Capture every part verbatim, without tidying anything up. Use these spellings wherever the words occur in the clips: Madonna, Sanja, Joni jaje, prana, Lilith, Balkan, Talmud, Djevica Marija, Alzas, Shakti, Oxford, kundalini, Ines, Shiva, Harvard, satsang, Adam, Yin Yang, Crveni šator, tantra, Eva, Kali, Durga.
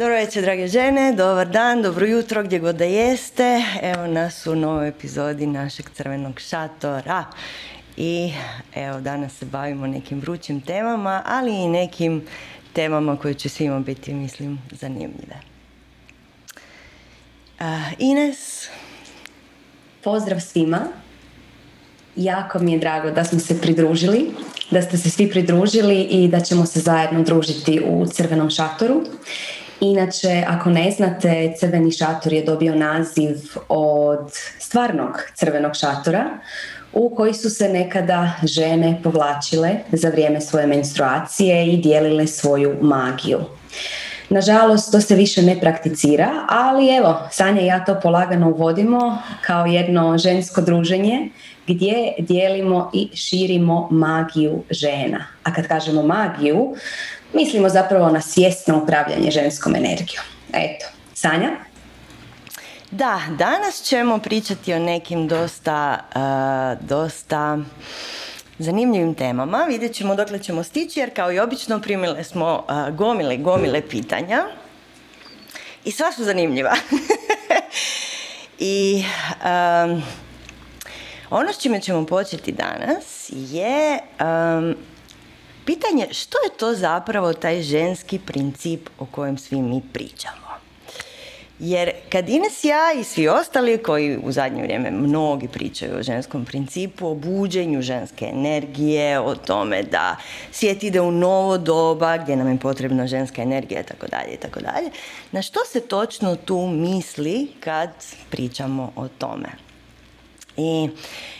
Dobro večer, drage žene, dobar dan, dobro jutro, gdje god da jeste. Evo nas u novoj epizodi našeg Crvenog šatora. I evo, danas se bavimo nekim vrućim temama, ali i nekim temama koje će svima biti, mislim, zanimljive. Uh, Ines. Pozdrav svima. Jako mi je drago da smo se pridružili, da ste se svi pridružili i da ćemo se zajedno družiti u Crvenom šatoru. Inače, ako ne znate, Crveni šator je dobio naziv od stvarnog Crvenog šatora u koji su se nekada žene povlačile za vrijeme svoje menstruacije i dijelile svoju magiju. Nažalost, to se više ne prakticira, ali evo, Sanja i ja to polagano uvodimo kao jedno žensko druženje gdje dijelimo i širimo magiju žena. A kad kažemo magiju, mislimo zapravo na svjesno upravljanje ženskom energijom. Eto, Sanja? Da, danas ćemo pričati o nekim dosta, uh, dosta zanimljivim temama. Vidjet ćemo dokle ćemo stići, jer kao i obično primile smo uh, gomile, gomile pitanja. I sva su zanimljiva. I... Um, Ono s čime ćemo početi danas je um, pitanje što je to zapravo taj ženski princip o kojem svi mi pričamo. Jer kad Ines, ja i svi ostali koji u zadnje vrijeme mnogi pričaju o ženskom principu, o buđenju ženske energije, o tome da svijet ide u novo doba gdje nam je potrebna ženska energija itd. itd. Na što se točno tu misli kad pričamo o tome? I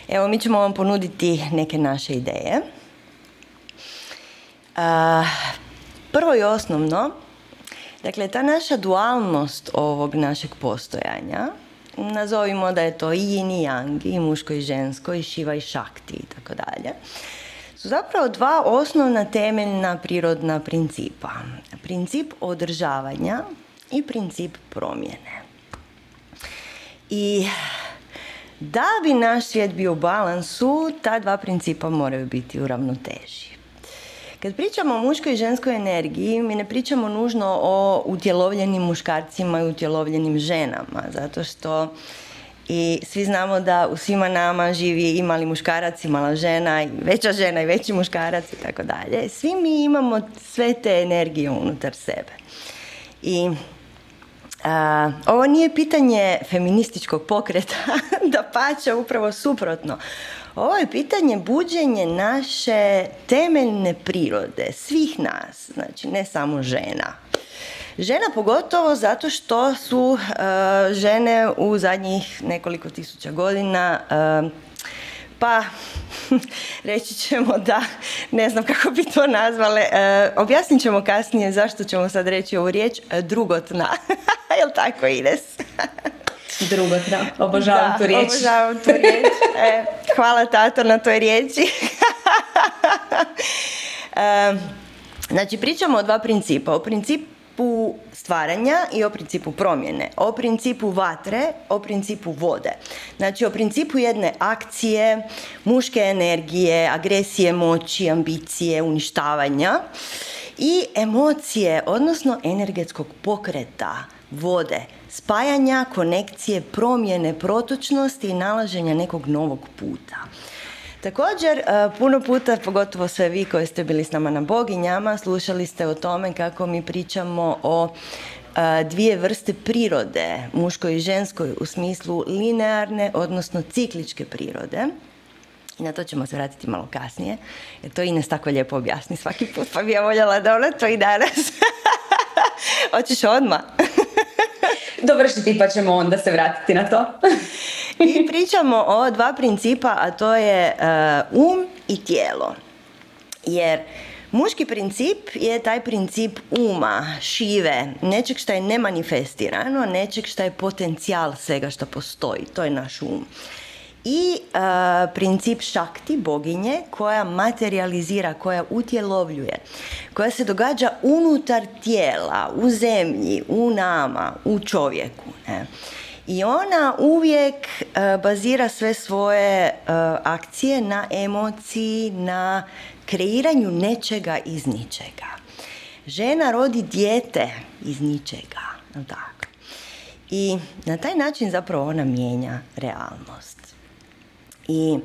evo, mi ćemo vam ponuditi neke naše ideje. A, prvo i osnovno, dakle, ta naša dualnost ovog našeg postojanja, nazovimo da je to i Yin i Yang, i muško i žensko, i Shiva i Shakti i tako dalje, su zapravo dva osnovna temeljna prirodna principa. Princip održavanja i princip promjene. I... Da bi naš svijet bio u balansu, ta dva principa moraju biti u ravnoteži. Kad pričamo o muškoj i ženskoj energiji, mi ne pričamo nužno o utjelovljenim muškarcima i utjelovljenim ženama, zato što i svi znamo da u svima nama živi i mali muškarac, i mala žena, i veća žena, i veći muškarac, i tako dalje. Svi mi imamo sve te energije unutar sebe. I... Uh, ovo nije pitanje feminističkog pokreta, dapače, upravo suprotno. Ovo je pitanje buđenje naše temeljne prirode, svih nas, znači ne samo žena. Žena pogotovo zato što su uh, žene u zadnjih nekoliko tisuća godina uh, pa reći ćemo da, ne znam kako bi to nazvale, e, objasnit ćemo kasnije zašto ćemo sad reći ovu riječ, drugotna, jel tako Ines? Drugotna, obožavam da, tu riječ. Obožavam tu riječ. E, hvala tato na toj riječi. E, znači pričamo o dva principa, o principu stvaranja i o principu promjene, o principu vatre, o principu vode. Znači o principu jedne akcije, muške energije, agresije, moći, ambicije, uništavanja i emocije, odnosno energetskog pokreta, vode, spajanja, konekcije, promjene, protočnosti i nalaženja nekog novog puta. Također, puno puta, pogotovo sve vi koji ste bili s nama na boginjama, slušali ste o tome kako mi pričamo o dvije vrste prirode, muškoj i ženskoj, u smislu linearne, odnosno cikličke prirode. I na to ćemo se vratiti malo kasnije, jer to Ines tako lijepo objasni svaki put, pa bi ja voljela da ona to i danas. Hoćeš odmah? Dovrši ti pa ćemo onda se vratiti na to. Mi pričamo o dva principa, a to je uh, um i tijelo. Jer muški princip je taj princip uma, šive, nečeg što je nemanifestirano, nečeg što je potencijal svega što postoji. To je naš um. I uh, princip šakti, boginje, koja materijalizira, koja utjelovljuje, koja se događa unutar tijela, u zemlji, u nama, u čovjeku, ne? I ona uvijek uh, bazira sve svoje uh, akcije na emociji, na kreiranju nečega iz ničega. žena rodi dijete iz ničega. Tako. I na taj način zapravo ona mijenja realnost. I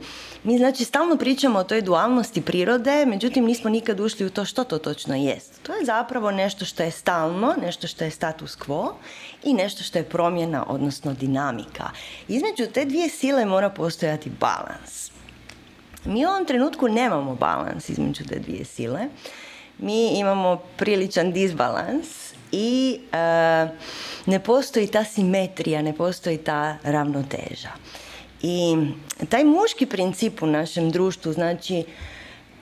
mi znači stalno pričamo o toj dualnosti prirode, međutim nismo nikad ušli u to što to točno jest. To je zapravo nešto što je stalno, nešto što je status quo i nešto što je promjena, odnosno dinamika. Između te dvije sile mora postojati balans. Mi u ovom trenutku nemamo balans između te dvije sile. Mi imamo priličan disbalans i e, ne postoji ta simetrija, ne postoji ta ravnoteža. I taj muški princip u našem društvu, znači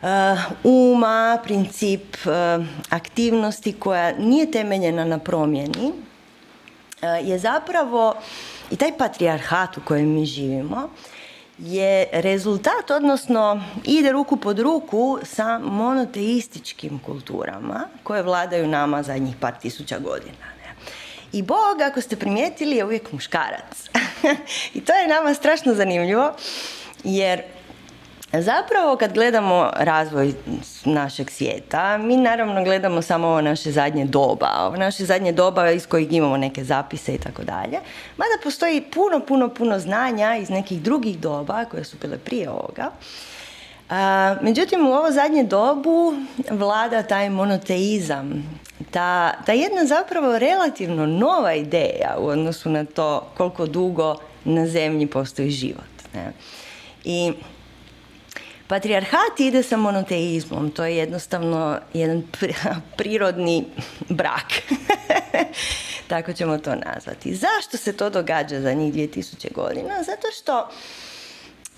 uh, uma, princip uh, aktivnosti koja nije temeljena na promjeni, uh, je zapravo, i taj patrijarhat u kojem mi živimo, je rezultat, odnosno ide ruku pod ruku sa monoteističkim kulturama koje vladaju nama zadnjih par tisuća godina. I Bog, ako ste primijetili, je uvijek muškarac. I to je nama strašno zanimljivo, jer zapravo kad gledamo razvoj našeg svijeta, mi naravno gledamo samo ovo naše zadnje doba, ovo naše zadnje doba iz kojih imamo neke zapise i tako dalje, mada postoji puno, puno, puno znanja iz nekih drugih doba koje su bile prije ovoga. A, međutim, u ovo zadnje dobu vlada taj monoteizam. Ta, ta jedna zapravo relativno nova ideja u odnosu na to koliko dugo na zemlji postoji život. Ne? I patrijarhat ide sa monoteizmom, to je jednostavno jedan prirodni brak. Tako ćemo to nazvati. Zašto se to događa za njih dvije tisuće godina? Zato što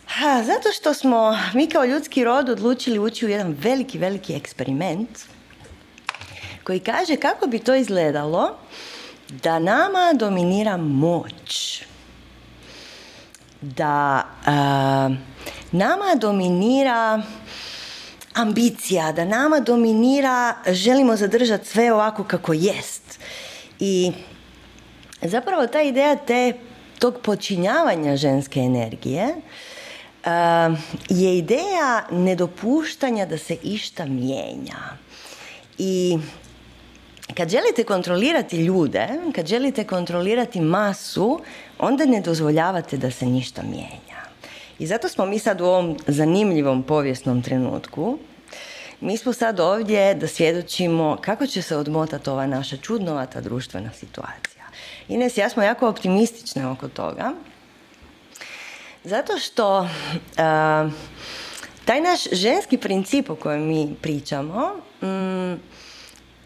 ha, zato što smo mi kao ljudski rod odlučili ući u jedan veliki, veliki eksperiment koji kaže kako bi to izgledalo da nama dominira moć. Da uh, nama dominira ambicija, da nama dominira želimo zadržati sve ovako kako jest. I zapravo ta ideja te, tog podčinjavanja ženske energije uh, je ideja nedopuštanja da se išta mijenja. I kad želite kontrolirati ljude, kad želite kontrolirati masu, onda ne dozvoljavate da se ništa mijenja. I zato smo mi sad u ovom zanimljivom povijesnom trenutku, mi smo sad ovdje da svjedočimo kako će se odmotati ova naša čudnovata društvena situacija. Ines, ja smo jako optimistične oko toga, zato što uh, taj naš ženski princip o kojem mi pričamo, mm,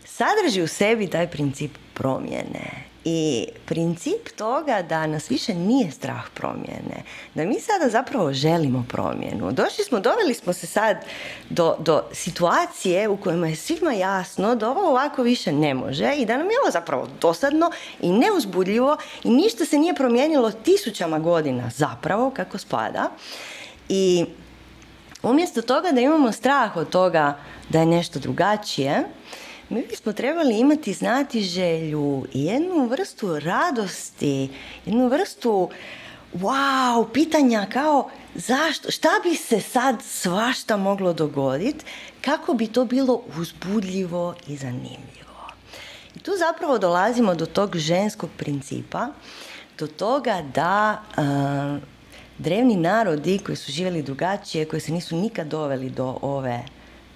sadrži u sebi taj princip promjene i princip toga da nas više nije strah promjene, da mi sada zapravo želimo promjenu. Došli smo, doveli smo se sad do, do situacije u kojima je svima jasno da ovo ovako više ne može i da nam je ovo zapravo dosadno i neuzbudljivo i ništa se nije promijenilo tisućama godina zapravo kako spada. I umjesto toga da imamo strah od toga da je nešto drugačije, mi bismo trebali imati znati želju i jednu vrstu radosti, jednu vrstu wow, pitanja kao zašto, šta bi se sad svašta moglo dogoditi, kako bi to bilo uzbudljivo i zanimljivo. I tu zapravo dolazimo do tog ženskog principa, do toga da uh, drevni narodi koji su živjeli drugačije, koji se nisu nikad doveli do ove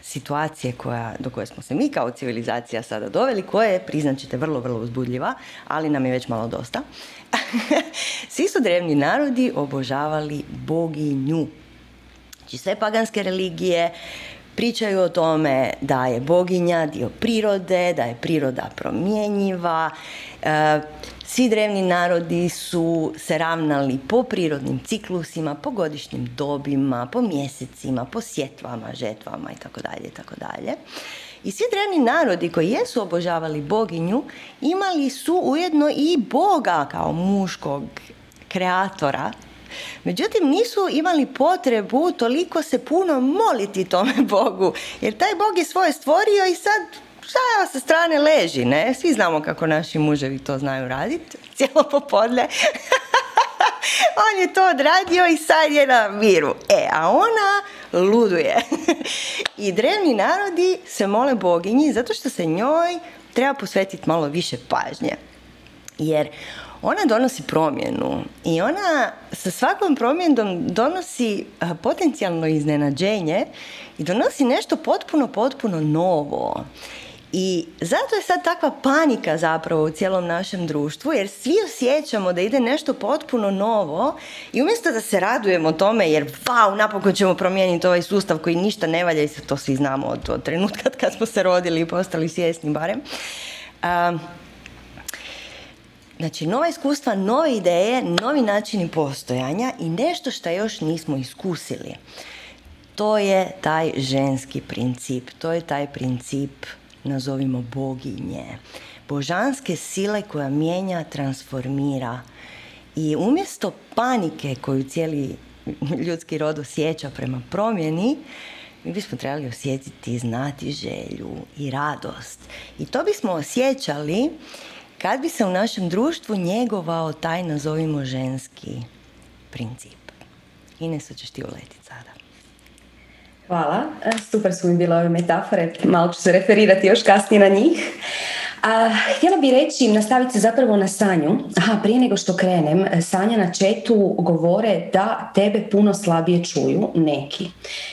situacije koja, do koje smo se mi kao civilizacija sada doveli, koja je, priznaćete, vrlo, vrlo uzbudljiva, ali nam je već malo dosta. Svi su drevni narodi obožavali boginju. Znači sve paganske religije pričaju o tome da je boginja dio prirode, da je priroda promjenjiva. E, svi drevni narodi su se ravnali po prirodnim ciklusima, po godišnjim dobima, po mjesecima, po sjetvama, žetvama itd. itd. I svi drevni narodi koji jesu obožavali boginju imali su ujedno i Boga kao muškog kreatora. Međutim, nisu imali potrebu toliko se puno moliti tome Bogu, jer taj Bog je svoje stvorio i sad šta sa strane leži, ne? Svi znamo kako naši muževi to znaju raditi, cijelo popodne. On je to odradio i sad je na miru. E, a ona luduje. I drevni narodi se mole boginji zato što se njoj treba posvetiti malo više pažnje. Jer ona donosi promjenu i ona sa svakom promjenom donosi potencijalno iznenađenje i donosi nešto potpuno, potpuno novo. I zato je sad takva panika zapravo u cijelom našem društvu, jer svi osjećamo da ide nešto potpuno novo i umjesto da se radujemo tome jer wow, napokon ćemo promijeniti ovaj sustav koji ništa ne valja i to svi znamo od, od trenutka kad smo se rodili i postali svjesni barem. Um, Znači, nova iskustva, nove ideje, novi načini postojanja i nešto što još nismo iskusili. To je taj ženski princip, to je taj princip, nazovimo boginje. Božanske sile koja mijenja, transformira. I umjesto panike koju cijeli ljudski rod osjeća prema promjeni, mi bismo trebali osjetiti i znati želju i radost. I to bismo osjećali kad bi se u našem društvu njegovao taj, nazovimo, ženski princip. Ines, ćeš ti uletiti sada. Hvala. Super su mi bile ove metafore. Malo ću se referirati još kasnije na njih. A, htjela bih reći, nastaviti se zapravo na Sanju. Aha, prije nego što krenem, Sanja na chatu govore da tebe puno slabije čuju neki.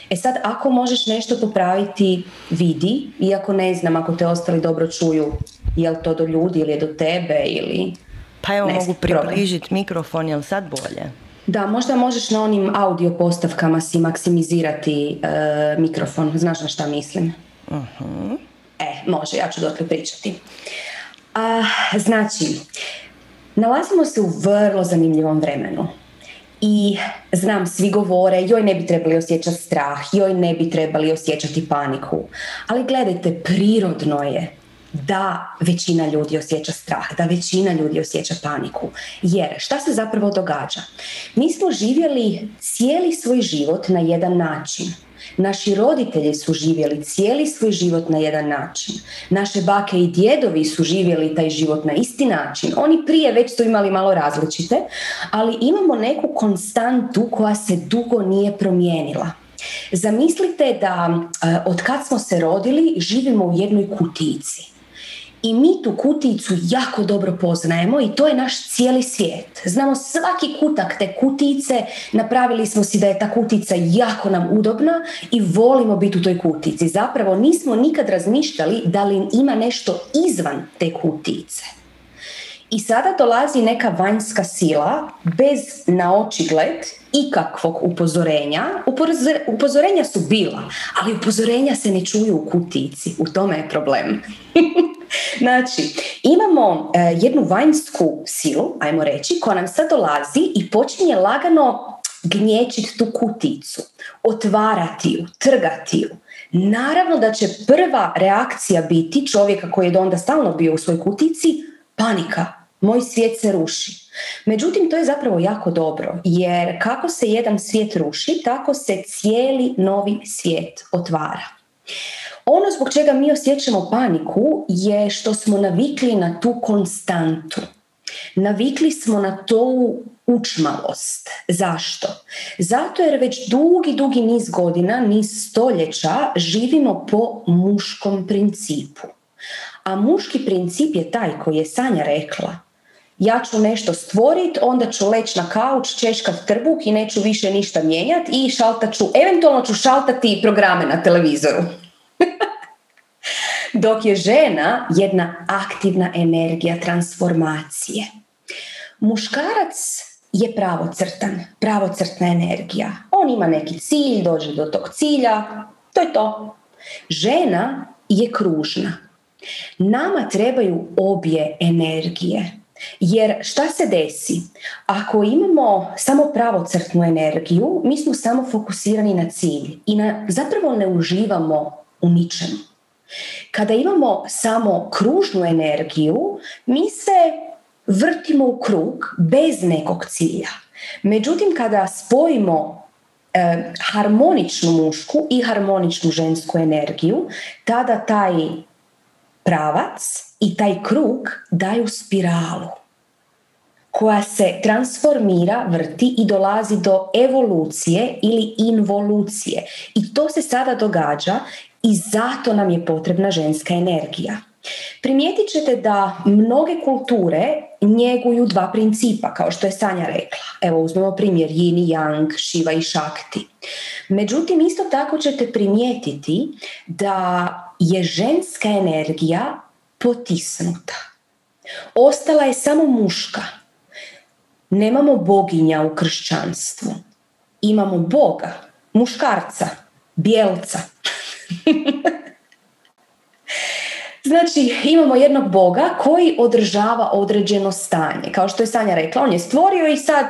E sad, ako možeš nešto popraviti, vidi. Iako ne znam ako te ostali dobro čuju, je li to do ljudi ili je do tebe ili... Pa evo, ne, mogu približiti mikrofon, je li sad bolje? Da, možda možeš na onim audio postavkama si maksimizirati e, mikrofon. Znaš na šta mislim? Uh-huh. E, može, ja ću dotle pričati. A, znači, nalazimo se u vrlo zanimljivom vremenu. I znam, svi govore, joj ne bi trebali osjećati strah, joj ne bi trebali osjećati paniku. Ali gledajte, prirodno je da većina ljudi osjeća strah, da većina ljudi osjeća paniku. Jer šta se zapravo događa? Mi smo živjeli cijeli svoj život na jedan način. Naši roditelji su živjeli cijeli svoj život na jedan način. Naše bake i djedovi su živjeli taj život na isti način. Oni prije već su imali malo različite, ali imamo neku konstantu koja se dugo nije promijenila. Zamislite da e, od kad smo se rodili živimo u jednoj kutijici. I mi tu kutijicu jako dobro poznajemo i to je naš cijeli svijet. Znamo svaki kutak te kutijice, napravili smo si da je ta kutica jako nam udobna i volimo biti u toj kutijici. Zapravo nismo nikad razmišljali da li ima nešto izvan te kutijice. I sada dolazi neka vanjska sila bez naočigled ikakvog upozorenja. Upozor, upozorenja su bila, ali upozorenja se ne čuju u kutici. U tome je problem. Znači, imamo eh, jednu vanjsku silu, ajmo reći, koja nam sad dolazi i počinje lagano gnječiti tu kuticu. Otvarati ju, trgati ju. Naravno da će prva reakcija biti čovjeka koji je do onda stalno bio u svoj kutici, panika. Moj svijet se ruši. Međutim, to je zapravo jako dobro, jer kako se jedan svijet ruši, tako se cijeli novi svijet otvara. Ono zbog čega mi osjećamo paniku je što smo navikli na tu konstantu. Navikli smo na to učmalost. Zašto? Zato jer već dugi, dugi niz godina, niz stoljeća živimo po muškom principu. A muški princip je taj koji je Sanja rekla. Ja ću nešto stvoriti, onda ću leći na kauč, češkat trbuh i neću više ništa mijenjati i šaltat ću, eventualno ću šaltati programe na televizoru. Dok je žena jedna aktivna energija transformacije. Muškarac je pravocrtan, pravocrtna energija. On ima neki cilj, dođe do tog cilja, to je to. Žena je kružna. Nama trebaju obje energije, jer šta se desi? Ako imamo samo pravocrtnu energiju, mi smo samo fokusirani na cilj i na, zapravo ne uživamo u ničemu. Kada imamo samo kružnu energiju, mi se vrtimo u krug bez nekog cilja. Međutim, kada spojimo E, harmoničnu mušku i harmoničnu žensku energiju, tada taj pravac i taj krug daju spiralu koja se transformira, vrti i dolazi do evolucije ili involucije. I to se sada događa i zato nam je potrebna ženska energija. Primijetit ćete da mnoge kulture njeguju dva principa, kao što je Sanja rekla. Evo, uzmemo primjer Yin Yang, Shiva i Shakti. Međutim, isto tako ćete primijetiti da je ženska energija potisnuta. Ostala je samo muška. Nemamo boginja u kršćanstvu. Imamo Boga, muškarca, bijelca. Znači, imamo jednog Boga koji održava određeno stanje. Kao što je Sanja rekla, on je stvorio i sad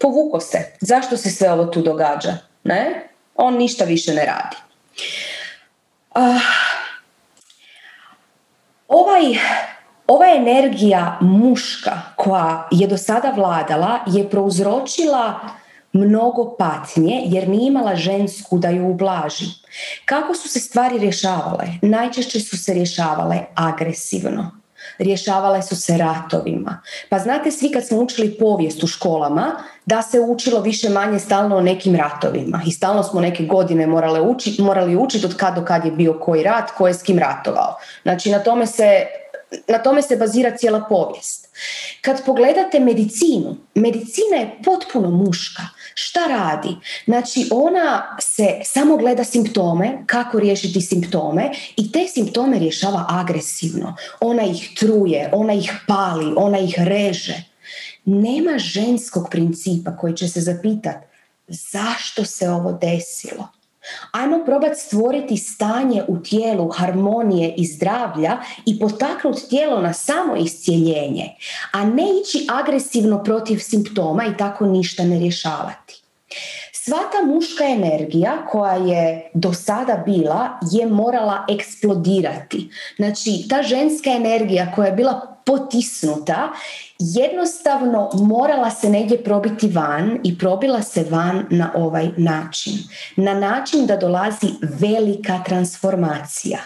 povuko se. Zašto se sve ovo tu događa? Ne? On ništa više ne radi. Uh, ovaj, ova energija muška koja je do sada vladala je prouzročila mnogo patnje jer nije imala žensku da ju ublaži. Kako su se stvari rješavale? Najčešće su se rješavale agresivno. Rješavale su se ratovima. Pa znate svi kad smo učili povijest u školama da se učilo više manje stalno o nekim ratovima i stalno smo neke godine morali učiti učit od kad do kad je bio koji rat, ko je s kim ratovao. Znači na tome se... Na tome se bazira cijela povijest. Kad pogledate medicinu, medicina je potpuno muška. Šta radi? Znači ona se samo gleda simptome, kako riješiti simptome i te simptome rješava agresivno. Ona ih truje, ona ih pali, ona ih reže. Nema ženskog principa koji će se zapitati zašto se ovo desilo. Ajmo probati stvoriti stanje u tijelu harmonije i zdravlja i potaknuti tijelo na samoiscjeljenje, a ne ići agresivno protiv simptoma i tako ništa ne rješavati. Sva ta muška energija koja je do sada bila je morala eksplodirati. Znači, ta ženska energija koja je bila potisnuta jednostavno morala se negdje probiti van i probila se van na ovaj način. Na način da dolazi velika transformacija.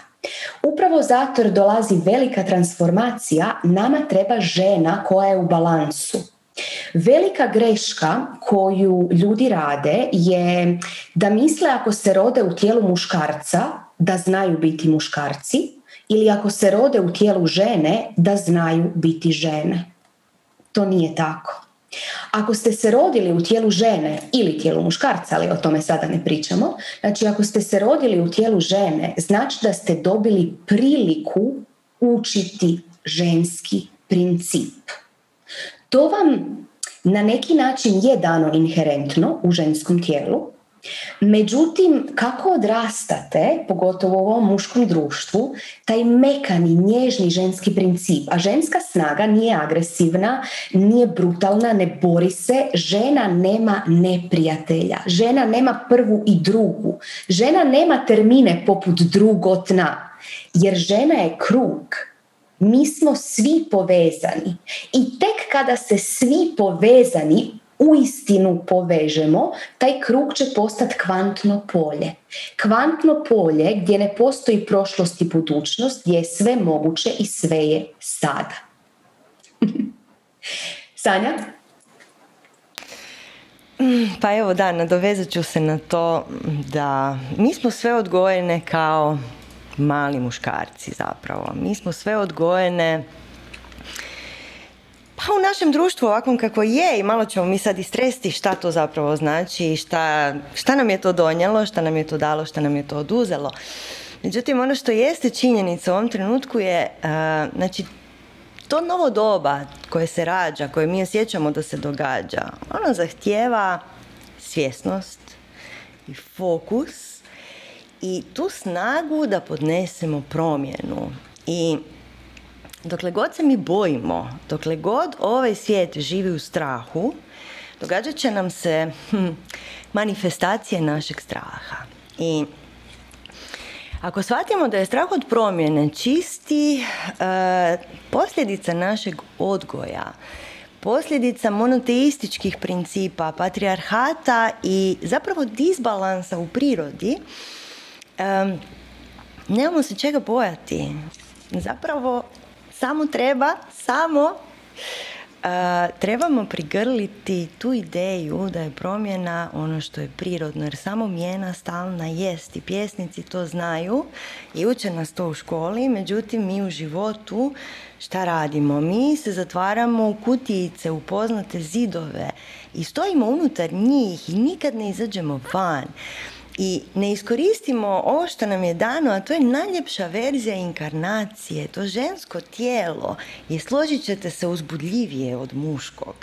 Upravo zato jer dolazi velika transformacija, nama treba žena koja je u balansu. Velika greška koju ljudi rade je da misle ako se rode u tijelu muškarca da znaju biti muškarci ili ako se rode u tijelu žene da znaju biti žene. To nije tako. Ako ste se rodili u tijelu žene ili tijelu muškarca, ali o tome sada ne pričamo, znači ako ste se rodili u tijelu žene, znači da ste dobili priliku učiti ženski princip. To vam na neki način je dano inherentno u ženskom tijelu, međutim kako odrastate, pogotovo u ovom muškom društvu, taj mekani, nježni ženski princip, a ženska snaga nije agresivna, nije brutalna, ne bori se, žena nema neprijatelja, žena nema prvu i drugu, žena nema termine poput drugotna, jer žena je krug. Mi smo svi povezani i tek kada se svi povezani uistinu povežemo, taj krug će postati kvantno polje. Kvantno polje gdje ne postoji prošlost i budućnost, gdje je sve moguće i sve je sada. Sanja? Pa evo da, nadovezat ću se na to da mi smo sve odgojene kao mali muškarci zapravo. Mi smo sve odgojene pa u našem društvu ovakvom kako je i malo ćemo mi sad istresti šta to zapravo znači i šta, šta nam je to donijelo, šta nam je to dalo, šta nam je to oduzelo. Međutim, ono što jeste činjenica u ovom trenutku je uh, znači to novo doba koje se rađa, koje mi osjećamo da se događa, ono zahtijeva svjesnost i fokus i tu snagu da podnesemo promjenu. I dokle god se mi bojimo, dokle god ovaj svijet živi u strahu, događat će nam se hm, manifestacije našeg straha. I ako shvatimo da je strah od promjene čisti e, posljedica našeg odgoja, posljedica monoteističkih principa, patrijarhata i zapravo disbalansa u prirodi, Um, nemamo se čega bojati. Zapravo samo treba samo Uh, trebamo prigrliti tu ideju da je promjena ono što je prirodno, jer samo mijena stalna jest i pjesnici to znaju i uče nas to u školi. Međutim, mi u životu šta radimo? Mi se zatvaramo u kutijice, u poznate zidove i stojimo unutar njih i nikad ne izađemo van. I ne iskoristimo ovo što nam je dano, a to je najljepša verzija inkarnacije. To žensko tijelo je, složit ćete se, uzbudljivije od muškog.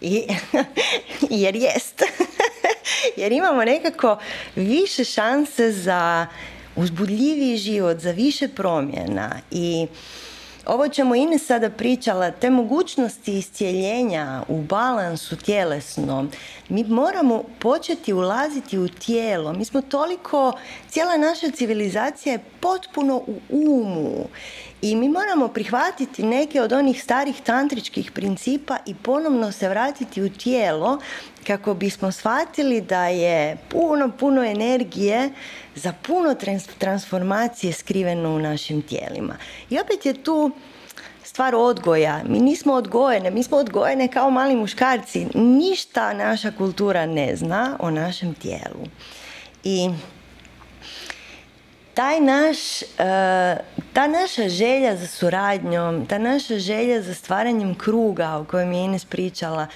I, jer jest. Jer imamo nekako više šanse za uzbudljiviji život, za više promjena. I ovo čemu Ines sada pričala, te mogućnosti iscijeljenja u balansu tjelesnom, mi moramo početi ulaziti u tijelo. Mi smo toliko, cijela naša civilizacija je potpuno u umu i mi moramo prihvatiti neke od onih starih tantričkih principa i ponovno se vratiti u tijelo kako bismo shvatili da je puno, puno energije za puno transformacije skriveno u našim tijelima. I opet je tu stvar odgoja. Mi nismo odgojene, mi smo odgojene kao mali muškarci. Ništa naša kultura ne zna o našem tijelu. I taj naš, ta naša želja za suradnjom, ta naša želja za stvaranjem kruga o kojem je Ines pričala,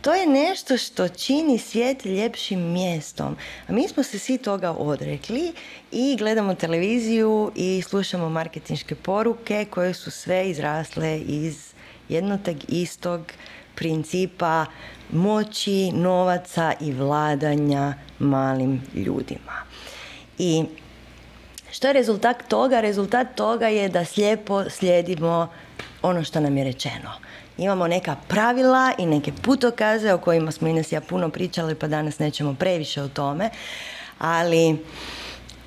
to je nešto što čini svijet ljepšim mjestom. A mi smo se svi toga odrekli i gledamo televiziju i slušamo marketinške poruke koje su sve izrasle iz jednog istog principa moći, novaca i vladanja malim ljudima. I što je rezultat toga? Rezultat toga je da slijepo slijedimo ono što nam je rečeno. Imamo neka pravila i neke putokaze o kojima smo Ines i ja puno pričali, pa danas nećemo previše o tome. Ali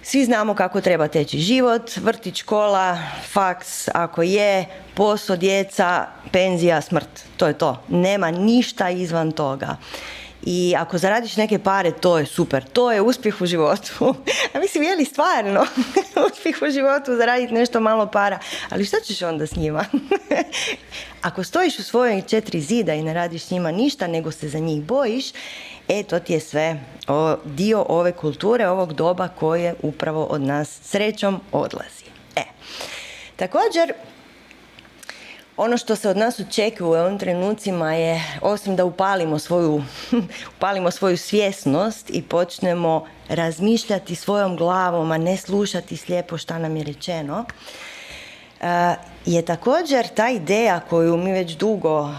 svi znamo kako treba teći život, vrtić, škola, faks ako je, posao, djeca, penzija, smrt. To je to. Nema ništa izvan toga. I ako zaradiš neke pare, to je super. To je uspjeh u životu. A mislim, je li stvarno uspjeh u životu zaraditi nešto malo para? Ali šta ćeš onda s njima? Ako stojiš u svojoj četiri zida i ne radiš s njima ništa, nego se za njih bojiš, e, to ti je sve o, dio ove kulture, ovog doba koje upravo od nas srećom odlazi. E, također, ono što se od nas očekuje u ovim trenucima je, osim da upalimo svoju, upalimo svoju svjesnost i počnemo razmišljati svojom glavom, a ne slušati slijepo šta nam je rečeno, je također ta ideja koju mi već dugo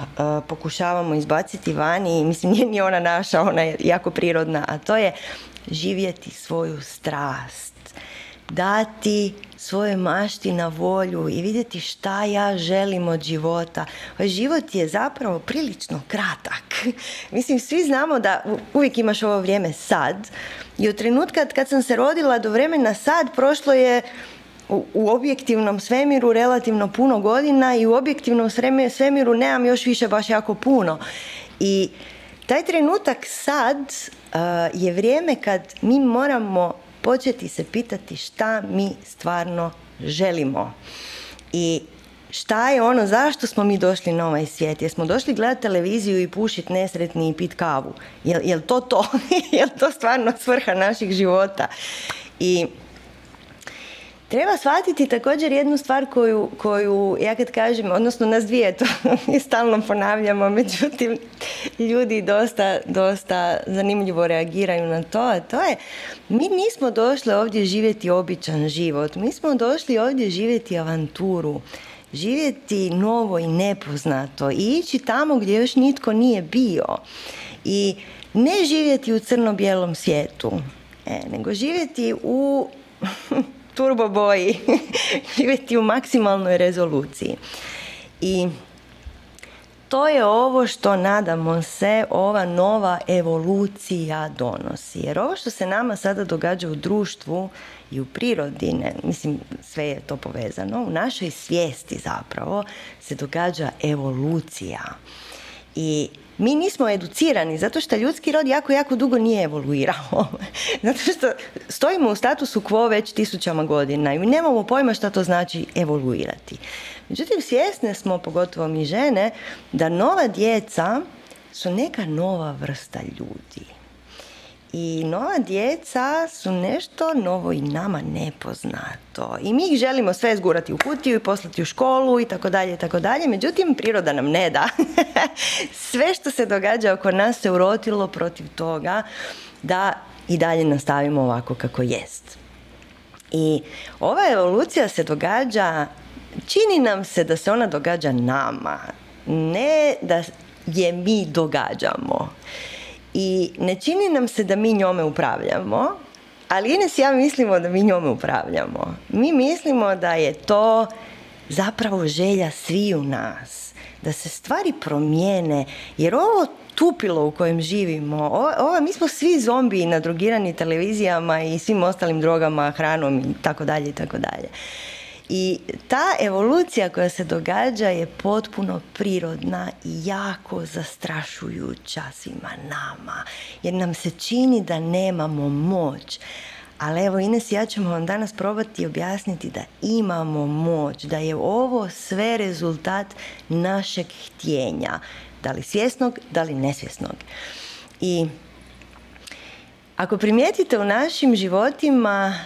pokušavamo izbaciti van i mislim nije ni ona naša, ona je jako prirodna, a to je živjeti svoju strast. Dati svoje mašti na volju i vidjeti šta ja želim od života. Ovaj život je zapravo prilično kratak. Mislim, svi znamo da uvijek imaš ovo vrijeme sad i od trenutka kad sam se rodila do vremena sad prošlo je u, u objektivnom svemiru relativno puno godina i u objektivnom svemiru nemam još više baš jako puno. I taj trenutak sad uh, je vrijeme kad mi moramo početi se pitati šta mi stvarno želimo i šta je ono, zašto smo mi došli na ovaj svijet. Jesmo došli gledati televiziju i pušiti nesretni i pit kavu? Jel, jel to to? Jel to stvarno svrha naših života? I treba shvatiti također jednu stvar koju, koju ja kad kažem, odnosno nas dvije to i stalno ponavljamo, međutim ljudi dosta, dosta zanimljivo reagiraju na to, a to je, mi nismo došli ovdje živjeti običan život, mi smo došli ovdje živjeti avanturu, živjeti novo i nepoznato i ići tamo gdje još nitko nije bio i ne živjeti u crno-bijelom svijetu, e, nego živjeti u turbo boji, živjeti u maksimalnoj rezoluciji. I to je ovo što, nadamo se, ova nova evolucija donosi. Jer ovo što se nama sada događa u društvu i u prirodi, ne, mislim, sve je to povezano, u našoj svijesti zapravo se događa evolucija. I mi nismo educirani zato što ljudski rod jako, jako dugo nije evoluirao. Zato što stojimo u statusu quo već tisućama godina i nemamo pojma šta to znači evoluirati. Međutim, svjesne smo, pogotovo mi žene, da nova djeca su neka nova vrsta ljudi. I nova djeca su nešto novo i nama nepoznato. I mi ih želimo sve zgurati u kutiju i poslati u školu i tako dalje i tako dalje. Međutim, priroda nam ne da. Sve što se događa oko nas se urotilo protiv toga da i dalje nastavimo ovako kako jest. I ova evolucija se događa, čini nam se da se ona događa nama, ne da je mi događamo. I ne čini nam se da mi njome upravljamo, ali Ines i ja mislimo da mi njome upravljamo. Mi mislimo da je to zapravo želja sviju nas, da se stvari promijene, jer ovo tupilo u kojem živimo, o, o, mi smo svi zombiji nadrogirani televizijama i svim ostalim drogama, hranom i tako dalje i tako dalje. I ta evolucija koja se događa je potpuno prirodna i jako zastrašujuća svima nama, jer nam se čini da nemamo moć. Ali evo, Ines i ja ćemo vam danas probati objasniti da imamo moć, da je ovo sve rezultat našeg htjenja, da li svjesnog, da li nesvjesnog. I ako primijetite u našim životima,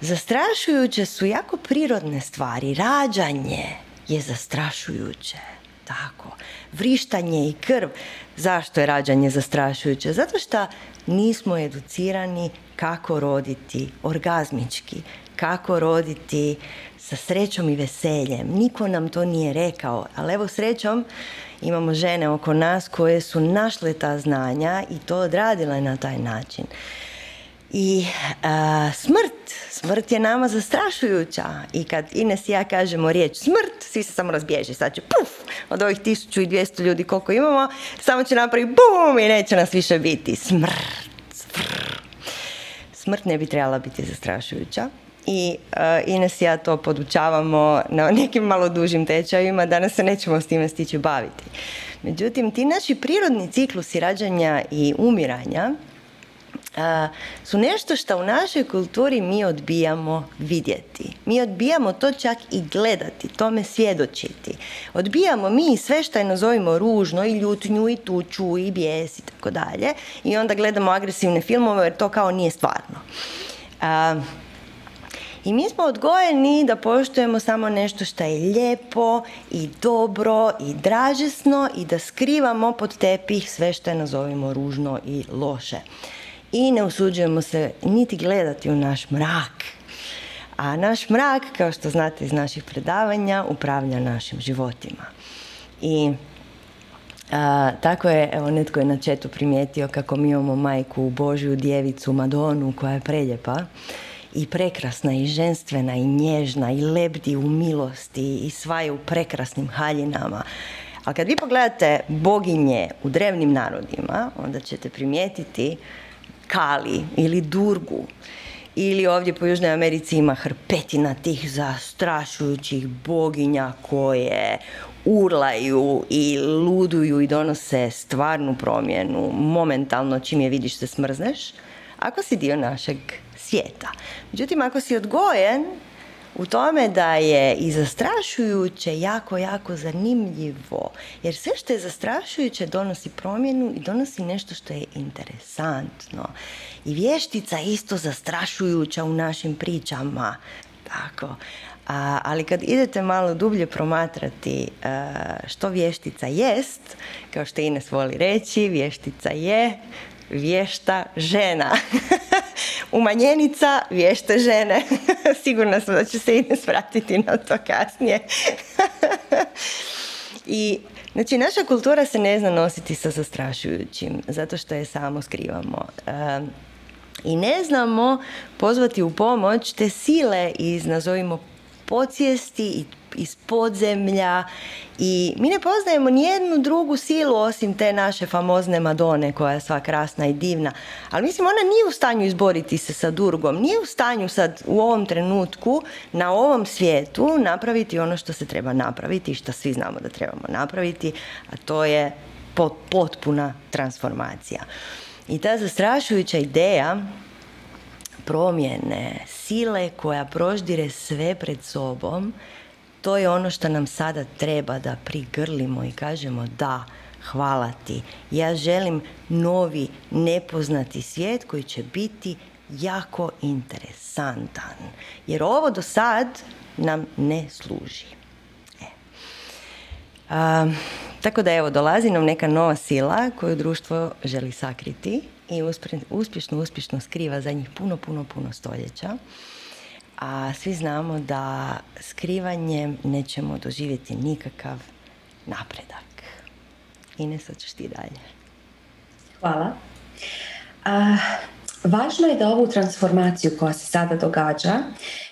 zastrašujuće su jako prirodne stvari. Rađanje je zastrašujuće. Tako. Vrištanje i krv. Zašto je rađanje zastrašujuće? Zato što nismo educirani kako roditi orgazmički, kako roditi sa srećom i veseljem. Niko nam to nije rekao, ali evo, srećom imamo žene oko nas koje su našle ta znanja i to odradile na taj način. I uh, smrt, smrt je nama zastrašujuća. I kad Ines i ja kažemo riječ smrt, svi se samo razbježe. Sad će puf, od ovih tisuću dvjesto ljudi koliko imamo, samo će napraviti bum i neće nas više biti. Smrt, smrt. Smrt ne bi trebala biti zastrašujuća. I uh, Ines i ja to podučavamo na nekim malo dužim tečajima, danas se nećemo s time stići baviti. Međutim, ti naši prirodni ciklusi rađanja i umiranja uh, su nešto što u našoj kulturi mi odbijamo vidjeti. Mi odbijamo to čak i gledati, tome svjedočiti. Odbijamo mi sve što je nazovimo ružno, i ljutnju, i tuču, i bijes, i tako dalje. I onda gledamo agresivne filmove jer to kao nije stvarno. Uh, I mi smo odgojeni da poštujemo samo nešto što je lijepo i dobro i dražesno i da skrivamo pod tepih sve što je nazovimo ružno i loše. I ne usuđujemo se niti gledati u naš mrak. A naš mrak, kao što znate iz naših predavanja, upravlja našim životima. I a, tako je, evo, netko je na chatu primijetio kako mi imamo majku Božju, Djevicu Madonu, koja je preljepa i prekrasna i ženstvena i nježna i lebdi u milosti i sva je u prekrasnim haljinama. Ali kad vi pogledate boginje u drevnim narodima, onda ćete primijetiti Kali ili Durgu. Ili ovdje po Južnoj Americi ima hrpetina tih zastrašujućih boginja koje urlaju i luduju i donose stvarnu promjenu. Momentalno čim je vidiš se smrzneš, ako si dio našeg svijeta. Međutim, ako si odgojen u tome da je i zastrašujuće jako, jako zanimljivo, jer sve što je zastrašujuće donosi promjenu i donosi nešto što je interesantno. I vještica je isto zastrašujuća u našim pričama. Tako. A, ali kad idete malo dublje promatrati a, što vještica jest, kao što Ines voli reći, vještica je vješta žena. Umanjenica vješte žene. Sigurna sam da će se Ines vratiti na to kasnije. I, znači, naša kultura se ne zna nositi sa zastrašujućim, zato što je samo skrivamo. E, I ne znamo pozvati u pomoć te sile iz, nazovimo, podsvijesti, iz podzemlja, i mi ne poznajemo nijednu drugu silu osim te naše famozne Madone koja je sva krasna i divna. Ali mislim, ona nije u stanju izboriti se sa Durgom, nije u stanju sad u ovom trenutku na ovom svijetu napraviti ono što se treba napraviti i što svi znamo da trebamo napraviti, a to je potpuna transformacija. I ta zastrašujuća ideja promjene, sile koja proždire sve pred sobom, to je ono što nam sada treba da prigrlimo i kažemo da, hvala ti. Ja želim novi, nepoznati svijet koji će biti jako interesantan. Jer ovo do sad nam ne služi. E. Um, tako da evo, dolazi nam neka nova sila koju društvo želi sakriti i uspješno, uspješno skriva za njih puno, puno, puno stoljeća. A svi znamo da skrivanjem nećemo doživjeti nikakav napredak. Ines, sad ćeš ti dalje. Hvala. A, važno je da ovu transformaciju koja se sada događa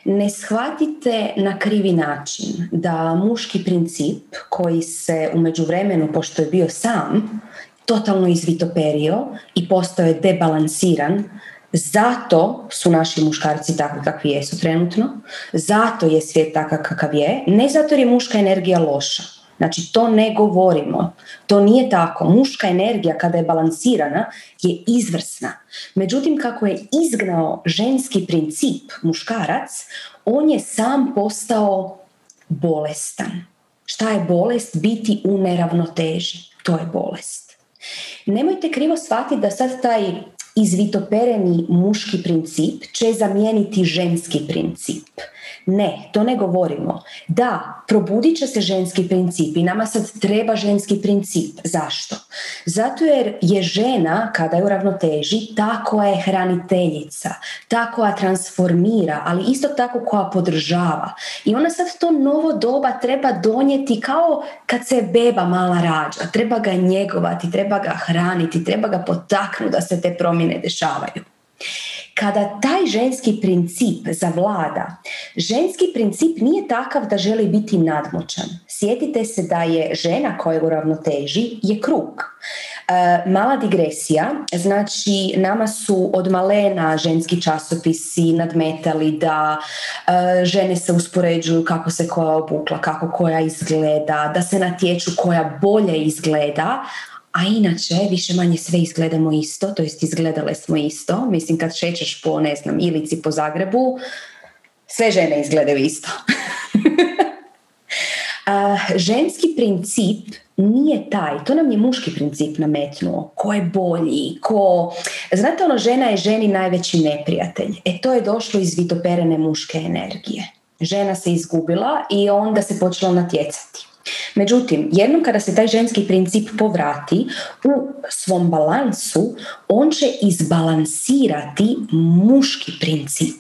ne shvatite na krivi način. Da muški princip koji se u međuvremenu, pošto je bio sam, totalno izvitoperio i postao je debalansiran. Zato su naši muškarci takvi kakvi jesu trenutno, zato je svijet takav kakav je, ne zato jer je muška energija loša. Znači, to ne govorimo. To nije tako. Muška energija, kada je balansirana, je izvrsna. Međutim, kako je izgnao ženski princip muškarac, on je sam postao bolestan. Šta je bolest? Biti u neravnoteži. To je bolest. Nemojte krivo shvatiti da sad taj izvitopereni muški princip će zamijeniti ženski princip. Ne, to ne govorimo. Da, probudit će se ženski princip i nama sad treba ženski princip. Zašto? Zato jer je žena, kada je u ravnoteži, ta koja je hraniteljica, ta koja transformira, ali isto tako koja podržava. I ona sad to novo doba treba donijeti kao kad se beba mala rađa. Treba ga njegovati, treba ga hraniti, treba ga potaknuti da se te promjene dešavaju. Kada taj ženski princip zavlada, ženski princip nije takav da želi biti nadmoćan. Sjetite se da je žena koja je u ravnoteži je krug. E, mala digresija, znači nama su od malena ženski časopisi nadmetali da e, žene se uspoređuju kako se koja obukla, kako koja izgleda, da se natječu koja bolje izgleda. A inače, više manje sve izgledamo isto, to jest izgledale smo isto. Mislim, kad šećeš po, ne znam, Ilici po Zagrebu, sve žene izgledaju isto. A, ženski princip nije taj, to nam je muški princip nametnuo. Ko je bolji, ko... Znate ono, žena je ženi najveći neprijatelj. E to je došlo iz vitoperene muške energije. Žena se izgubila i onda se počela natjecati. Međutim, jednom kada se taj ženski princip povrati u svom balansu, on će izbalansirati muški princip.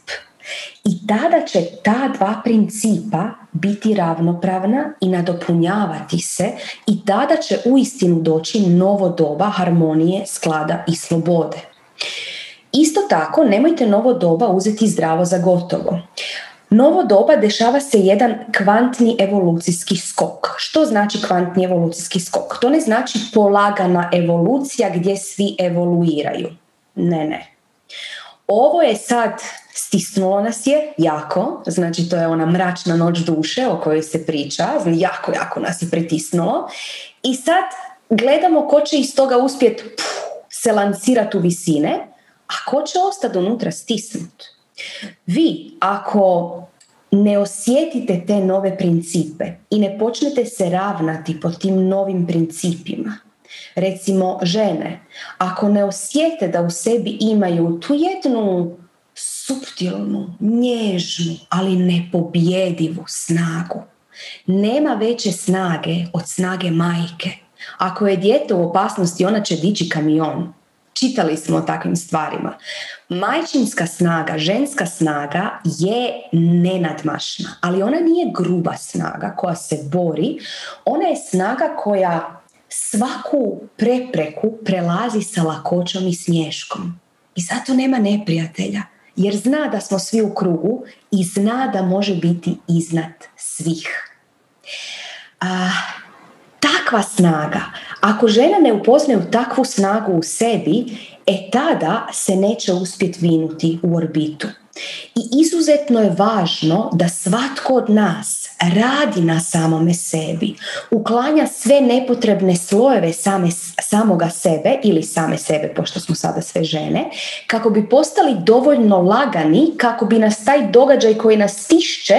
I tada će ta dva principa biti ravnopravna i nadopunjavati se i tada će uistinu doći novo doba harmonije, sklada i slobode. Isto tako, nemojte novo doba uzeti zdravo za gotovo. Novo doba dešava se jedan kvantni evolucijski skok. Što znači kvantni evolucijski skok? To ne znači polagana evolucija gdje svi evoluiraju. Ne, ne. Ovo je sad, stisnulo nas je jako, znači to je ona mračna noć duše o kojoj se priča, znači jako, jako nas je pritisnulo i sad gledamo ko će iz toga uspjeti se lancirati u visine, a ko će ostati unutra stisnuti. Vi, ako ne osjetite te nove principe i ne počnete se ravnati po tim novim principima, recimo žene, ako ne osjete da u sebi imaju tu jednu suptilnu, nježnu, ali nepobjedivu snagu, nema veće snage od snage majke. Ako je dijete u opasnosti, ona će dići kamion. Čitali smo o takvim stvarima. Majčinska snaga, ženska snaga je nenadmašna, ali ona nije gruba snaga koja se bori. Ona je snaga koja svaku prepreku prelazi sa lakoćom i smješkom. I zato nema neprijatelja, jer zna da smo svi u krugu i zna da može biti iznad svih. A, takva snaga, ako žena ne upoznaju takvu snagu u sebi, e tada se neće uspjeti vinuti u orbitu. I izuzetno je važno da svatko od nas radi na samome sebi, uklanja sve nepotrebne slojeve same, samoga sebe ili same sebe, pošto smo sada sve žene, kako bi postali dovoljno lagani, kako bi nas taj događaj koji nas stišće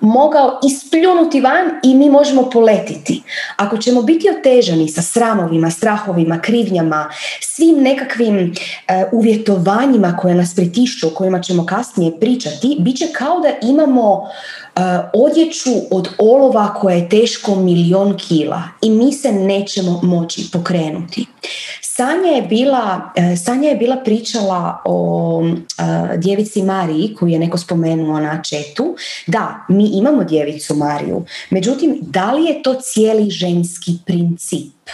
mogao ispljunuti van i mi možemo poletiti. Ako ćemo biti otežani sa sramovima, strahovima, krivnjama, svim nekakvim e, uvjetovanjima koje nas pritišću, o kojima ćemo kasnije pričati, bit će kao da imamo e, odjeću od olova koja je teško milion kila i mi se nećemo moći pokrenuti. Sanja je bila, Sanja je bila pričala o a, Djevici Mariji, koju je neko spomenuo na četu. Da, mi imamo Djevicu Mariju. Međutim, da li je to cijeli ženski princip?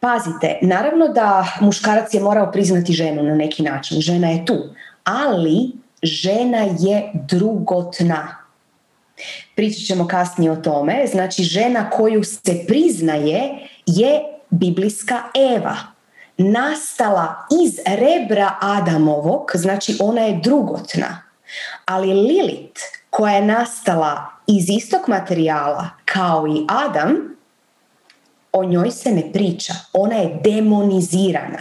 Pazite, naravno da muškarac je morao priznati ženu na neki način. Žena je tu, ali žena je drugotna. Pričat ćemo kasnije o tome. Znači, žena koju se priznaje je biblijska Eva, nastala iz rebra Adamovog, znači ona je drugotna. Ali Lilith, koja je nastala iz istog materijala kao i Adam, o njoj se ne priča, ona je demonizirana.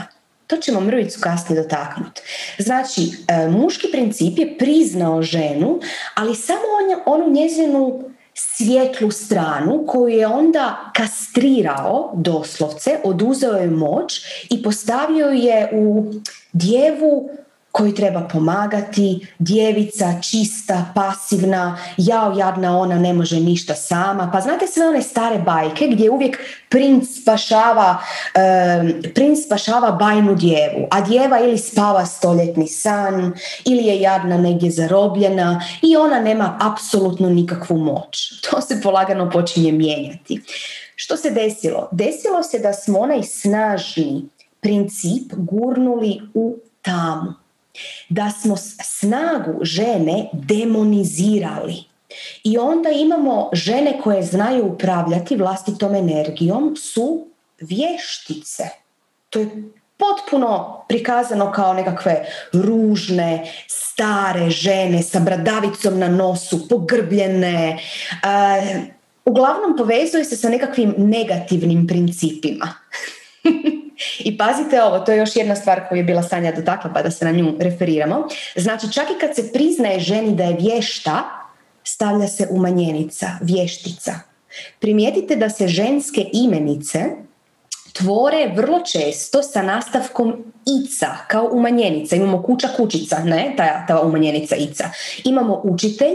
To ćemo mrvicu kasnije dotaknuti. Znači, muški princip je priznao ženu, ali samo onu njezinu svijetlu stranu koju je onda kastrirao, doslovce, oduzeo je moć i postavio je u djevu koju treba pomagati, djevica čista, pasivna, jao jadna ona ne može ništa sama. Pa znate sve one stare bajke gdje uvijek princ spašava, um, princ spašava bajnu djevu, a djeva ili spava stoljetni san ili je jadna negdje zarobljena i ona nema apsolutno nikakvu moć. To se polagano počinje mijenjati. Što se desilo? Desilo se da smo onaj snažni princip gurnuli u tamu. Da smo snagu žene demonizirali. I onda imamo žene koje znaju upravljati vlastitom energijom su vještice. To je potpuno prikazano kao nekakve ružne, stare žene sa bradavicom na nosu, pogrbljene. E, uglavnom povezuje se sa nekakvim negativnim principima. I pazite ovo, to je još jedna stvar koju je bila Sanja dotakla, pa da se na nju referiramo. Znači, čak i kad se priznaje ženi da je vješta, stavlja se umanjenica, vještica. Primijetite da se ženske imenice tvore vrlo često sa nastavkom ica, kao umanjenica. Imamo kuća, kućica, ne, ta, ta umanjenica ica. Imamo učitelj,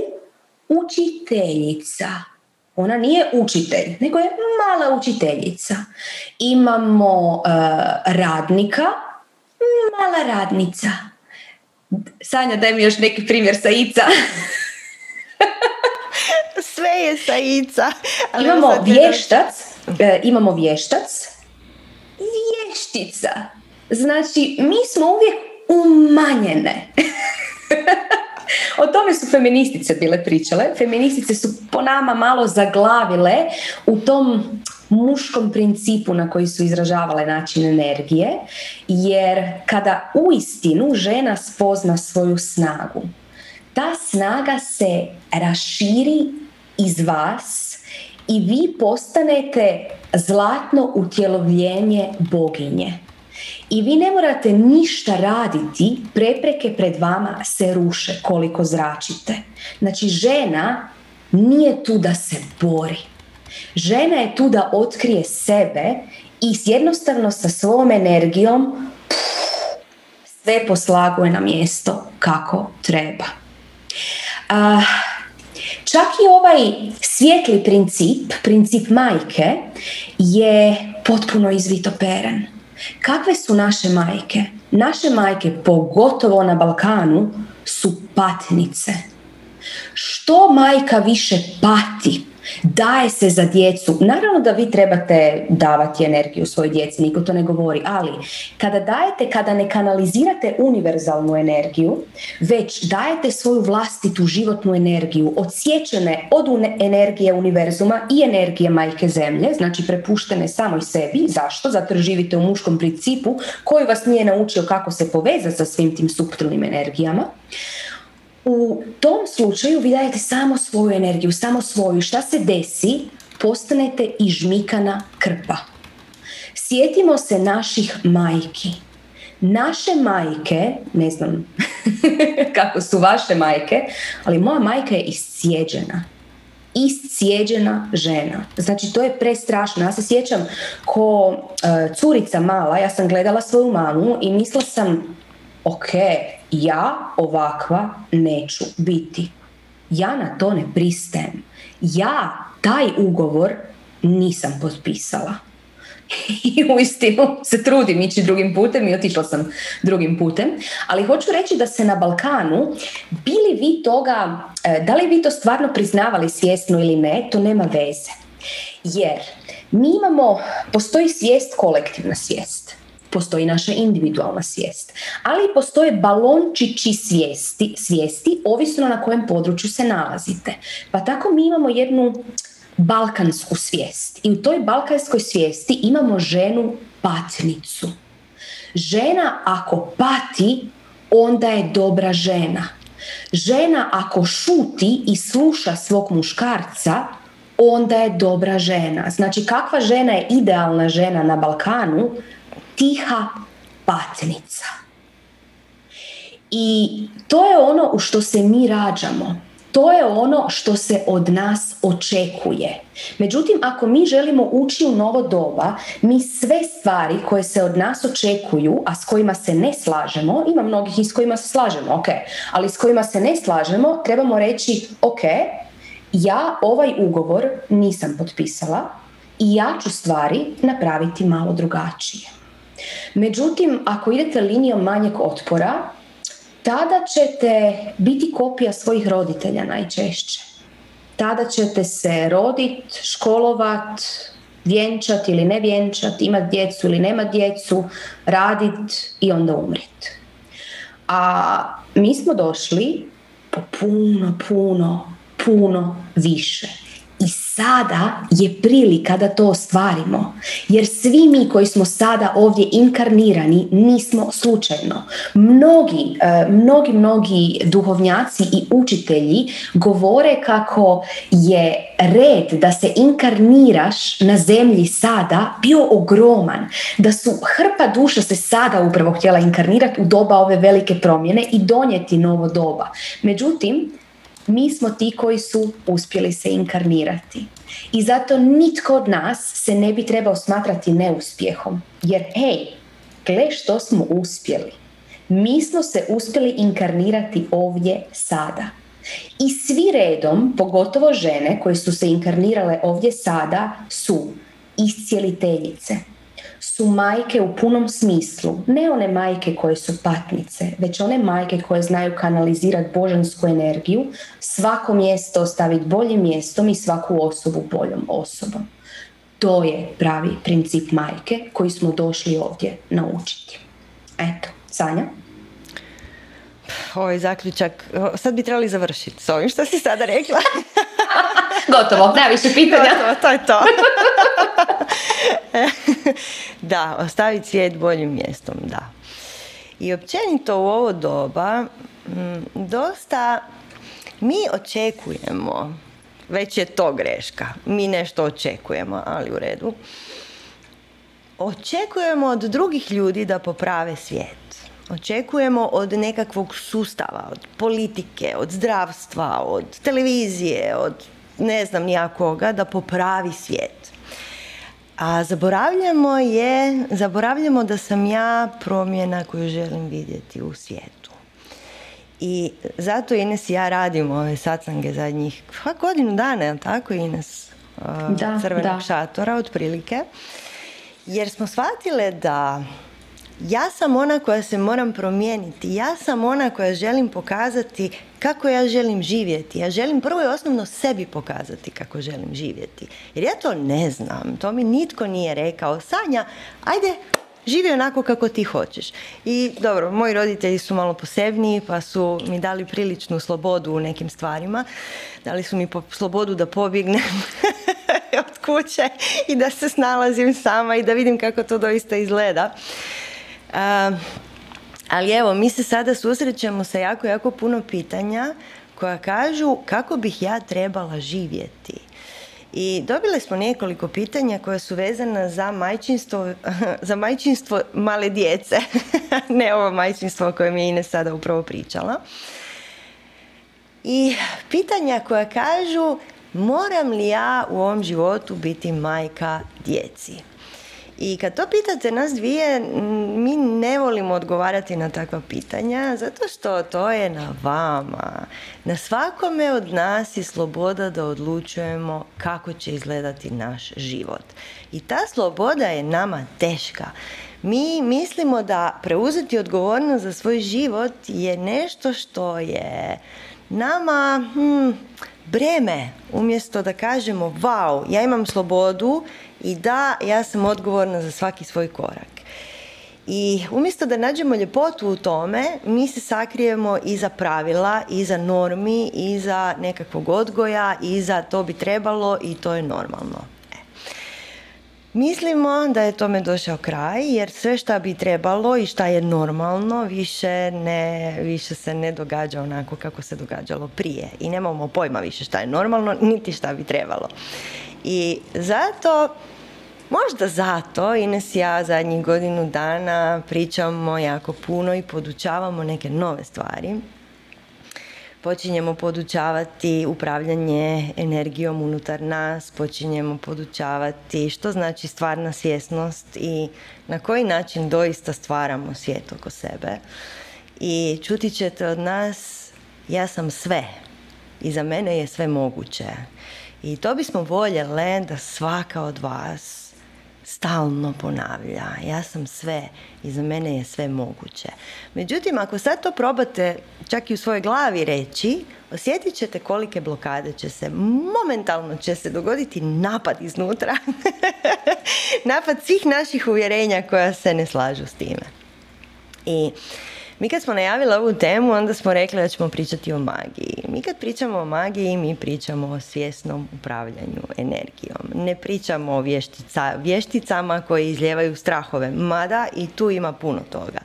učiteljica. Ona nije učitelj, nego je mala učiteljica. Imamo uh, radnika, mala radnica. Sanja, daj mi još neki primjer sa ica. Sve je sa ica. Ali imamo vještac, uh, imamo vještac, vještica. Znači, mi smo uvijek umanjene. O tome su feministice bile pričale. Feministice su po nama malo zaglavile u tom muškom principu na koji su izražavale način energije, jer kada uistinu žena spozna svoju snagu, ta snaga se raširi iz vas i vi postanete zlatno utjelovljenje boginje. I vi ne morate ništa raditi, prepreke pred vama se ruše koliko zračite. Znači, žena nije tu da se bori. Žena je tu da otkrije sebe i jednostavno sa svojom energijom pff, sve poslaguje na mjesto kako treba. Uh, čak i ovaj svijetli princip, princip majke, je potpuno izvitoperen. Kakve su naše majke? Naše majke, pogotovo na Balkanu, su patnice. Što majka više pati, daje se za djecu. Naravno da vi trebate davati energiju svojoj djeci, niko to ne govori, ali kada dajete, kada ne kanalizirate univerzalnu energiju, već dajete svoju vlastitu životnu energiju, odsječene od energije univerzuma i energije majke zemlje, znači prepuštene samoj sebi. Zašto? Zato živite u muškom principu koji vas nije naučio kako se poveza sa svim tim suptilnim energijama. U tom slučaju vi dajete samo svoju energiju, samo svoju. Šta se desi? Postanete ižmikana krpa. Sjetimo se naših majki. Naše majke, ne znam kako su vaše majke, ali moja majka je iscijeđena. Iscijeđena žena. Znači, to je prestrašno. Ja se sjećam ko e, curica mala, ja sam gledala svoju mamu i mislila sam, ok, ja ovakva neću biti. Ja na to ne pristajem. Ja taj ugovor nisam potpisala. I uistinu se trudim ići drugim putem i otišla sam drugim putem. Ali hoću reći da se na Balkanu, bili vi toga, da li vi to stvarno priznavali svjesno ili ne, to nema veze. Jer mi imamo, postoji svijest, kolektivna svijest. Postoji naša individualna svijest. Ali postoje balončići svijesti, svijesti ovisno na kojem području se nalazite. Pa tako mi imamo jednu balkansku svijest. I u toj balkanskoj svijesti imamo ženu patnicu. Žena ako pati, onda je dobra žena. Žena ako šuti i sluša svog muškarca, onda je dobra žena. Znači, kakva žena je idealna žena na Balkanu? Tiha patnica. I to je ono u što se mi rađamo. To je ono što se od nas očekuje. Međutim, ako mi želimo ući u novo doba, mi sve stvari koje se od nas očekuju, a s kojima se ne slažemo, ima mnogih i s kojima se slažemo, ok, ali s kojima se ne slažemo, trebamo reći, ok, ja ovaj ugovor nisam potpisala i ja ću stvari napraviti malo drugačije. Međutim, ako idete linijom manjeg otpora, tada ćete biti kopija svojih roditelja najčešće. Tada ćete se roditi, školovati, vjenčati ili ne vjenčati, imati djecu ili nema djecu, raditi i onda umriti. A mi smo došli po puno, puno, puno više. I sada je prilika da to ostvarimo. Jer svi mi koji smo sada ovdje inkarnirani nismo slučajno. Mnogi, mnogi, mnogi duhovnjaci i učitelji govore kako je red da se inkarniraš na zemlji sada bio ogroman. Da su hrpa duša se sada upravo htjela inkarnirati u doba ove velike promjene i donijeti novo doba. Međutim, mi smo ti koji su uspjeli se inkarnirati. I zato nitko od nas se ne bi trebao smatrati neuspjehom. Jer, hej, gle što smo uspjeli. Mi smo se uspjeli inkarnirati ovdje sada. I svi redom, pogotovo žene koje su se inkarnirale ovdje sada, su iscijeliteljice. Su majke u punom smislu, ne one majke koje su patnice, već one majke koje znaju kanalizirati božansku energiju, svako mjesto ostaviti boljim mjestom i svaku osobu boljom osobom. To je pravi princip majke koji smo došli ovdje naučiti. Eto, Sanja? Ovaj zaključak, sad bi trebali završiti s ovim što si sada rekla. Gotovo, najviše pitanja. Gotovo, to je to. Da, ostaviti svijet boljim mjestom, da. I općenito u ovo doba m, dosta mi očekujemo, već je to greška, mi nešto očekujemo, ali u redu. Očekujemo od drugih ljudi da poprave svijet. Očekujemo od nekakvog sustava, od politike, od zdravstva, od televizije, od ne znam ni ja koga, da popravi svijet. A zaboravljamo je, zaboravljamo da sam ja promjena koju želim vidjeti u svijetu. I zato Ines i ja radimo ove satsange zadnjih godinu dana, je li tako, Ines? Da, Crvenog da. Šatora, otprilike. Jer smo shvatile da ja sam ona koja se moram promijeniti, ja sam ona koja želim pokazati kako ja želim živjeti. Ja želim prvo i osnovno sebi pokazati kako želim živjeti. Jer ja to ne znam, to mi nitko nije rekao. Sanja, ajde, živi onako kako ti hoćeš. I dobro, moji roditelji su malo posebniji pa su mi dali priličnu slobodu u nekim stvarima. Dali su mi po- slobodu da pobjegnem od kuće i da se snalazim sama i da vidim kako to doista izgleda. Uh, Ali evo, mi se sada susrećemo sa jako, jako puno pitanja koja kažu kako bih ja trebala živjeti. I dobile smo nekoliko pitanja koja su vezana za majčinstvo, za majčinstvo male djece. Ne ovo majčinstvo o kojem je Ines sada upravo pričala. I pitanja koja kažu moram li ja u ovom životu biti majka djeci? I kad to pitate nas dvije, mi ne volimo odgovarati na takva pitanja, zato što to je na vama. Na svakome od nas je sloboda da odlučujemo kako će izgledati naš život. I ta sloboda je nama teška. Mi mislimo da preuzeti odgovornost za svoj život je nešto što je nama hmm, breme, umjesto da kažemo wow, ja imam slobodu i da, ja sam odgovorna za svaki svoj korak. I umjesto da nađemo ljepotu u tome, mi se sakrijemo iza pravila, iza normi, iza nekakvog odgoja, iza to bi trebalo i to je normalno. E. Mislimo da je tome došao kraj, jer sve šta bi trebalo i šta je normalno više, ne, više se ne događa onako kako se događalo prije. I nemamo pojma više šta je normalno, niti šta bi trebalo. I zato, možda zato, Ines i ja zadnjih godinu dana pričamo jako puno i podučavamo neke nove stvari. Počinjemo podučavati upravljanje energijom unutar nas, počinjemo podučavati što znači stvarna svjesnost i na koji način doista stvaramo svijet oko sebe. I čuti ćete od nas, ja sam sve i za mene je sve moguće. I to bismo voljele da svaka od vas stalno ponavlja. Ja sam sve i za mene je sve moguće. Međutim, ako sad to probate čak i u svojoj glavi reći, osjetit ćete kolike blokade će se. Momentalno će se dogoditi napad iznutra. Napad svih naših uvjerenja koja se ne slažu s time. I mi kad smo najavili ovu temu, onda smo rekli da ćemo pričati o magiji. Mi kad pričamo o magiji, mi pričamo o svjesnom upravljanju energijom. Ne pričamo o vještica, vješticama koje izljevaju strahove, mada i tu ima puno toga.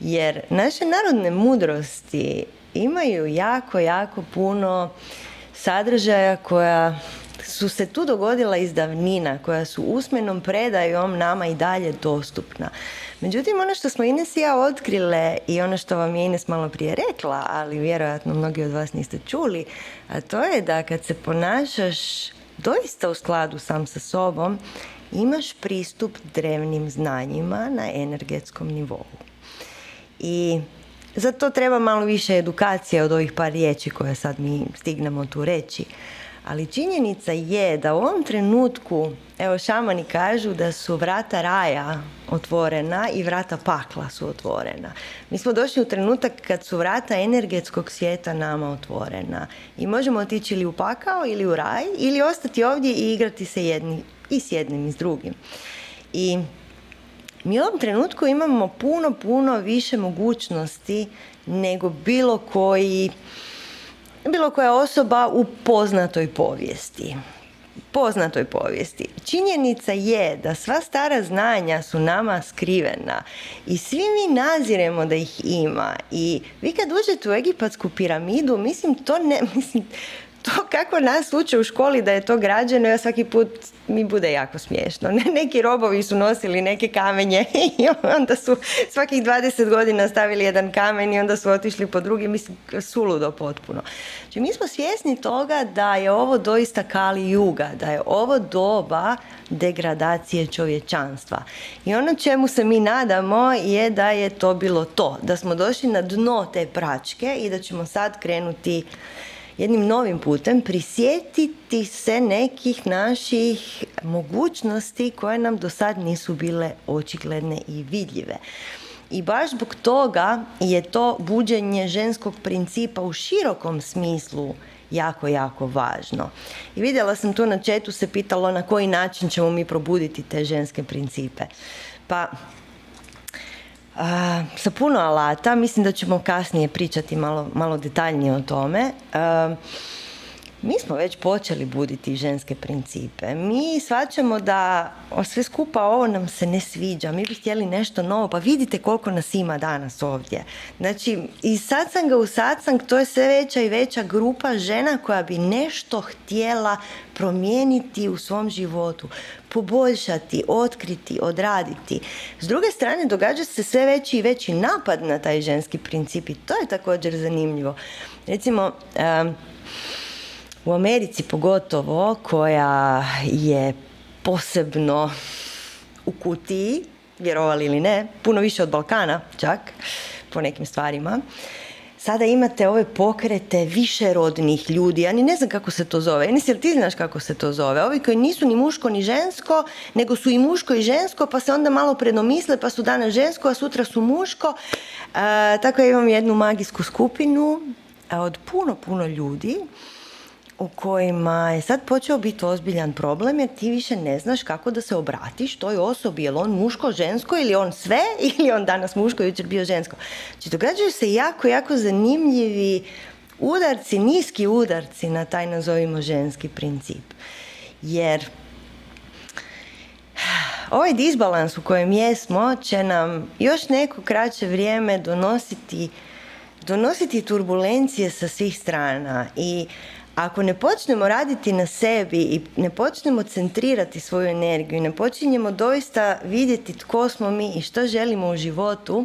Jer naše narodne mudrosti imaju jako, jako puno sadržaja koja su se tu dogodila iz davnina, koja su usmenom predajom nama i dalje dostupna. Međutim, ono što smo Ines i ja otkrile i ono što vam je Ines malo prije rekla, ali vjerojatno mnogi od vas niste čuli, a to je da kad se ponašaš doista u skladu sam sa sobom, imaš pristup drevnim znanjima na energetskom nivou. I za to treba malo više edukacije od ovih par riječi koje sad mi stignemo tu reći. Ali činjenica je da u ovom trenutku, evo šamani kažu da su vrata raja otvorena i vrata pakla su otvorena. Mi smo došli u trenutak kad su vrata energetskog svijeta nama otvorena. I možemo otići ili u pakao ili u raj ili ostati ovdje i igrati se jedni, i s jednim i s drugim. I mi u ovom trenutku imamo puno, puno više mogućnosti nego bilo koji... bilo koja osoba u poznatoj povijesti. Poznatoj povijesti. Činjenica je da sva stara znanja su nama skrivena i svi mi naziremo da ih ima. I vi kad uđete u egipatsku piramidu, mislim to ne, mislim to kako nas uče u školi da je to građeno, ja svaki put mi bude jako smiješno. Neki robovi su nosili neke kamenje i onda su svakih dvadeset godina stavili jedan kamen i onda su otišli po drugi, mislim, suludo potpuno. Znači, mi smo svjesni toga da je ovo doista Kali juga, da je ovo doba degradacije čovječanstva. I ono čemu se mi nadamo je da je to bilo to, da smo došli na dno te pračke i da ćemo sad krenuti jednim novim putem, prisjetiti se nekih naših mogućnosti koje nam do sad nisu bile očigledne i vidljive. I baš zbog toga je to buđenje ženskog principa u širokom smislu jako, jako važno. I vidjela sam tu na četu se pitalo na koji način ćemo mi probuditi te ženske principe. Pa... Uh, sa puno alata, mislim da ćemo kasnije pričati malo, malo detaljnije o tome. Uh, Mi smo već počeli buditi ženske principe. Mi shvaćamo da sve skupa ovo nam se ne sviđa. Mi bi htjeli nešto novo. Pa vidite koliko nas ima danas ovdje. Znači, iz satsanga u satsang to je sve veća i veća grupa žena koja bi nešto htjela promijeniti u svom životu, poboljšati, otkriti, odraditi. S druge strane, događa se sve veći i veći napad na taj ženski princip i to je također zanimljivo. Recimo, um, u Americi pogotovo, koja je posebno u kutiji, vjerovali ili ne, puno više od Balkana čak, po nekim stvarima, sada imate ove pokrete višerodnih ljudi. Ja ni ne znam kako se to zove. Ines, jel ti znaš kako se to zove? Ovi koji nisu ni muško ni žensko, nego su i muško i žensko, pa se onda malo predomisle, pa su danas žensko, a sutra su muško. E, tako ja imam jednu magijsku skupinu od puno, puno ljudi u kojima je sad počeo biti ozbiljan problem, jer ti više ne znaš kako da se obratiš toj osobi, je li on muško, žensko, ili on sve, ili on danas muško, jučer bio žensko. Znači, događaju se jako, jako zanimljivi udarci, niski udarci na taj, nazovimo, ženski princip. Jer ovaj disbalans u kojem jesmo će nam još neko kraće vrijeme donositi, donositi turbulencije sa svih strana i ako ne počnemo raditi na sebi i ne počnemo centrirati svoju energiju, ne počinjemo doista vidjeti tko smo mi i što želimo u životu,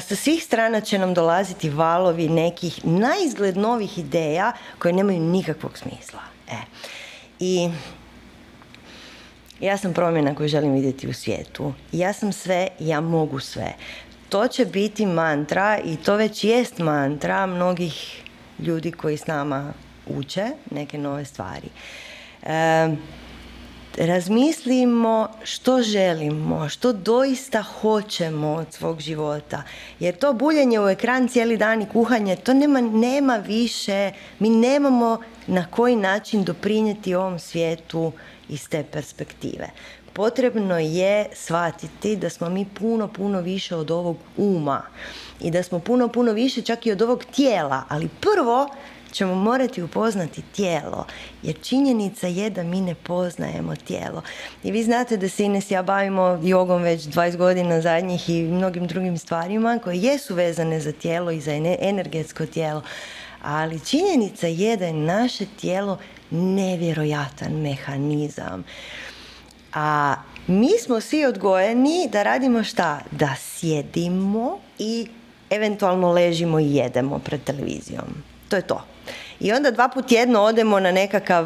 sa svih strana će nam dolaziti valovi nekih naizgled novih ideja koje nemaju nikakvog smisla. E. I ja sam promjena koju želim vidjeti u svijetu. Ja sam sve, ja mogu sve. To će biti mantra i to već jest mantra mnogih ljudi koji s nama uče neke nove stvari. E, razmislimo što želimo, što doista hoćemo od svog života. Jer to buljanje u ekran cijeli dan i kuhanje, to nema, nema više. Mi nemamo na koji način doprinijeti ovom svijetu iz te perspektive. Potrebno je shvatiti da smo mi puno, puno više od ovog uma i da smo puno, puno više čak i od ovog tijela, ali prvo ćemo morati upoznati tijelo, jer činjenica je da mi ne poznajemo tijelo. I vi znate da se Ines i ja bavimo jogom već dvadeset godina zadnjih i mnogim drugim stvarima koje jesu vezane za tijelo i za energetsko tijelo, ali činjenica je da je naše tijelo nevjerojatan mehanizam. A mi smo svi odgojeni da radimo šta? Da sjedimo i eventualno ležimo i jedemo pred televizijom. To je to. I onda dva put jedno odemo na nekakav,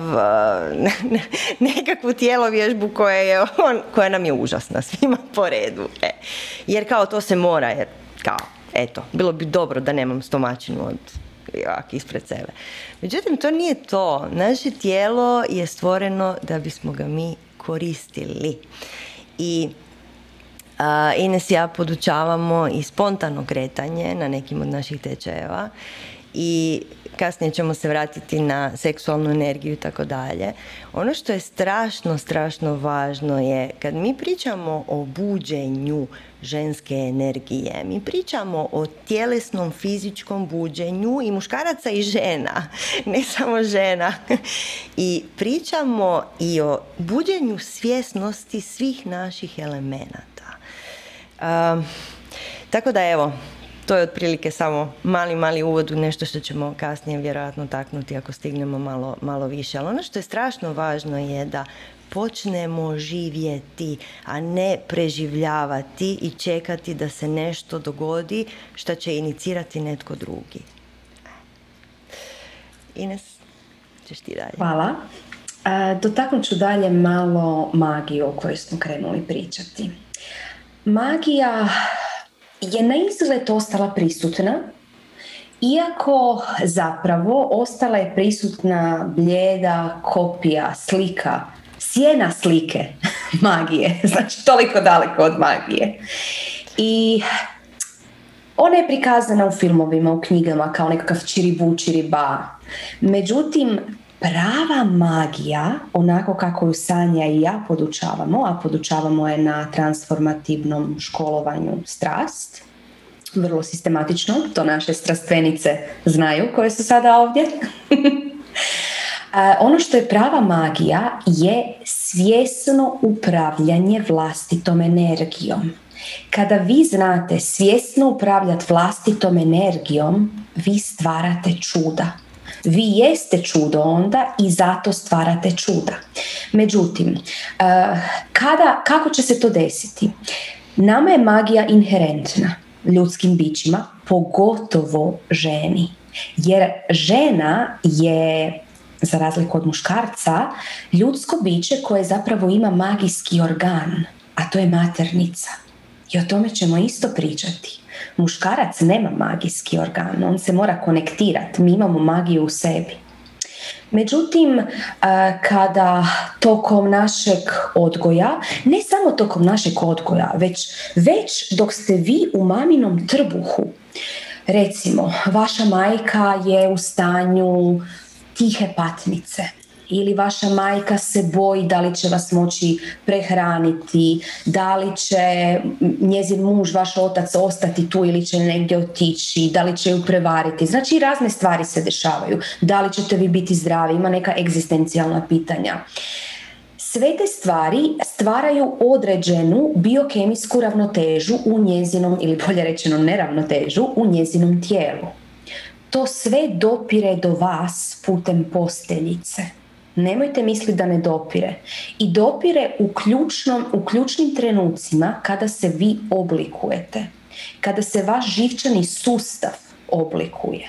nekakvu tijelovježbu koja, je on, koja nam je užasna svima po redu. E. Jer kao to se mora, jer kao, eto, bilo bi dobro da nemam stomačinu od jak ispred sebe. Međutim, to nije to. Naše tijelo je stvoreno da bismo ga mi koristili. I a, Ines i ja podučavamo i spontano kretanje na nekim od naših tečajeva i kasnije ćemo se vratiti na seksualnu energiju i tako dalje. Ono što je strašno, strašno važno je kad mi pričamo o buđenju ženske energije, mi pričamo o tjelesnom, fizičkom buđenju i muškaraca i žena, ne samo žena. I pričamo i o buđenju svjesnosti svih naših elemenata. Um, tako da evo, to je otprilike samo mali, mali uvod u nešto što ćemo kasnije vjerojatno taknuti ako stignemo malo, malo više. Ali ono što je strašno važno je da počnemo živjeti, a ne preživljavati i čekati da se nešto dogodi što će inicirati netko drugi. Ines, ćeš ti dalje. Hvala. E, dotaknut ću dalje malo magiju o kojoj smo krenuli pričati. Magija je na izgled ostala prisutna, iako zapravo ostala je prisutna blijeda kopija, slika, sjena slike magije. Znači, toliko daleko od magije. I ona je prikazana u filmovima, u knjigama kao nekakav čiribu, čiriba. Međutim, prava magija, onako kako ju Sanja i ja podučavamo, a podučavamo je na transformativnom školovanju Strast, vrlo sistematično, to naše strastrenice znaju koje su sada ovdje, Ono što je prava magija je svjesno upravljanje vlastitom energijom. Kada vi znate svjesno upravljati vlastitom energijom, vi stvarate čuda. Vi jeste čudo onda i zato stvarate čuda. Međutim, kada, kako će se to desiti? Nama je magija inherentna ljudskim bićima, pogotovo ženi. Jer žena je, za razliku od muškarca, ljudsko biće koje zapravo ima magijski organ, a to je maternica. I o tome ćemo isto pričati. Muškarac nema magijski organ, on se mora konektirati, mi imamo magiju u sebi. Međutim, kada tokom našeg odgoja, ne samo tokom našeg odgoja, već, već dok ste vi u maminom trbuhu, recimo, vaša majka je u stanju tihe patnice, ili vaša majka se boji da li će vas moći prehraniti, da li će njezin muž, vaš otac, ostati tu ili će negdje otići, da li će ju prevariti. Znači, razne stvari se dešavaju. Da li ćete vi biti zdravi, ima neka egzistencijalna pitanja. Sve te stvari stvaraju određenu biokemijsku ravnotežu u njezinom, ili bolje rečeno neravnotežu, u njezinom tijelu. To sve dopire do vas putem posteljice. Nemojte misliti da ne dopire. I dopire u, ključnom, u ključnim trenucima kada se vi oblikujete. Kada se vaš živčani sustav oblikuje.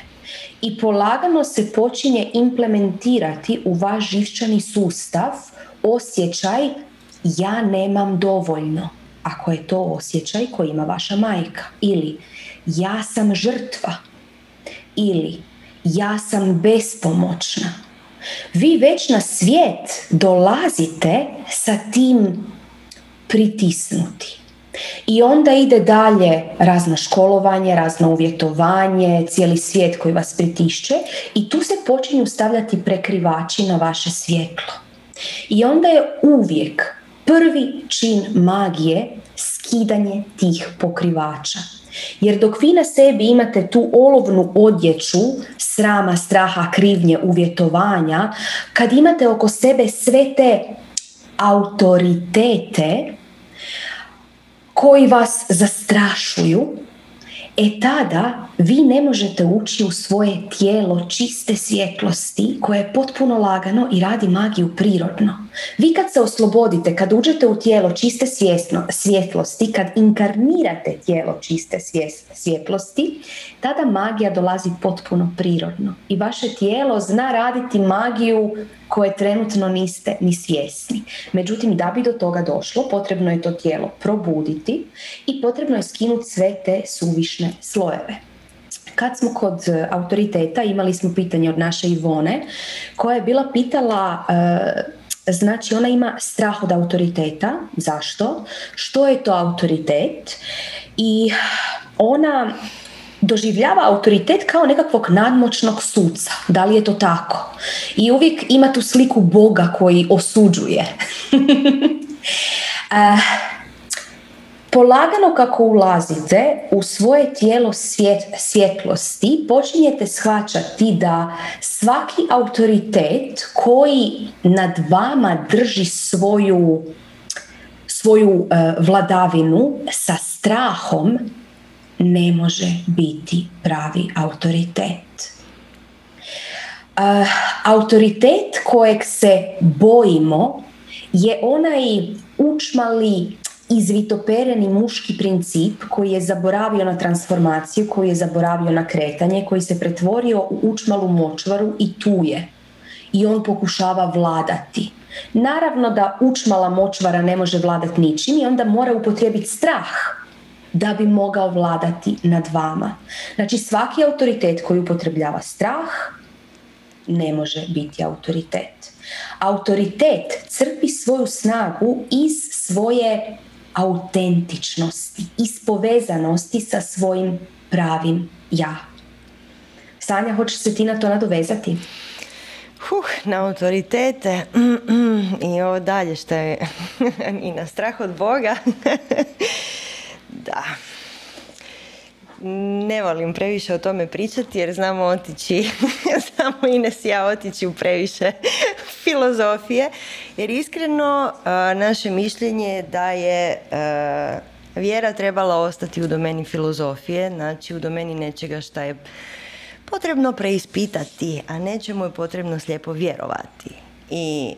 I polagano se počinje implementirati u vaš živčani sustav osjećaj ja nemam dovoljno. Ako je to osjećaj koji ima vaša majka. Ili ja sam žrtva. Ili ja sam bespomoćna. Vi već na svijet dolazite sa tim pritisnuti. I onda ide dalje razno školovanje, razno uvjetovanje, cijeli svijet koji vas pritišće i tu se počinju stavljati prekrivači na vaše svjetlo. I onda je uvijek prvi čin magije skidanje tih pokrivača. Jer dok vi na sebi imate tu olovnu odjeću srama, straha, krivnje, uvjetovanja, kad imate oko sebe sve te autoritete koji vas zastrašuju, e tada vi ne možete ući u svoje tijelo čiste svjetlosti koje je potpuno lagano i radi magiju prirodno. Vi kad se oslobodite, kad uđete u tijelo čiste svjesno, svjetlosti, kad inkarnirate tijelo čiste svjetlosti, tada magija dolazi potpuno prirodno. I vaše tijelo zna raditi magiju koje trenutno niste ni svjesni. Međutim, da bi do toga došlo, potrebno je to tijelo probuditi i potrebno je skinuti sve te suvišne slojeve. Kad smo kod autoriteta, imali smo pitanje od naše Ivone, koja je bila pitala... Uh, Znači, ona ima strah od autoriteta. Zašto? Što je to autoritet? I ona doživljava autoritet kao nekakvog nadmoćnog suca. Da li je to tako? I uvijek ima tu sliku Boga koji osuđuje. Polagano kako ulazite u svoje tijelo svjet, svjetlosti, počinjete shvaćati da svaki autoritet koji nad vama drži svoju, svoju uh, vladavinu sa strahom ne može biti pravi autoritet. Uh, autoritet kojeg se bojimo je onaj učmali izvitopereni muški princip koji je zaboravio na transformaciju, koji je zaboravio na kretanje, koji se pretvorio u učmalu močvaru i tu je. I on pokušava vladati. Naravno da učmala močvara ne može vladati ničim i onda mora upotrijebiti strah da bi mogao vladati nad vama. Znači, svaki autoritet koji upotrebljava strah ne može biti autoritet. Autoritet crpi svoju snagu iz svoje autentičnosti, ispovezanosti sa svojim pravim ja. Sanja, hoćeš se ti na to nadovezati? Huh, na autoritete i ovo dalje što je i na strah od Boga. Da. Ne volim previše o tome pričati jer znamo otići samo Ines i ja otići u previše filozofije, jer iskreno naše mišljenje je da je vjera trebala ostati u domeni filozofije, znači u domeni nečega što je potrebno preispitati, a nečemu je potrebno slijepo vjerovati. I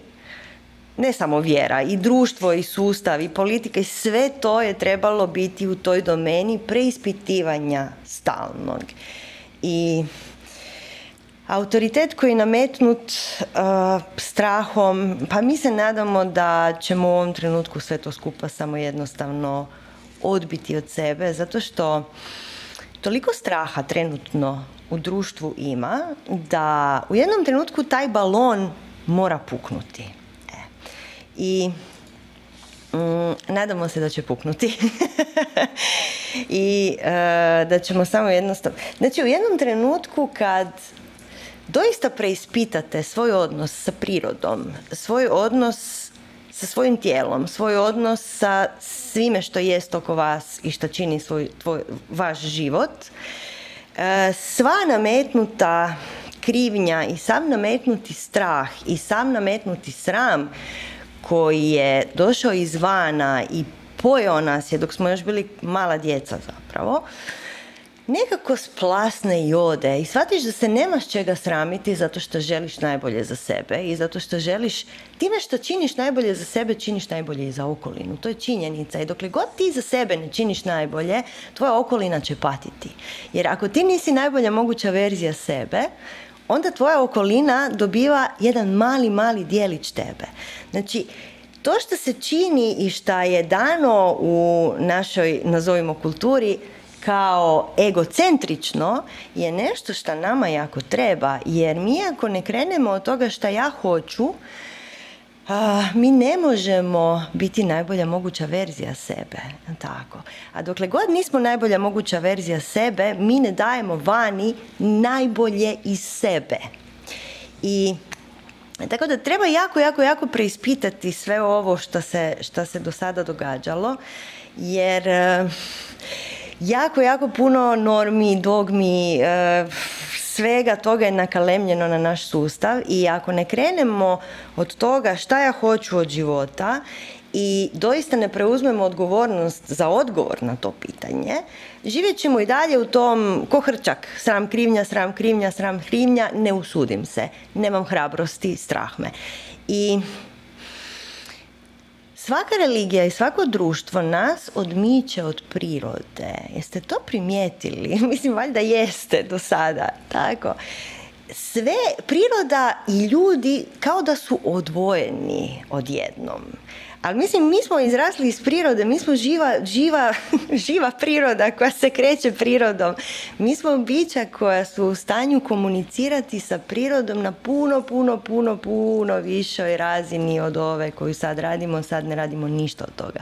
ne samo vjera, i društvo, i sustav, i politika, i sve to je trebalo biti u toj domeni preispitivanja stalnog. I autoritet koji je nametnut uh, strahom, pa mi se nadamo da ćemo u ovom trenutku sve to skupa samo jednostavno odbiti od sebe, zato što toliko straha trenutno u društvu ima da u jednom trenutku taj balon mora puknuti. E. I mm, nadamo se da će puknuti. I uh, da ćemo samo jednostavno... Znači, u jednom trenutku kad doista preispitate svoj odnos sa prirodom, svoj odnos sa svojim tijelom, svoj odnos sa svime što jest oko vas i što čini svoj, tvoj, vaš život, sva nametnuta krivnja i sam nametnuti strah i sam nametnuti sram koji je došao izvana i pojao nas je dok smo još bili mala djeca zapravo, nekako splasne i ode i shvatiš da se nemaš čega sramiti zato što želiš najbolje za sebe i zato što želiš, time što činiš najbolje za sebe, činiš najbolje i za okolinu. To je činjenica i dokle god ti za sebe ne činiš najbolje, tvoja okolina će patiti. Jer ako ti nisi najbolja moguća verzija sebe, onda tvoja okolina dobiva jedan mali, mali dijelić tebe. Znači, to što se čini i što je dano u našoj, nazovimo, kulturi, kao egocentrično je nešto što nama jako treba, jer mi ako ne krenemo od toga što ja hoću, a, mi ne možemo biti najbolja moguća verzija sebe. Tako. A dokle god nismo najbolja moguća verzija sebe, mi ne dajemo vani najbolje iz sebe. I tako da treba jako, jako, jako preispitati sve ovo što se, što se do sada događalo, jer... Jako, jako puno normi, dogmi, svega toga je nakalemljeno na naš sustav i ako ne krenemo od toga šta ja hoću od života i doista ne preuzmemo odgovornost za odgovor na to pitanje, živjet ćemo i dalje u tom ko hrčak, sram krivnja, sram krivnja, sram krivnja, ne usudim se, nemam hrabrosti, strah me. I svaka religija i svako društvo nas odmiče od prirode. Jeste to primijetili? Mislim, valjda jeste do sada. Tako. Sve priroda i ljudi kao da su odvojeni odjednom. Ali mislim, mi smo izrasli iz prirode, mi smo živa, živa, živa priroda koja se kreće prirodom. Mi smo bića koja su u stanju komunicirati sa prirodom na puno, puno, puno, puno višoj razini od ove koju sad radimo, sad ne radimo ništa od toga.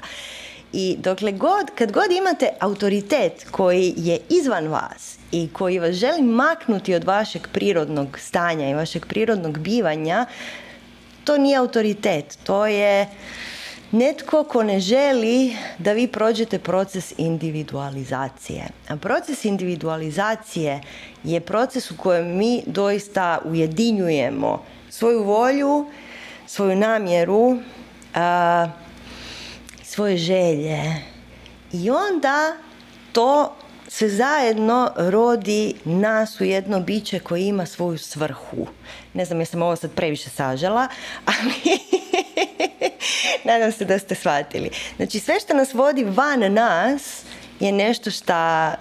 I dokle god, kad god imate autoritet koji je izvan vas i koji vas želi maknuti od vašeg prirodnog stanja i vašeg prirodnog bivanja, to nije autoritet, to je... Netko ko ne želi da vi prođete proces individualizacije. A proces individualizacije je proces u kojem mi doista ujedinjujemo svoju volju, svoju namjeru, a, svoje želje. I onda to sve zajedno rodi nas u jedno biće koje ima svoju svrhu. Ne znam, ja sam ovo sad previše sažela, ali... Nadam se da ste shvatili. Znači, sve što nas vodi van nas je nešto što uh,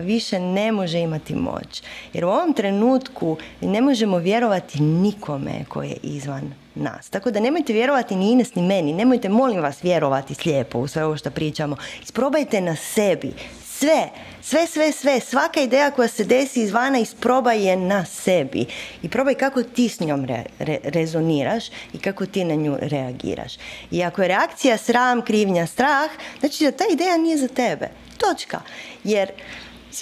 više ne može imati moć. Jer u ovom trenutku ne možemo vjerovati nikome koji je izvan nas. Tako da nemojte vjerovati ni Ines ni meni. Nemojte, molim vas, vjerovati slijepo u sve ovo što pričamo. Isprobajte na sebi. Sve, sve, sve, sve, svaka ideja koja se desi izvana isprobaj je na sebi i probaj kako ti s njom re, re, rezoniraš i kako ti na nju reagiraš. I ako je reakcija sram, krivnja, strah, znači da ta ideja nije za tebe. Točka. Jer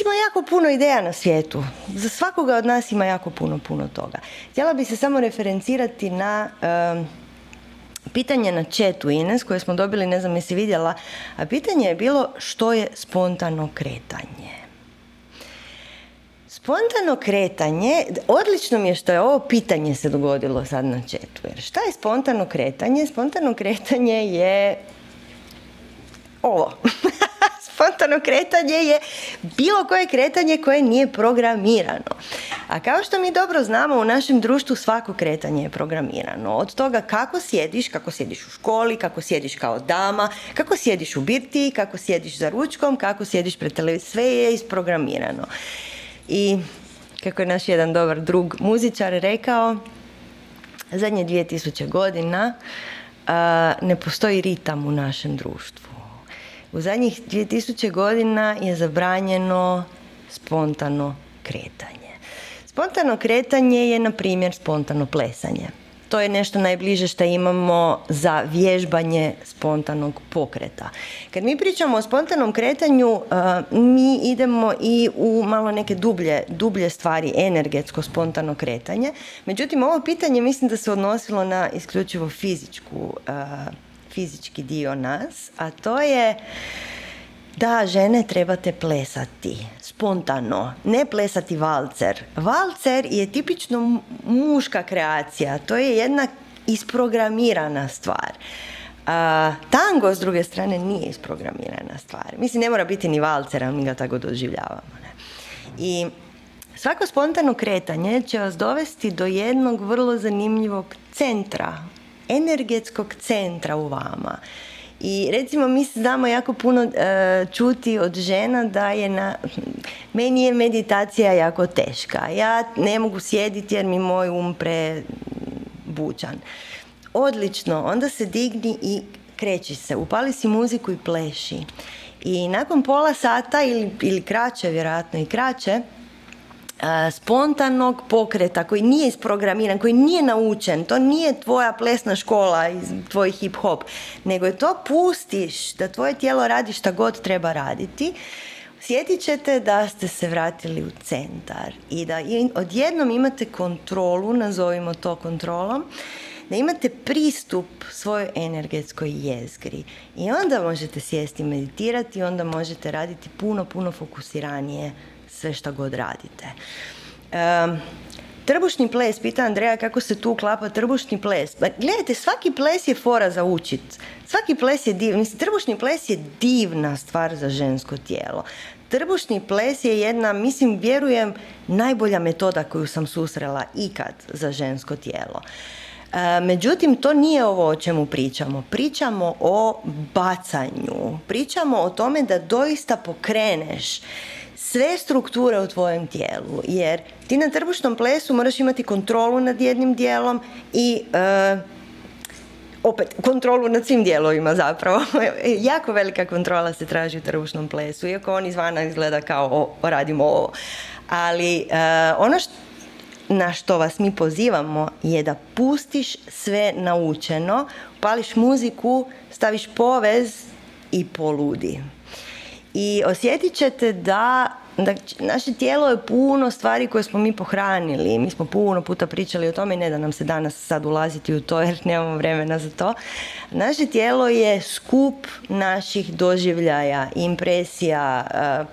ima jako puno ideja na svijetu. Za svakoga od nas ima jako puno, puno toga. Htjela bi se samo referencirati na... Um, Pitanje na chatu, Ines, koje smo dobili, ne znam jesi vidjela, a pitanje je bilo što je spontano kretanje. Spontano kretanje, odlično mi je što je ovo pitanje se dogodilo sad na chatu. Jer šta je spontano kretanje? Spontano kretanje je ovo. Spontano kretanje je bilo koje kretanje koje nije programirano. A kao što mi dobro znamo, u našem društvu svako kretanje je programirano. Od toga kako sjediš, kako sjediš u školi, kako sjediš kao dama, kako sjediš u birtiji, kako sjediš za ručkom, kako sjediš pred televizijom, sve je isprogramirano. I kako je naš jedan dobar drug muzičar rekao, zadnje dvije tisuće godina a, ne postoji ritam u našem društvu. U zadnjih dvije tisuće godina je zabranjeno spontano kretanje. Spontano kretanje je, na primjer, spontano plesanje. To je nešto najbliže što imamo za vježbanje spontanog pokreta. Kad mi pričamo o spontanom kretanju, mi idemo i u malo neke dublje, dublje stvari, energetsko spontano kretanje. Međutim, ovo pitanje mislim da se odnosilo na isključivo fizičku, fizički dio nas, a to je da žene trebate plesati spontano, ne plesati valcer. Valcer je tipično muška kreacija, to je jedna isprogramirana stvar. A, tango, s druge strane, nije isprogramirana stvar. Mislim, ne mora biti ni valcer, ali mi ga tako doživljavamo. Ne? I svako spontano kretanje će vas dovesti do jednog vrlo zanimljivog centra, energetskog centra u vama. I recimo mi se znamo jako puno uh, čuti od žena da je na, meni je meditacija jako teška. Ja ne mogu sjediti jer mi moj um prebučan. Odlično, onda se digni i kreći se. Upali si muziku i pleši. I nakon pola sata ili, ili kraće, vjerojatno i kraće, spontanog pokreta koji nije isprogramiran, koji nije naučen, to nije tvoja plesna škola i tvoj hip-hop, nego je to pustiš da tvoje tijelo radi šta god treba raditi, sjetit ćete da ste se vratili u centar i da odjednom imate kontrolu, nazovimo to kontrolom, da imate pristup svojoj energetskoj jezgri. I onda možete sjesti meditirati, onda možete raditi puno, puno fokusiranije sve što god radite. Um, trbušni ples, pita Andreja kako se tu uklapa trbušni ples. Gledajte, svaki ples je fora za učit. Svaki ples je divni. Trbušni ples je divna stvar za žensko tijelo. Trbušni ples je jedna, mislim, vjerujem, najbolja metoda koju sam susrela ikad za žensko tijelo. Međutim, to nije ovo o čemu pričamo. Pričamo o bacanju. Pričamo o tome da doista pokreneš sve strukture u tvojem tijelu, jer ti na trbušnom plesu moraš imati kontrolu nad jednim dijelom i e, opet kontrolu nad svim dijelovima zapravo. Jako velika kontrola se traži u trbušnom plesu, iako on izvana izgleda kao o, radimo ovo. Ali e, ono što, na što vas mi pozivamo je da pustiš sve naučeno, upališ muziku, staviš povez i poludi. I osjetit ćete da, da naše tijelo je puno stvari koje smo mi pohranili. Mi smo puno puta pričali o tome i ne da nam se danas sad ulaziti u to jer nemamo vremena za to. Naše tijelo je skup naših doživljaja, impresija,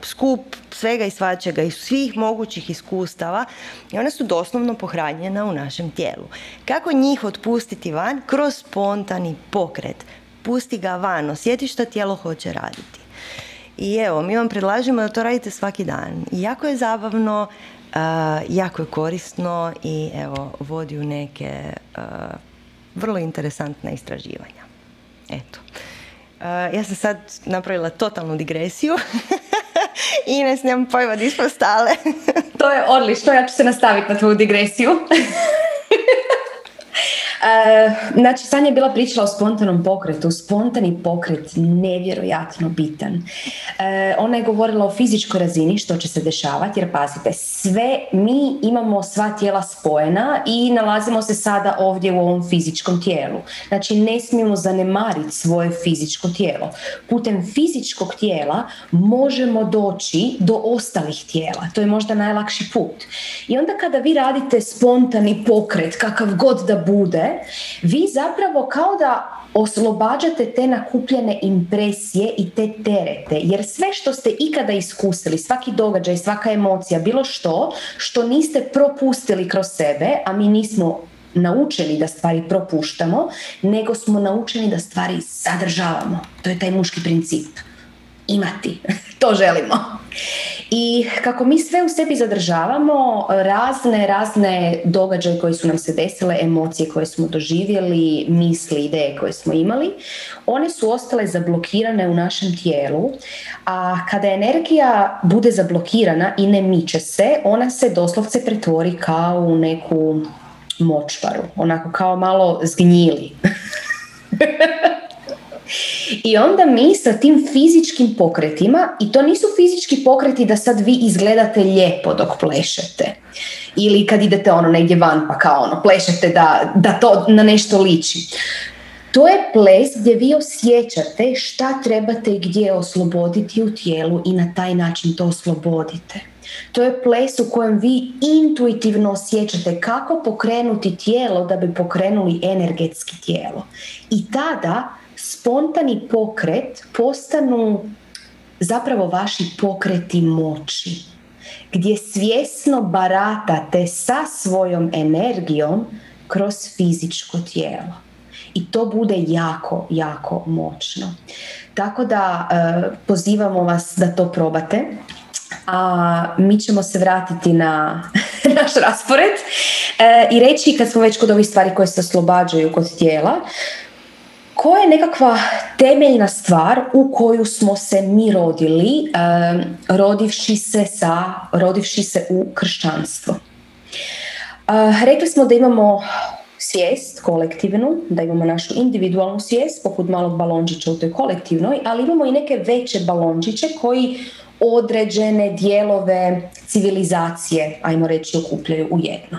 skup svega i svačega i svih mogućih iskustava i ona su doslovno pohranjena u našem tijelu. Kako njih otpustiti van? Kroz spontani pokret. Pusti ga van, osjeti što tijelo hoće raditi. I evo, mi vam predlažemo da to radite svaki dan. I jako je zabavno, uh, jako je korisno i evo, vodi u neke uh, vrlo interesantna istraživanja. Eto. Uh, ja sam sad napravila totalnu digresiju. Ines, nemam pojma di smo stale. To je odlično, ja ću se nastaviti na tvoju digresiju. Uh, znači, Sanja je bila pričala o spontanom pokretu. Spontani pokret nevjerojatno bitan. Uh, ona je govorila o fizičkoj razini, što će se dešavati, jer pazite, sve mi imamo sva tijela spojena i nalazimo se sada ovdje u ovom fizičkom tijelu. Znači, ne smijemo zanemariti svoje fizičko tijelo. Putem fizičkog tijela možemo doći do ostalih tijela. To je možda najlakši put. I onda kada vi radite spontani pokret, kakav god da bude, vi zapravo kao da oslobađate te nakupljene impresije i te terete. Jer sve što ste ikada iskusili, svaki događaj, svaka emocija, bilo što, što niste propustili kroz sebe, a mi nismo naučeni da stvari propuštamo, nego smo naučeni da stvari sadržavamo. To je taj muški princip. Imati. To želimo. I kako mi sve u sebi zadržavamo, razne, razne događaje koji su nam se desile, emocije koje smo doživjeli, misli, ideje koje smo imali, one su ostale zablokirane u našem tijelu, a kada energija bude zablokirana i ne miče se, ona se doslovce pretvori kao u neku močvaru, onako kao malo zgnjili. I onda mi sa tim fizičkim pokretima, i to nisu fizički pokreti da sad vi izgledate lijepo dok plešete ili kad idete ono negdje van pa kao ono plešete da, da to na nešto liči. To je ples gdje vi osjećate šta trebate i gdje osloboditi u tijelu i na taj način to oslobodite. To je ples u kojem vi intuitivno osjećate kako pokrenuti tijelo da bi pokrenuli energetski tijelo. I tada spontani pokret postanu zapravo vaši pokreti moći, gdje svjesno baratate sa svojom energijom kroz fizičko tijelo. I to bude jako, jako moćno. Tako da e, pozivamo vas da to probate. A mi ćemo se vratiti na naš raspored e, i reći, kad smo već kod ovih stvari koje se oslobađaju kod tijela, koja je nekakva temeljna stvar u koju smo se mi rodili, e, rodivši se, sa, rodivši se u kršćanstvo. E, rekli smo da imamo svijest kolektivnu, da imamo našu individualnu svijest, poput malog balončića u toj kolektivnoj, ali imamo i neke veće balončiće koji određene dijelove civilizacije, ajmo reći, okupljaju u jedno.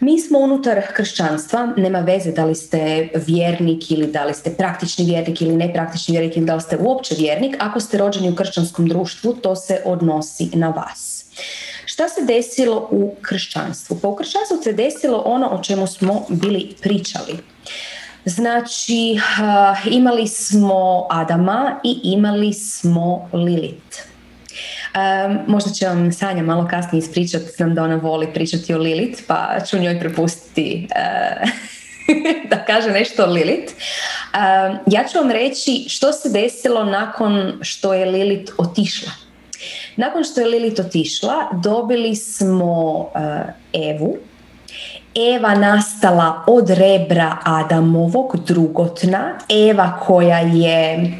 Mi smo unutar kršćanstva, nema veze da li ste vjernik ili da li ste praktični vjernik ili nepraktični vjernik ili da li ste uopće vjernik, ako ste rođeni u kršćanskom društvu, to se odnosi na vas. Šta se desilo u kršćanstvu? Pa u kršćanstvu se desilo ono o čemu smo bili pričali. Znači, imali smo Adama i imali smo Lilith. Um, možda će vam Sanja malo kasnije ispričati, znam da ona voli pričati o Lilith, pa ću njoj prepustiti uh, da kaže nešto o Lilith. Um, ja ću vam reći što se desilo nakon što je Lilith otišla. Nakon što je Lilith otišla, dobili smo uh, Evu. Eva nastala od rebra Adamovog, drugotna. Eva koja je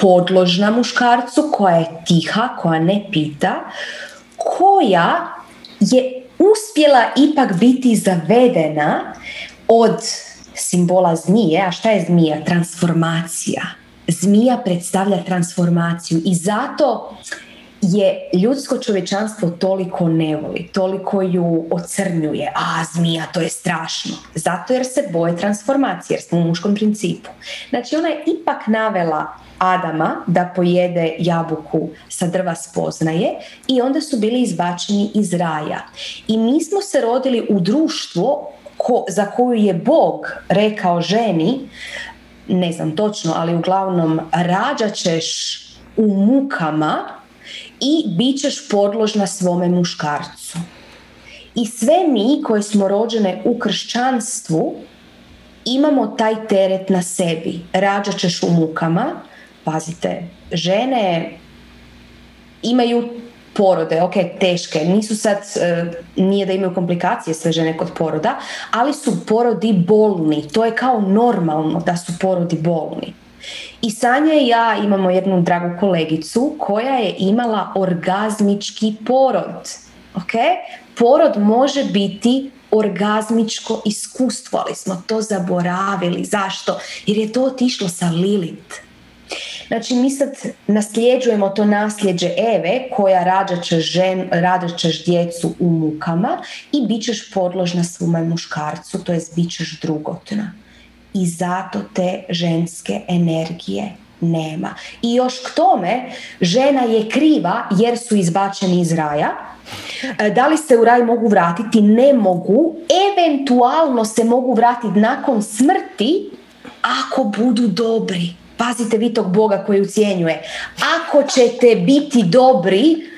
podložna muškarcu, koja je tiha, koja ne pita, koja je uspjela ipak biti zavedena od simbola zmije. A šta je zmija? Transformacija. Zmija predstavlja transformaciju i zato je ljudsko čovječanstvo toliko ne voli, toliko ju ocrnjuje. A, zmija, to je strašno. Zato jer se boje transformacije, jer smo u muškom principu. Znači, ona je ipak navela Adama da pojede jabuku sa drva spoznaje i onda su bili izbačeni iz raja. I mi smo se rodili u društvo ko, za koju je Bog rekao ženi, ne znam točno, ali uglavnom rađat ćeš u mukama i bit ćeš podložna svome muškarcu. I sve mi koje smo rođene u kršćanstvu imamo taj teret na sebi. Rađat ćeš u mukama. Pazite, žene imaju porode, ok, teške, nisu sad, nije da imaju komplikacije sve žene kod poroda, ali su porodi bolni. To je kao normalno da su porodi bolni. I Sanja i ja imamo jednu dragu kolegicu koja je imala orgazmički porod. Okay? Porod može biti orgazmičko iskustvo, ali smo to zaboravili. Zašto? Jer je to otišlo sa Lilith. Znači, mi sad nasljeđujemo to nasljeđe Eve koja rađat ćeš, žen, rađat ćeš djecu u mukama i bit ćeš podložna svome muškarcu, to jest bit ćeš drugotna. I zato te ženske energije nema. I još k tome, žena je kriva jer su izbačeni iz raja, Da li se u raj mogu vratiti? Ne mogu. Eventualno se mogu vratiti nakon smrti ako budu dobri. Pazite vi tog Boga koji ucjenjuje. Ako ćete biti dobri,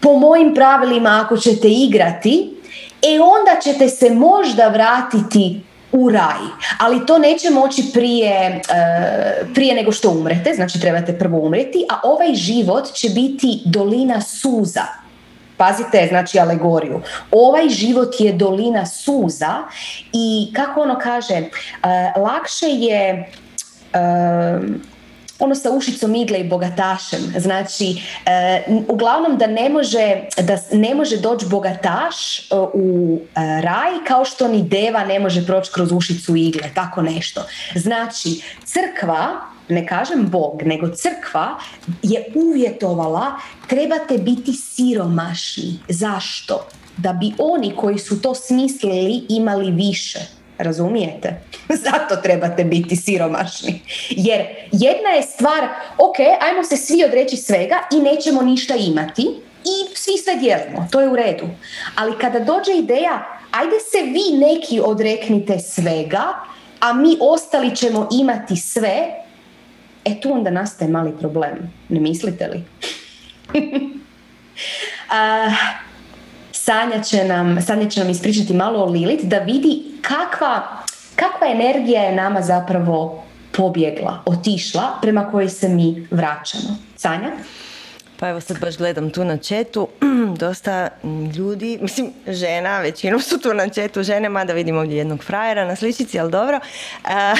po mojim pravilima, ako ćete igrati, e onda ćete se možda vratiti u raj, ali to neće moći prije, uh, prije nego što umrete, znači trebate prvo umreti, a ovaj život će biti dolina suza. Pazite, znači alegoriju. Ovaj život je dolina suza i kako ono kaže, uh, lakše je... Uh, ono sa ušicom igle i bogatašem. Znači, e, uglavnom da ne može, da ne može doći bogataš e, u e, raj kao što ni deva ne može proći kroz ušicu igle, tako nešto. Znači, crkva, ne kažem Bog, nego crkva je uvjetovala trebate biti siromašni. Zašto? Da bi oni koji su to smislili imali više. Razumijete? Zato trebate biti siromašni. Jer jedna je stvar, ok, ajmo se svi odreći svega i nećemo ništa imati i svi sve dijelimo, to je u redu. Ali kada dođe ideja, ajde se vi neki odreknite svega, a mi ostali ćemo imati sve, e tu onda nastaje mali problem, ne mislite li? A... Sanja će nam, Sanja će nam ispričati malo o Lilith da vidi kakva, kakva energija je nama zapravo pobjegla, otišla, prema kojoj se mi vraćamo. Sanja? Pa evo sad baš gledam tu na chatu, dosta ljudi, mislim žena, većinom su tu na chatu žene, mada vidim ovdje jednog frajera na sličici, ali dobro. A,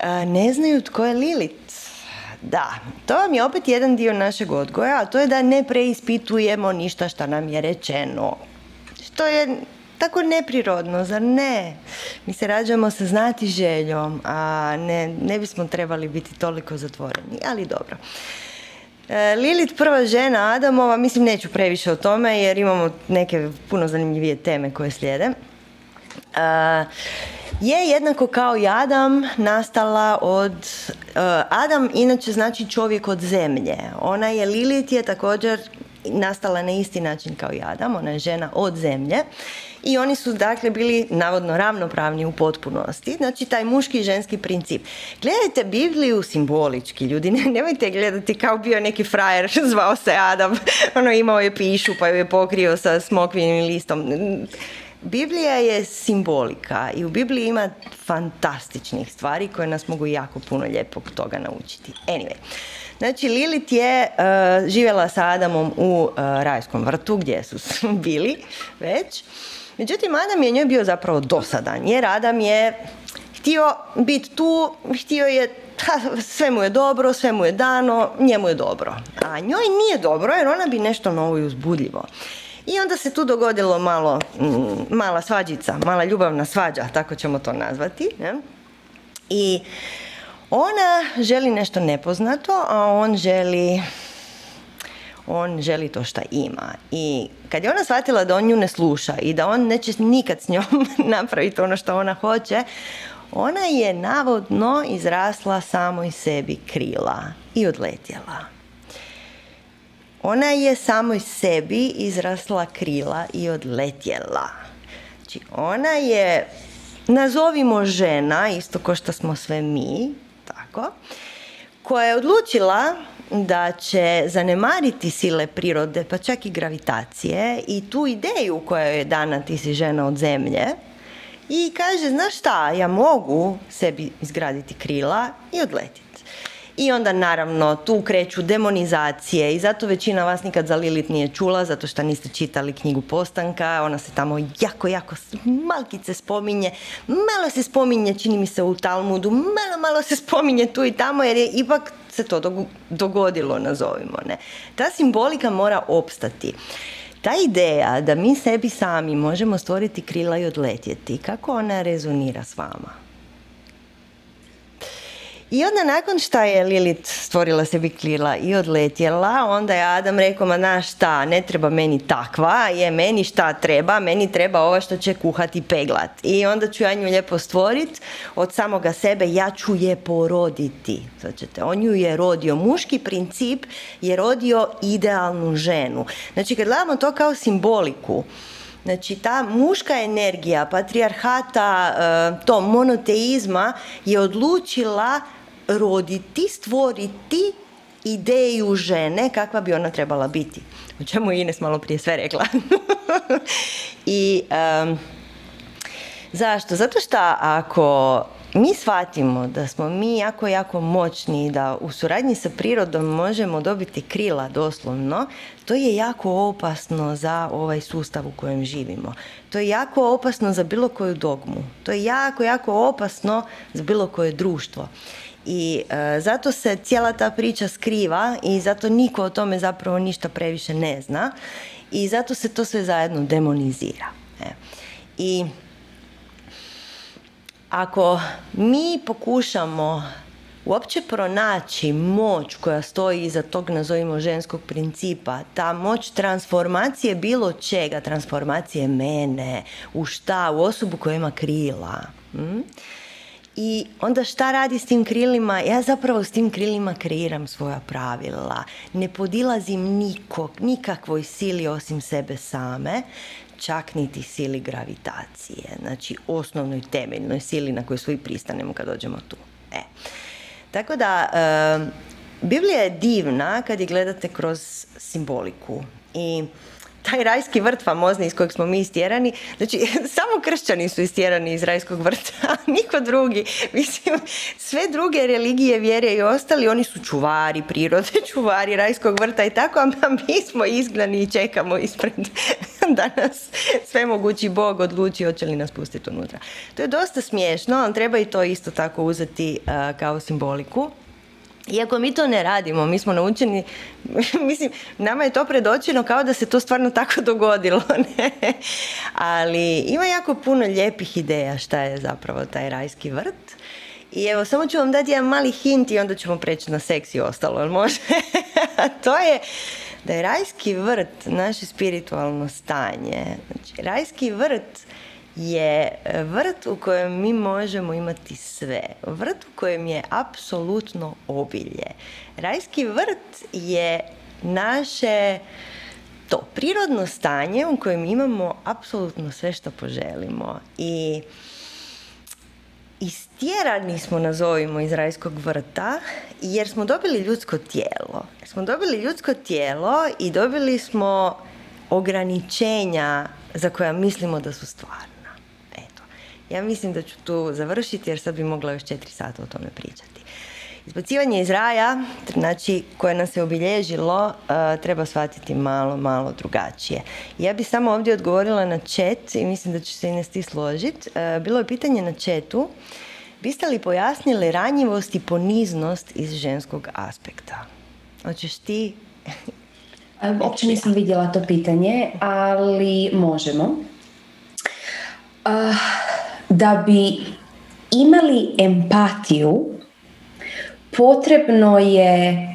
a, ne znaju tko je Lilith. Da, to vam je opet jedan dio našeg odgoja, a to je da ne preispitujemo ništa što nam je rečeno. Što je tako neprirodno, zar ne? Mi se rađamo sa znati željom, a ne, ne bismo trebali biti toliko zatvoreni, ali dobro. E, Lilith, prva žena Adamova, mislim neću previše o tome jer imamo neke puno zanimljivije teme koje slijede. E, je jednako kao i Adam nastala od... Uh, Adam inače znači čovjek od zemlje. Ona je, Lilith je također nastala na isti način kao i Adam. Ona je žena od zemlje. I oni su dakle bili navodno ravnopravni u potpunosti. Znači taj muški i ženski princip. Gledajte Bibliju simbolički, ljudi. Nemojte gledati kao bio neki frajer, zvao se Adam. Ono imao je pišu pa ju je pokrio sa smokvinim listom. Biblija je simbolika i u Bibliji ima fantastičnih stvari koje nas mogu jako puno lijepog toga naučiti. Anyway, znači Lilith je uh, živjela sa Adamom u uh, rajskom vrtu gdje su bili već. Međutim, Adam je njoj bio zapravo dosadan jer Adam je htio biti tu, htio je, ha, sve mu je dobro, sve mu je dano, njemu je dobro. A njoj nije dobro jer ona bi nešto novo i uzbudljivo. I onda se tu dogodilo malo, mm, mala svađica, mala ljubavna svađa, tako ćemo to nazvati. Ne? I ona želi nešto nepoznato, a on želi, on želi to šta ima. I kad je ona shvatila da on nju ne sluša i da on neće nikad s njom napraviti ono što ona hoće, ona je navodno izrasla samoj sebi krila i odletjela. Ona je samoj sebi izrasla krila i odletjela. Znači, ona je, nazovimo žena, isto kao što smo sve mi, tako, koja je odlučila da će zanemariti sile prirode, pa čak i gravitacije, i tu ideju koja je dana ti si žena od zemlje, i kaže, znaš šta, ja mogu sebi izgraditi krila i odletjeti. I onda naravno tu kreću demonizacije i zato većina vas nikad za Lilith nije čula, zato što niste čitali knjigu Postanka, ona se tamo jako, jako malkice spominje, malo se spominje, čini mi se u Talmudu, malo, malo se spominje tu i tamo jer je ipak se to dogodilo, nazovimo, ne. Ta simbolika mora opstati. Ta ideja da mi sebi sami možemo stvoriti krila i odletjeti, kako ona rezonira s vama? I onda nakon šta je Lilith stvorila sebi krila i odletjela, onda je Adam rekao, ma na šta, ne treba meni takva, je meni šta treba, meni treba ova što će kuhat i peglat. I onda ću ja nju lijepo stvorit, od samoga sebe ja ću je poroditi. Znači, on ju je rodio, muški princip je rodio idealnu ženu. Znači kad gledamo to kao simboliku, znači ta muška energija patrijarhata, to monoteizma je odlučila roditi, stvoriti ideju žene kakva bi ona trebala biti. O čemu je Ines malo prije sve rekla. I um, zašto? Zato što ako mi shvatimo da smo mi jako, jako moćni i da u suradnji sa prirodom možemo dobiti krila doslovno, to je jako opasno za ovaj sustav u kojem živimo. To je jako opasno za bilo koju dogmu. To je jako, jako opasno za bilo koje društvo. I e, zato se cijela ta priča skriva i zato niko o tome zapravo ništa previše ne zna i zato se to sve zajedno demonizira. E. I ako mi pokušamo uopće pronaći moć koja stoji iza tog, nazovimo, ženskog principa, ta moć transformacije bilo čega, transformacije mene, u šta, u osobu koja ima krila. Mm? I onda šta radi s tim krilima? Ja zapravo s tim krilima kreiram svoja pravila. Ne podilazim nikog, nikakvoj sili osim sebe same, čak niti sili gravitacije, znači osnovnoj temeljnoj sili na koju svi pristanemo kad dođemo tu. E. Tako da, e, Biblija je divna kad je gledate kroz simboliku i taj rajski vrt famozni iz kojeg smo mi istjerani, znači samo kršćani su istjerani iz rajskog vrta, niko drugi. Mislim, sve druge religije, vjere i ostali, oni su čuvari prirode, čuvari rajskog vrta i tako, a mi smo izgnani i čekamo ispred da nas svemogući Bog odluči hoće li nas pustiti unutra. To je dosta smiješno, ali treba i to isto tako uzeti uh, kao simboliku. Iako mi to ne radimo, mi smo naučeni, mislim, nama je to predočeno kao da se to stvarno tako dogodilo, ne? Ali ima jako puno lijepih ideja šta je zapravo taj rajski vrt. I evo, samo ću vam dati jedan mali hint i onda ćemo preći na seks i ostalo, jel može? To je da je rajski vrt naše spiritualno stanje. Znači, rajski vrt je vrt u kojem mi možemo imati sve. Vrt u kojem je apsolutno obilje. Rajski vrt je naše to prirodno stanje u kojem imamo apsolutno sve što poželimo. I istjerani smo, nazovimo, iz rajskog vrta jer smo dobili ljudsko tijelo. Jer smo dobili ljudsko tijelo i dobili smo ograničenja za koja mislimo da su stvarne. Ja mislim da ću tu završiti jer sad bi mogla još četiri sata o tome pričati. Izbacivanje iz raja, znači koje nas je obilježilo, treba shvatiti malo, malo drugačije. Ja bi samo ovdje odgovorila na chat i mislim da će se Ines ti složiti. Bilo je pitanje na chatu. Biste li pojasnili ranjivost i poniznost iz ženskog aspekta? Hoćeš ti? Uopće nisam vidjela to pitanje, ali možemo. Uh, da bi imali empatiju, potrebno je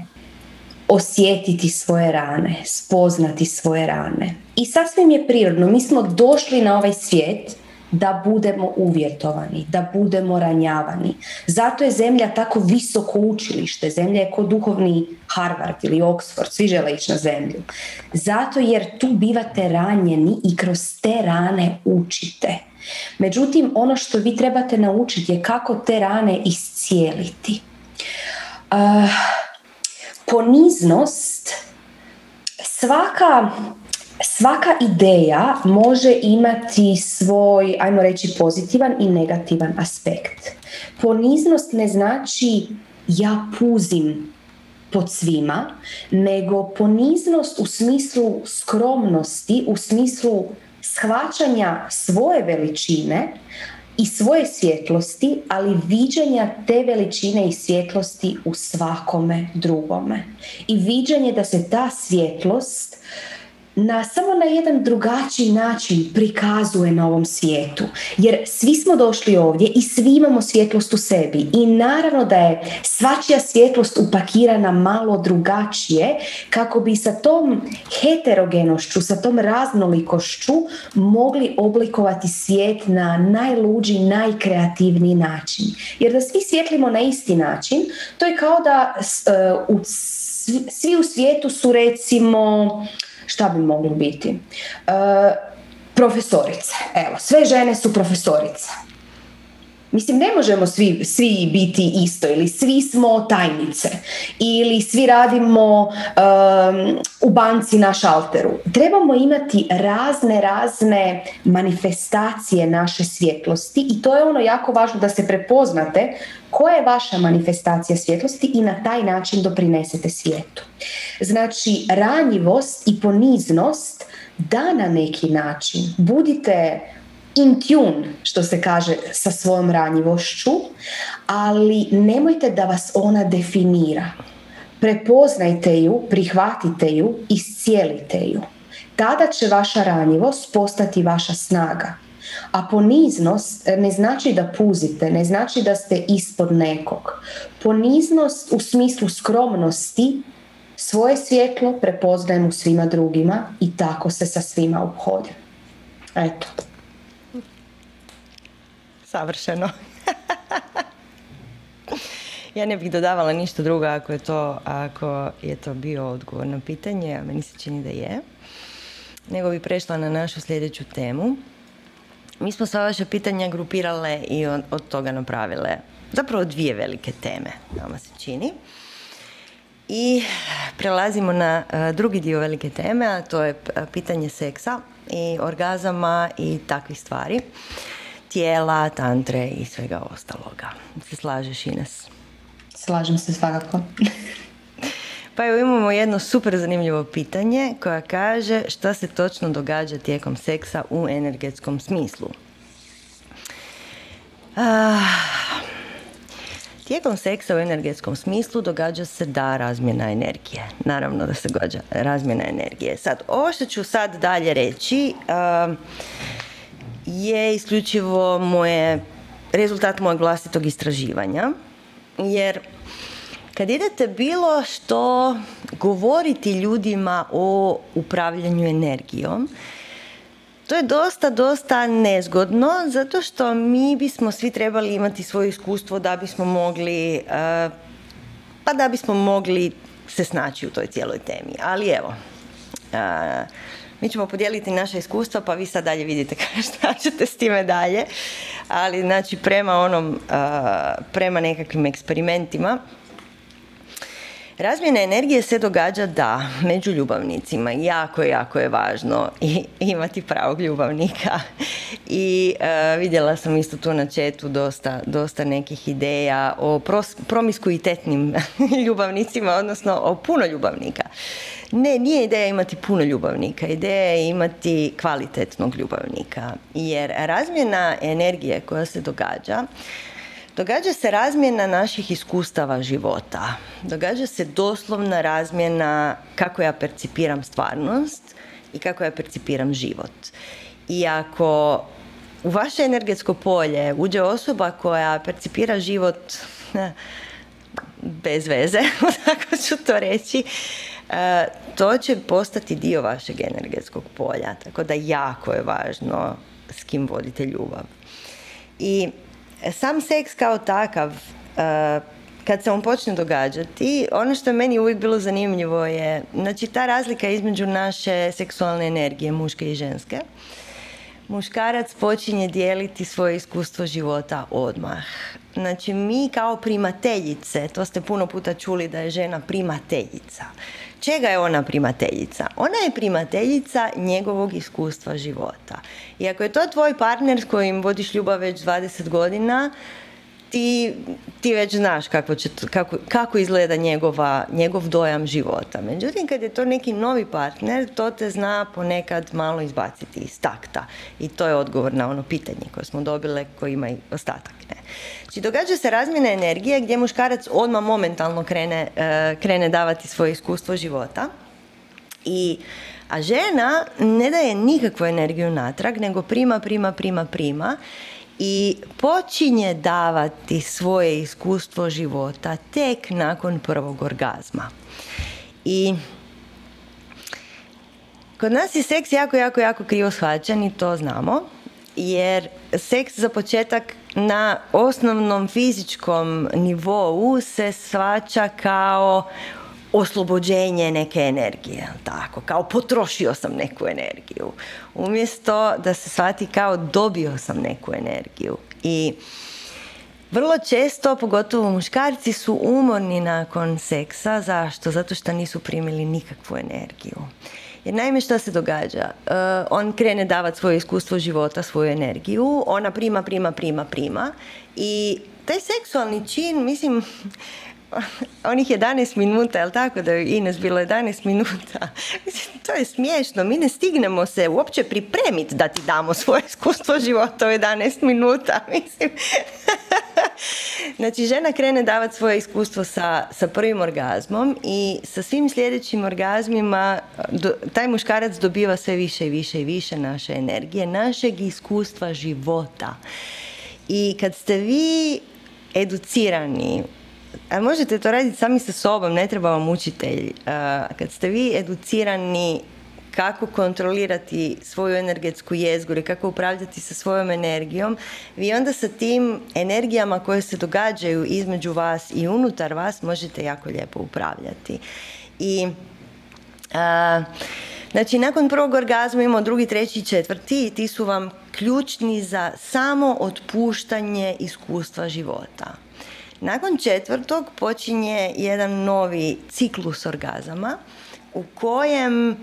osjetiti svoje rane, spoznati svoje rane. I sasvim je prirodno, mi smo došli na ovaj svijet da budemo uvjetovani, da budemo ranjavani. Zato je zemlja tako visoko učilište, zemlja je kao duhovni Harvard ili Oxford, svi žele ići na zemlju. Zato jer tu bivate ranjeni i kroz te rane učite. Međutim, ono što vi trebate naučiti je kako te rane iscijeliti. Uh, poniznost, svaka, svaka ideja može imati svoj, ajmo reći, pozitivan i negativan aspekt. Poniznost ne znači ja puzim pod svima, nego poniznost u smislu skromnosti, u smislu shvaćanja svoje veličine i svoje svjetlosti, ali viđenja te veličine i svjetlosti u svakome drugome. I viđenje da se ta svjetlost na, samo na jedan drugačiji način prikazuje na ovom svijetu. Jer svi smo došli ovdje i svi imamo svjetlost u sebi. I naravno da je svačija svjetlost upakirana malo drugačije kako bi sa tom heterogenošću, sa tom raznolikošću mogli oblikovati svijet na najluđi, najkreativniji način. Jer da svi svjetlimo na isti način, to je kao da uh, u svi, svi u svijetu su recimo... Šta bi moglo biti? E, profesorice. Evo, sve žene su profesorice. Mislim, ne možemo svi, svi biti isto, ili svi smo tajnice, ili svi radimo um, u banci na šalteru. Trebamo imati razne, razne manifestacije naše svjetlosti i to je ono jako važno da se prepoznate koja je vaša manifestacija svjetlosti i na taj način doprinesete svijetu. Znači, ranjivost i poniznost da na neki način budite... in tune, što se kaže, sa svojom ranjivošću, ali nemojte da vas ona definira. Prepoznajte ju, prihvatite ju, iscijelite ju. Tada će vaša ranjivost postati vaša snaga. A poniznost ne znači da puzite, ne znači da ste ispod nekog. Poniznost u smislu skromnosti, svoje svjetlo prepoznajem u svima drugima i tako se sa svima obhodim. Eto. Savršeno. Ja ne bih dodavala ništa drugo ako je to, ako je to bio odgovor na pitanje, a meni se čini da je. Nego bi prešla na našu sljedeću temu. Mi smo sva vaše pitanja grupirale i od, od toga napravile zapravo dvije velike teme, nama se čini. I prelazimo na drugi dio velike teme, a to je pitanje seksa i orgazama i takvih stvari. Tijela, tantre i svega ostaloga. Se slažeš, Ines? Slažem se svakako. Pa evo, imamo jedno super zanimljivo pitanje koja kaže šta se točno događa tijekom seksa u energetskom smislu. A, tijekom seksa u energetskom smislu događa se da razmjena energije. Naravno da se događa razmjena energije. Sad, ovo što ću sad dalje reći... A, je isključivo moje, rezultat mojeg vlastitog istraživanja. Jer kad idete bilo što govoriti ljudima o upravljanju energijom, to je dosta, dosta nezgodno, zato što mi bismo svi trebali imati svoje iskustvo da bismo mogli, pa da bismo mogli se snaći u toj cijeloj temi. Ali evo, mi ćemo podijeliti naša iskustva, pa vi sad dalje vidite šta ćete s time dalje. Ali znači prema onom, uh, prema nekakvim eksperimentima. Razmjena energije se događa da među ljubavnicima jako, jako je važno i imati pravog ljubavnika. I uh, vidjela sam isto tu na chatu dosta, dosta nekih ideja o pros, promiskuitetnim ljubavnicima, odnosno o puno ljubavnika. Ne, nije ideja imati puno ljubavnika, ideja je imati kvalitetnog ljubavnika. Jer razmjena energije koja se događa, događa se razmjena naših iskustava života. Događa se doslovna razmjena kako ja percipiram stvarnost i kako ja percipiram život. I ako u vaše energetsko polje uđe osoba koja percipira život bez veze, tako ću to reći, to će postati dio vašeg energetskog polja. Tako da jako je važno s kim vodite ljubav. I sam seks kao takav, kad se on počne događati, ono što je meni uvijek bilo zanimljivo je, znači, ta razlika između naše seksualne energije, muške i ženske. Muškarac počinje dijeliti svoje iskustvo života odmah. Znači, mi kao primateljice, to ste puno puta čuli da je žena primateljica. Čega je ona primateljica? Ona je primateljica njegovog iskustva života. I ako je to tvoj partner s kojim vodiš ljubav već dvadeset godina, ti, ti već znaš kako, će to, kako, kako izgleda njegova, njegov dojam života. Međutim, kad je to neki novi partner, to te zna ponekad malo izbaciti iz takta. I to je odgovor na ono pitanje koje smo dobile, koje ima i ostatak. Ne? Znači, događa se razmjena energije gdje muškarac odmah momentalno krene, krene davati svoje iskustvo života. I A žena ne daje nikakvu energiju natrag, nego prima, prima, prima, prima i počinje davati svoje iskustvo života tek nakon prvog orgazma. I kod nas je seks jako, jako, jako krivo shvaćen i to znamo, jer seks za početak na osnovnom fizičkom nivou se shvaća kao oslobođenje neke energije, tako, kao potrošio sam neku energiju, umjesto da se shvati kao dobio sam neku energiju. I vrlo često, pogotovo muškarci, su umorni nakon seksa. Zašto? Zato što nisu primili nikakvu energiju. Jer naime, šta se događa? Uh, on krene davati svoje iskustvo života, svoju energiju, ona prima, prima, prima, prima i taj seksualni čin, mislim, onih jedanaest minuta, je li tako da je Ines bilo jedanaest minuta? Mislim, to je smiješno, mi ne stignemo se uopće pripremiti da ti damo svoje iskustvo života u jedanaest minuta, mislim. Znači, žena krene davati svoje iskustvo sa, sa prvim orgazmom i sa svim sljedećim orgazmima do, taj muškarac dobiva sve više i više i više naše energije, našeg iskustva života. I kad ste vi educirani, a možete to raditi sami sa sobom, ne treba vam učitelj, kad ste vi educirani kako kontrolirati svoju energetsku jezgu ili kako upravljati sa svojom energijom, vi onda sa tim energijama koje se događaju između vas i unutar vas možete jako lijepo upravljati. I a, znači, nakon prvog orgazma imamo drugi, treći, četvrti i ti su vam ključni za samo otpuštanje iskustva života. Nakon četvrtog počinje jedan novi ciklus orgazama u kojem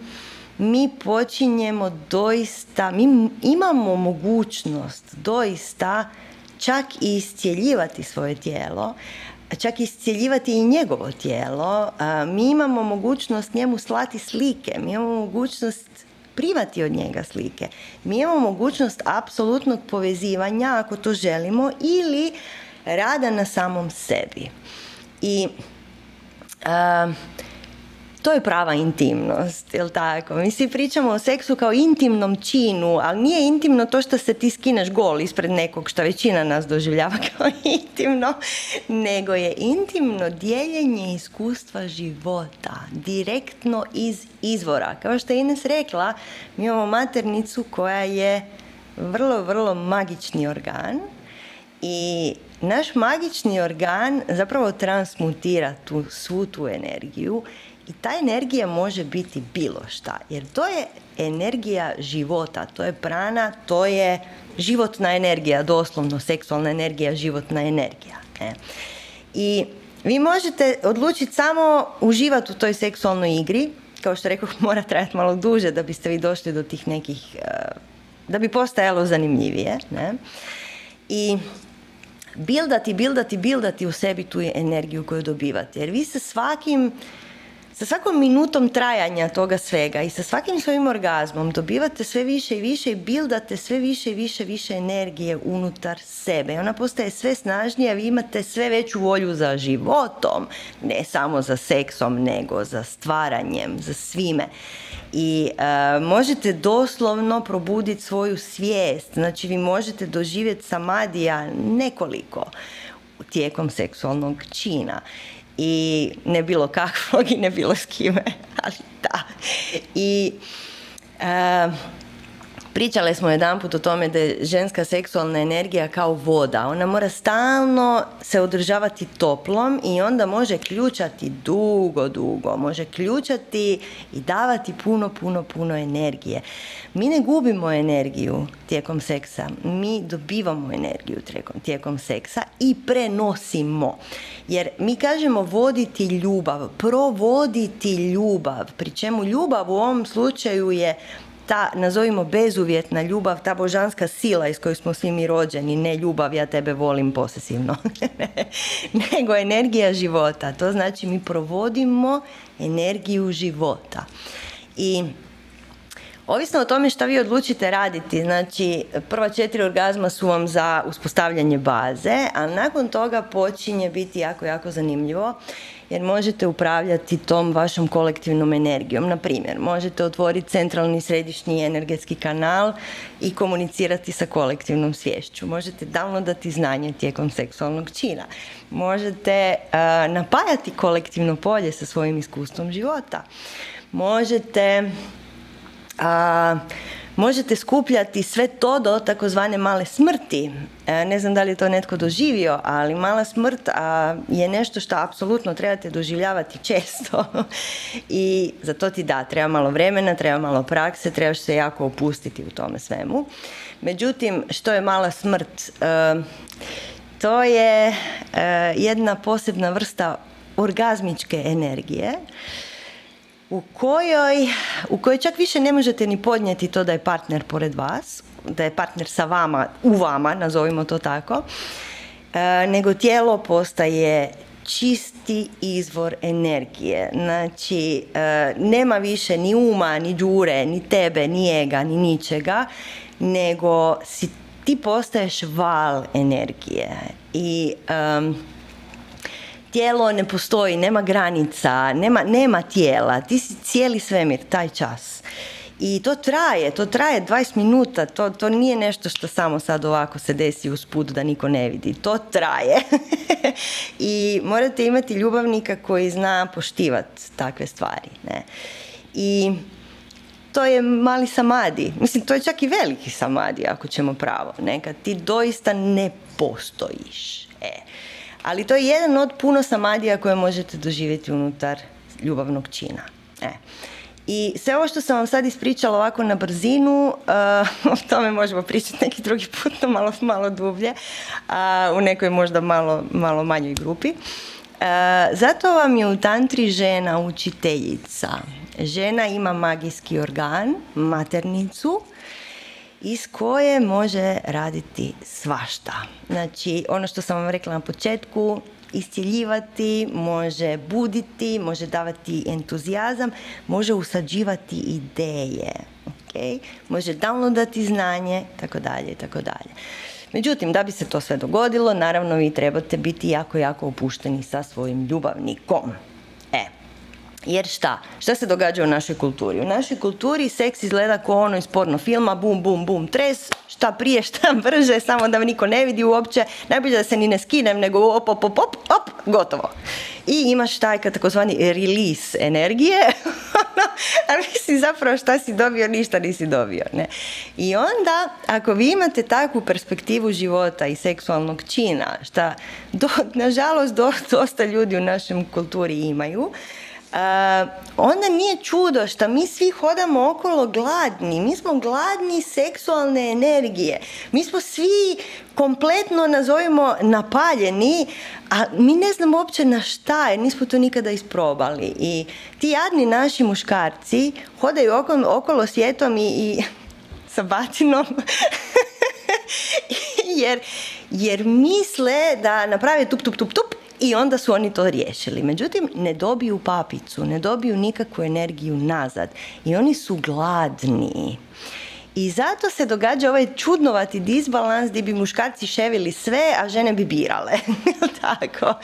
mi počinjemo doista, mi imamo mogućnost doista čak i iscjeljivati svoje tijelo, čak i iscjeljivati i njegovo tijelo. Mi imamo mogućnost njemu slati slike, mi imamo mogućnost primati od njega slike, mi imamo mogućnost apsolutnog povezivanja ako to želimo ili rada na samom sebi. I uh, to je prava intimnost, jel tako? Mi svi pričamo o seksu kao intimnom činu, ali nije intimno to što se ti skineš gol ispred nekog, što većina nas doživljava kao intimno, nego je intimno dijeljenje iskustva života, direktno iz izvora. Kao što je Ines rekla, mi imamo maternicu koja je vrlo, vrlo magični organ i naš magični organ zapravo transmutira tu, svu tu energiju i ta energija može biti bilo šta, jer to je energija života, to je prana, to je životna energija, doslovno seksualna energija, životna energija. Ne? I vi možete odlučiti samo uživati u toj seksualnoj igri, kao što rekoh, mora trajati malo duže da biste vi došli do tih nekih, da bi postajalo zanimljivije. Ne? I bildati, bildati, bildati u sebi tu energiju koju dobivate. Jer vi sa svakim, sa svakom minutom trajanja toga svega i sa svakim svojim orgazmom dobivate sve više i više i bildate sve više i više, više energije unutar sebe. Ona postaje sve snažnija, vi imate sve veću volju za životom, ne samo za seksom, nego za stvaranjem, za svime. I uh, možete doslovno probuditi svoju svijest, znači vi možete doživjeti samadija nekoliko tijekom seksualnog čina. I ne bilo kakvog i ne bilo s kime, ali da. I uh, pričale smo jedan put o tome da je ženska seksualna energija kao voda. Ona mora stalno se održavati toplom i onda može ključati dugo, dugo. Može ključati i davati puno, puno, puno energije. Mi ne gubimo energiju tijekom seksa. Mi dobivamo energiju tijekom seksa i prenosimo. Jer mi kažemo voditi ljubav, provoditi ljubav. Pri čemu ljubav u ovom slučaju je ta, nazovimo, bezuvjetna ljubav, ta božanska sila iz koje smo svi mi rođeni, ne ljubav, ja tebe volim posesivno, nego energija života. To znači mi provodimo energiju života. I Ovisno o tome što vi odlučite raditi, znači prva četiri orgazma su vam za uspostavljanje baze, a nakon toga počinje biti jako, jako zanimljivo jer možete upravljati tom vašom kolektivnom energijom. Na primjer, možete otvoriti centralni središnji energetski kanal i komunicirati sa kolektivnom sviješću. Možete downloadati znanje tijekom seksualnog čina. Možete uh, napajati kolektivno polje sa svojim iskustvom života. Možete... A, možete skupljati sve to do takozvane male smrti. E, ne znam da li je to netko doživio, ali mala smrt a, je nešto što apsolutno trebate doživljavati često. I za to ti da, treba malo vremena, treba malo prakse, trebaš se jako opustiti u tome svemu. Međutim, što je mala smrt? E, to je e, jedna posebna vrsta orgazmičke energije u kojoj, u kojoj čak više ne možete ni podnijeti to da je partner pored vas, da je partner sa vama, u vama, nazovimo to tako, e, nego tijelo postaje čisti izvor energije. Znači, e, nema više ni uma, ni đure, ni tebe, ni ega, ni ničega, nego si, ti postaješ val energije. I... Um, Tijelo ne postoji, nema granica, nema, nema tijela, ti si cijeli svemir, taj čas. I to traje, to traje dvadeset minuta, to, to nije nešto što samo sad ovako se desi usput da niko ne vidi, to traje. I morate imati ljubavnika koji zna poštivati takve stvari, ne. I to je mali samadi, mislim to je čak i veliki samadi ako ćemo pravo, ne, kad ti doista ne postojiš, e. Ali to je jedan od puno samadija koje možete doživjeti unutar ljubavnog čina. E. I sve ovo što sam vam sad ispričala ovako na brzinu, uh, o tome možemo pričati neki drugi put, malo, malo dublje, uh, u nekoj možda malo, malo manjoj grupi. Uh, zato vam je u tantri žena učiteljica. Žena ima magijski organ, maternicu, iz koje može raditi svašta. Znači, ono što sam vam rekla na početku, iscijeljivati, može buditi, može davati entuzijazam, može usađivati ideje, okay? Može downloadati znanje, tako dalje, i tako dalje. Međutim, da bi se to sve dogodilo, naravno vi trebate biti jako, jako opušteni sa svojim ljubavnikom. E. Jer šta? Šta se događa u našoj kulturi? U našoj kulturi seks izgleda kao ono iz porno filma, bum, bum, bum, tres, šta prije, šta brže, samo da niko ne vidi uopće, najbolje da se ni ne skinem, nego op, op, op, op, op, gotovo. I imaš taj takozvani release energije, a mislim zapravo šta si dobio, ništa nisi dobio, ne. I onda, ako vi imate takvu perspektivu života i seksualnog čina, šta, do, nažalost, do, dosta ljudi u našoj kulturi imaju, Uh, onda nije čudo što mi svi hodamo okolo gladni, mi smo gladni seksualne energije, mi smo svi kompletno, nazovimo, napaljeni, a mi ne znamo uopće na šta je, nismo to nikada isprobali. I ti jadni naši muškarci hodaju okolo, okolo svijetom i, i sa batinom jer, jer misle da naprave tup, tup, tup, tup i onda su oni to riješili. Međutim, ne dobiju papicu, ne dobiju nikakvu energiju nazad. I oni su gladni. I zato se događa ovaj čudnovati disbalans gdje bi muškarci ševili sve, a žene bi birale. Tako.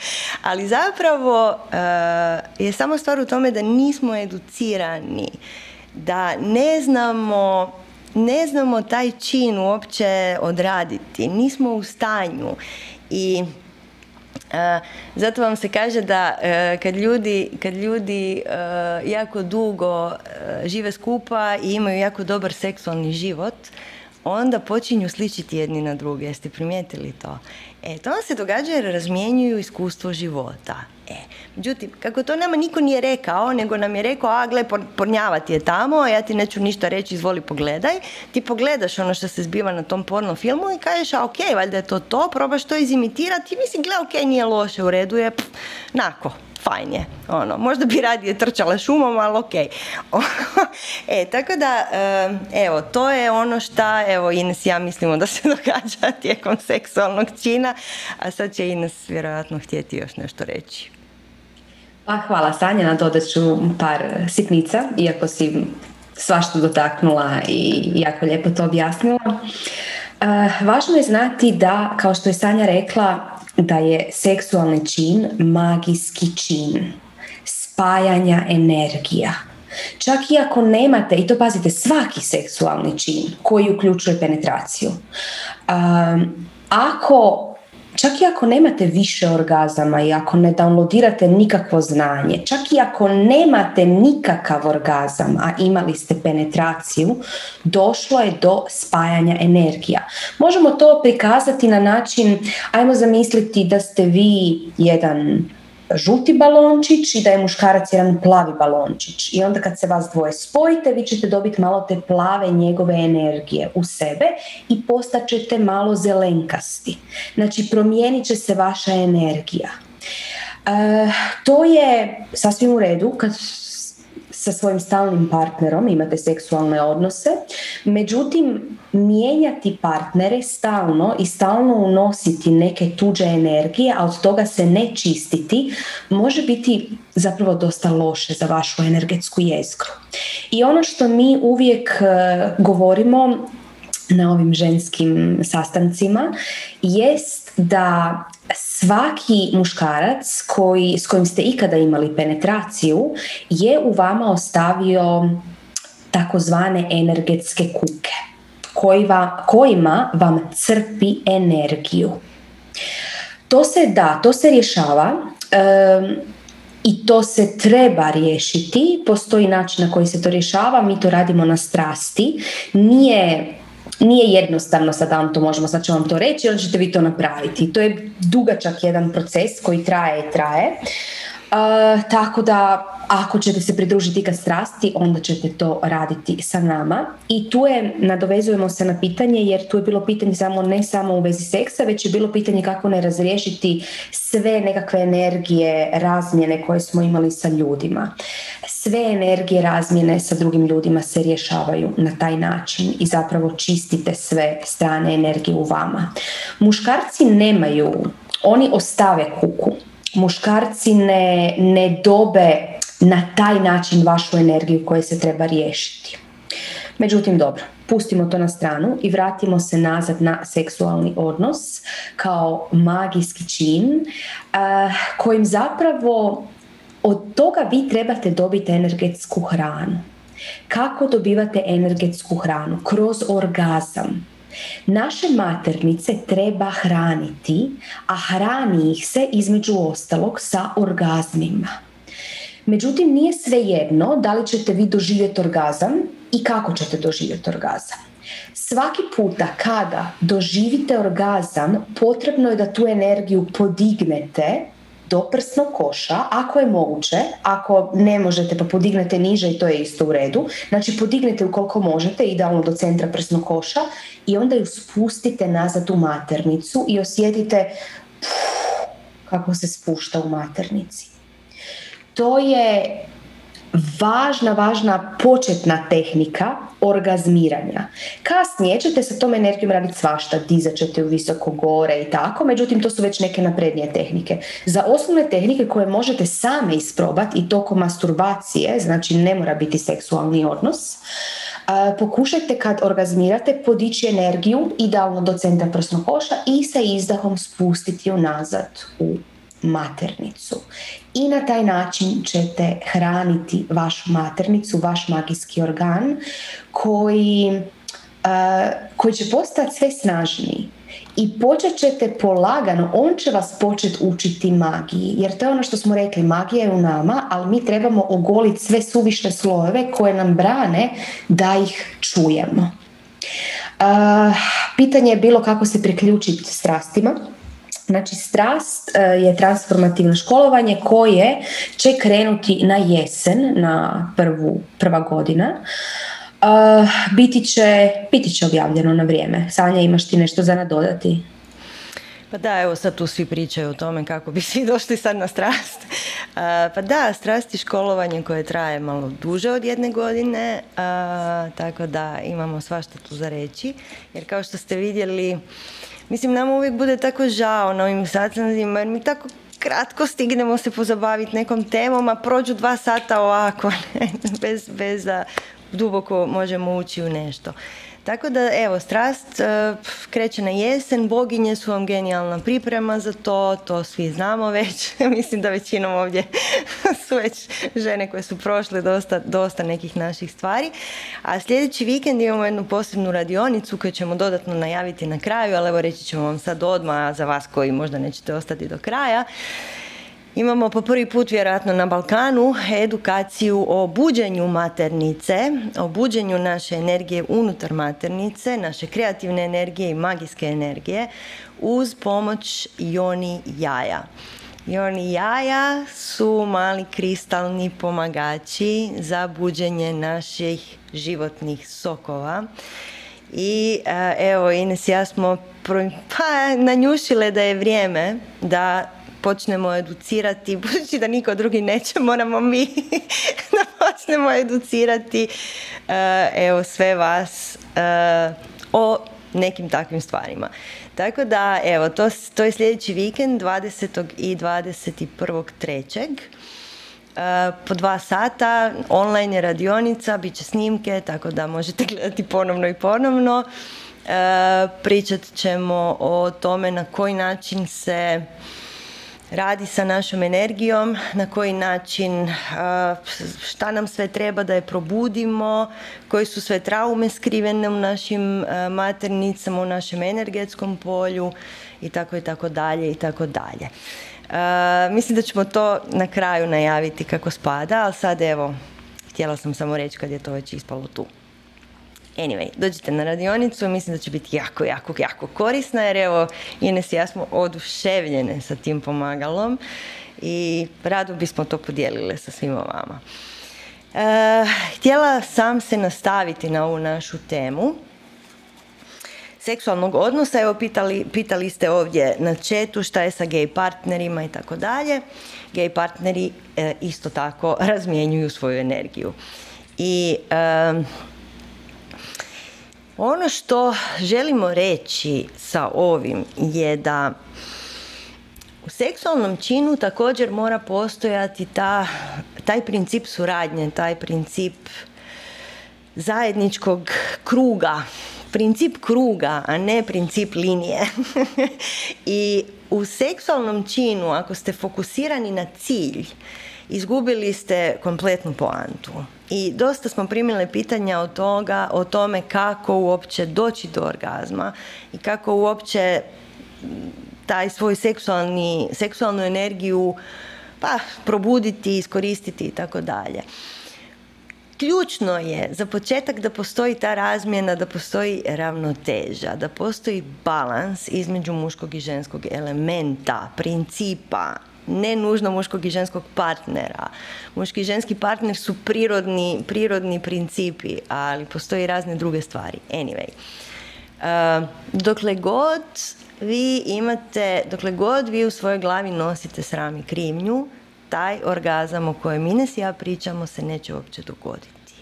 Ali zapravo uh, je samo stvar u tome da nismo educirani, da ne znamo... Ne znamo taj čin uopće odraditi, nismo u stanju. I e, zato vam se kaže da e, kad ljudi, kad ljudi e, jako dugo e, žive skupa i imaju jako dobar seksualni život, onda počinju sličiti jedni na druge. Jeste primijetili to? E, to vam se događa jer razmjenjuju iskustvo života. E, međutim, kako to nama niko nije rekao, nego nam je rekao, a gle, pornjava ti je tamo, ja ti neću ništa reći, izvoli pogledaj. Ti pogledaš ono što se zbiva na tom porno filmu i kažeš, a okej, okay, valjda je to to, probaš to izimitirati. I mislim, gle, okej, okay, nije loše, u redu je, pff, nako, fajn je. Ono, možda bi radije trčala šumom, ali okej. Okay. E, tako da, evo, to je ono šta, evo, Ines i ja mislimo da se događa tijekom seksualnog čina, a sad će Ines vjerojatno htjeti još nešto reći. Pa hvala Sanja, nadodat ću par sitnica, iako si svašta dotaknula i jako lijepo to objasnila. Važno je znati da, kao što je Sanja rekla, da je seksualni čin magijski čin spajanja energija. Čak i ako nemate, i to pazite, svaki seksualni čin koji uključuje penetraciju, um, ako čak i ako nemate više orgazama i ako ne downloadirate nikakvo znanje, čak i ako nemate nikakav orgazam, a imali ste penetraciju, došlo je do spajanja energija. Možemo to prikazati na način, ajmo zamisliti da ste vi jedan žuti balončić i da je muškarac jedan plavi balončić. I onda kad se vas dvoje spojite, vi ćete dobiti malo te plave njegove energije u sebe i postaćete malo zelenkasti. Znači, promijenit će se vaša energija. E, to je sasvim u redu kad sa svojim stalnim partnerom imate seksualne odnose. Međutim, mijenjati partnere stalno i stalno unositi neke tuđe energije, a od toga se ne čistiti, može biti zapravo dosta loše za vašu energetsku jezgru. I ono što mi uvijek uh, govorimo na ovim ženskim sastancima jest da svaki muškarac koji, s kojim ste ikada imali penetraciju je u vama ostavio takozvane energetske kuke kojima, kojima vam crpi energiju. To se da, to se rješava um, i to se treba riješiti. Postoji način na koji se to rješava, mi to radimo na strasti. Nije Nije jednostavno, sad vam to možemo, sad ću vam to reći, onda ćete vi to napraviti. To je dugačak jedan proces koji traje i traje. Uh, tako da ako ćete se pridružiti ka strasti, onda ćete to raditi sa nama. I tu je, nadovezujemo se na pitanje, jer tu je bilo pitanje samo, ne samo u vezi seksa, već je bilo pitanje kako ne razriješiti sve nekakve energije razmjene koje smo imali sa ljudima. Sve energije razmjene sa drugim ljudima se rješavaju na taj način i zapravo čistite sve strane energije u vama. Muškarci nemaju, oni ostave kuku. Muškarci ne, ne dobe na taj način vašu energiju koju se treba riješiti. Međutim, dobro, pustimo to na stranu i vratimo se nazad na seksualni odnos kao magijski čin uh, kojim zapravo od toga vi trebate dobiti energetsku hranu. Kako dobivate energetsku hranu? Kroz orgazam. Naše maternice treba hraniti, a hrani ih se između ostalog sa orgazmima. Međutim, nije svejedno da li ćete vi doživjeti orgazam i kako ćete doživjeti orgazam. Svaki puta kada doživite orgazam, potrebno je da tu energiju podignete do prsnog koša, ako je moguće, ako ne možete pa podignete niže i to je isto u redu. Znači podignete ju koliko možete, idealno do centra prsnog koša i onda ju spustite nazad u maternicu i osjetite pff, kako se spušta u maternici. To je važna, važna početna tehnika orgazmiranja. Kasnije ćete sa tom energijom raditi svašta, dizat ćete ju visoko gore i tako, međutim to su već neke naprednije tehnike. Za osnovne tehnike koje možete same isprobati i tokom masturbacije, znači ne mora biti seksualni odnos, pokušajte kad orgazmirate podići energiju idealno do centra prsnog koša i sa izdahom spustiti ju nazad u maternicu. I na taj način ćete hraniti vašu maternicu, vaš magijski organ koji, uh, koji će postati sve snažniji i počet ćete polagano, on će vas početi učiti magiji, jer to je ono što smo rekli, magija je u nama, ali mi trebamo ogoliti sve suvišne slojeve koje nam brane da ih čujemo. Uh, pitanje je bilo kako se priključiti strastima. Znači, strast je transformativno školovanje koje će krenuti na jesen, na prvu, prva godina. Uh, biti će, biti će objavljeno na vrijeme. Sanja, imaš ti nešto za nadodati? Pa da, evo sad tu svi pričaju o tome kako bi svi došli sad na strast. Uh, pa da, strast je školovanje koje traje malo duže od jedne godine, uh, tako da imamo svašta tu za reći. Jer kao što ste vidjeli, mislim, nama uvijek bude tako žao na ovim sastancima, jer mi tako kratko stignemo se pozabaviti nekom temom, a prođu dva sata ovako, ne, bez, bez duboko možemo ući u nešto. Tako da, evo, strast kreće na jesen, boginje su vam genijalna priprema za to, to svi znamo već, mislim da većinom ovdje su već žene koje su prošle dosta, dosta nekih naših stvari. A sljedeći vikend imamo jednu posebnu radionicu koju ćemo dodatno najaviti na kraju, ali evo reći ćemo vam sad odmah za vas koji možda nećete ostati do kraja. Imamo po prvi put vjerojatno na Balkanu edukaciju o buđenju maternice, o buđenju naše energije unutar maternice, naše kreativne energije i magijske energije uz pomoć joni jaja. Joni jaja su mali kristalni pomagači za buđenje naših životnih sokova. I evo, Ines i ja smo pa, nanjušile da je vrijeme da počnemo educirati, budući da niko drugi neće, moramo mi da počnemo educirati evo, sve vas o nekim takvim stvarima. Tako da, evo, to, to je sljedeći vikend, dvadesetog i dvadeset prvog trećeg Po dva sata, online je radionica, bit će snimke, tako da možete gledati ponovno i ponovno. Pričat ćemo o tome na koji način se radi sa našom energijom, na koji način, šta nam sve treba da je probudimo, koje su sve traume skrivene u našim maternicama, u našem energetskom polju i tako i tako dalje i tako dalje. Mislim da ćemo to na kraju najaviti kako spada, ali sad evo, htjela sam samo reći kad je to već ispalo tu. Anyway, dođite na radionicu, mislim da će biti jako, jako, jako korisna jer evo, Ines i ja smo oduševljene sa tim pomagalom i rado bismo to podijelile sa svima vama. E, htjela sam se nastaviti na ovu našu temu seksualnog odnosa. Evo, pitali, pitali ste ovdje na chatu šta je sa gay partnerima i tako dalje. Gay partneri e, isto tako razmjenjuju svoju energiju. I e, ono što želimo reći sa ovim je da u seksualnom činu također mora postojati ta, taj princip suradnje, taj princip zajedničkog kruga, princip kruga, a ne princip linije. I u seksualnom činu, ako ste fokusirani na cilj, izgubili ste kompletnu poantu. I dosta smo primile pitanja o, toga, o tome kako uopće doći do orgazma i kako uopće taj svoj seksualni, seksualnu energiju pa, probuditi, iskoristiti i tako dalje. Ključno je za početak da postoji ta razmjena, da postoji ravnoteža, da postoji balans između muškog i ženskog elementa, principa, ne nužno muškog i ženskog partnera. Muški i ženski partner su prirodni, prirodni principi, ali postoji razne druge stvari. Anyway, uh, dokle god vi imate, dokle god vi u svojoj glavi nosite sram i krivnju, taj orgazam o kojem Ines i ja pričamo se neće uopće dogoditi.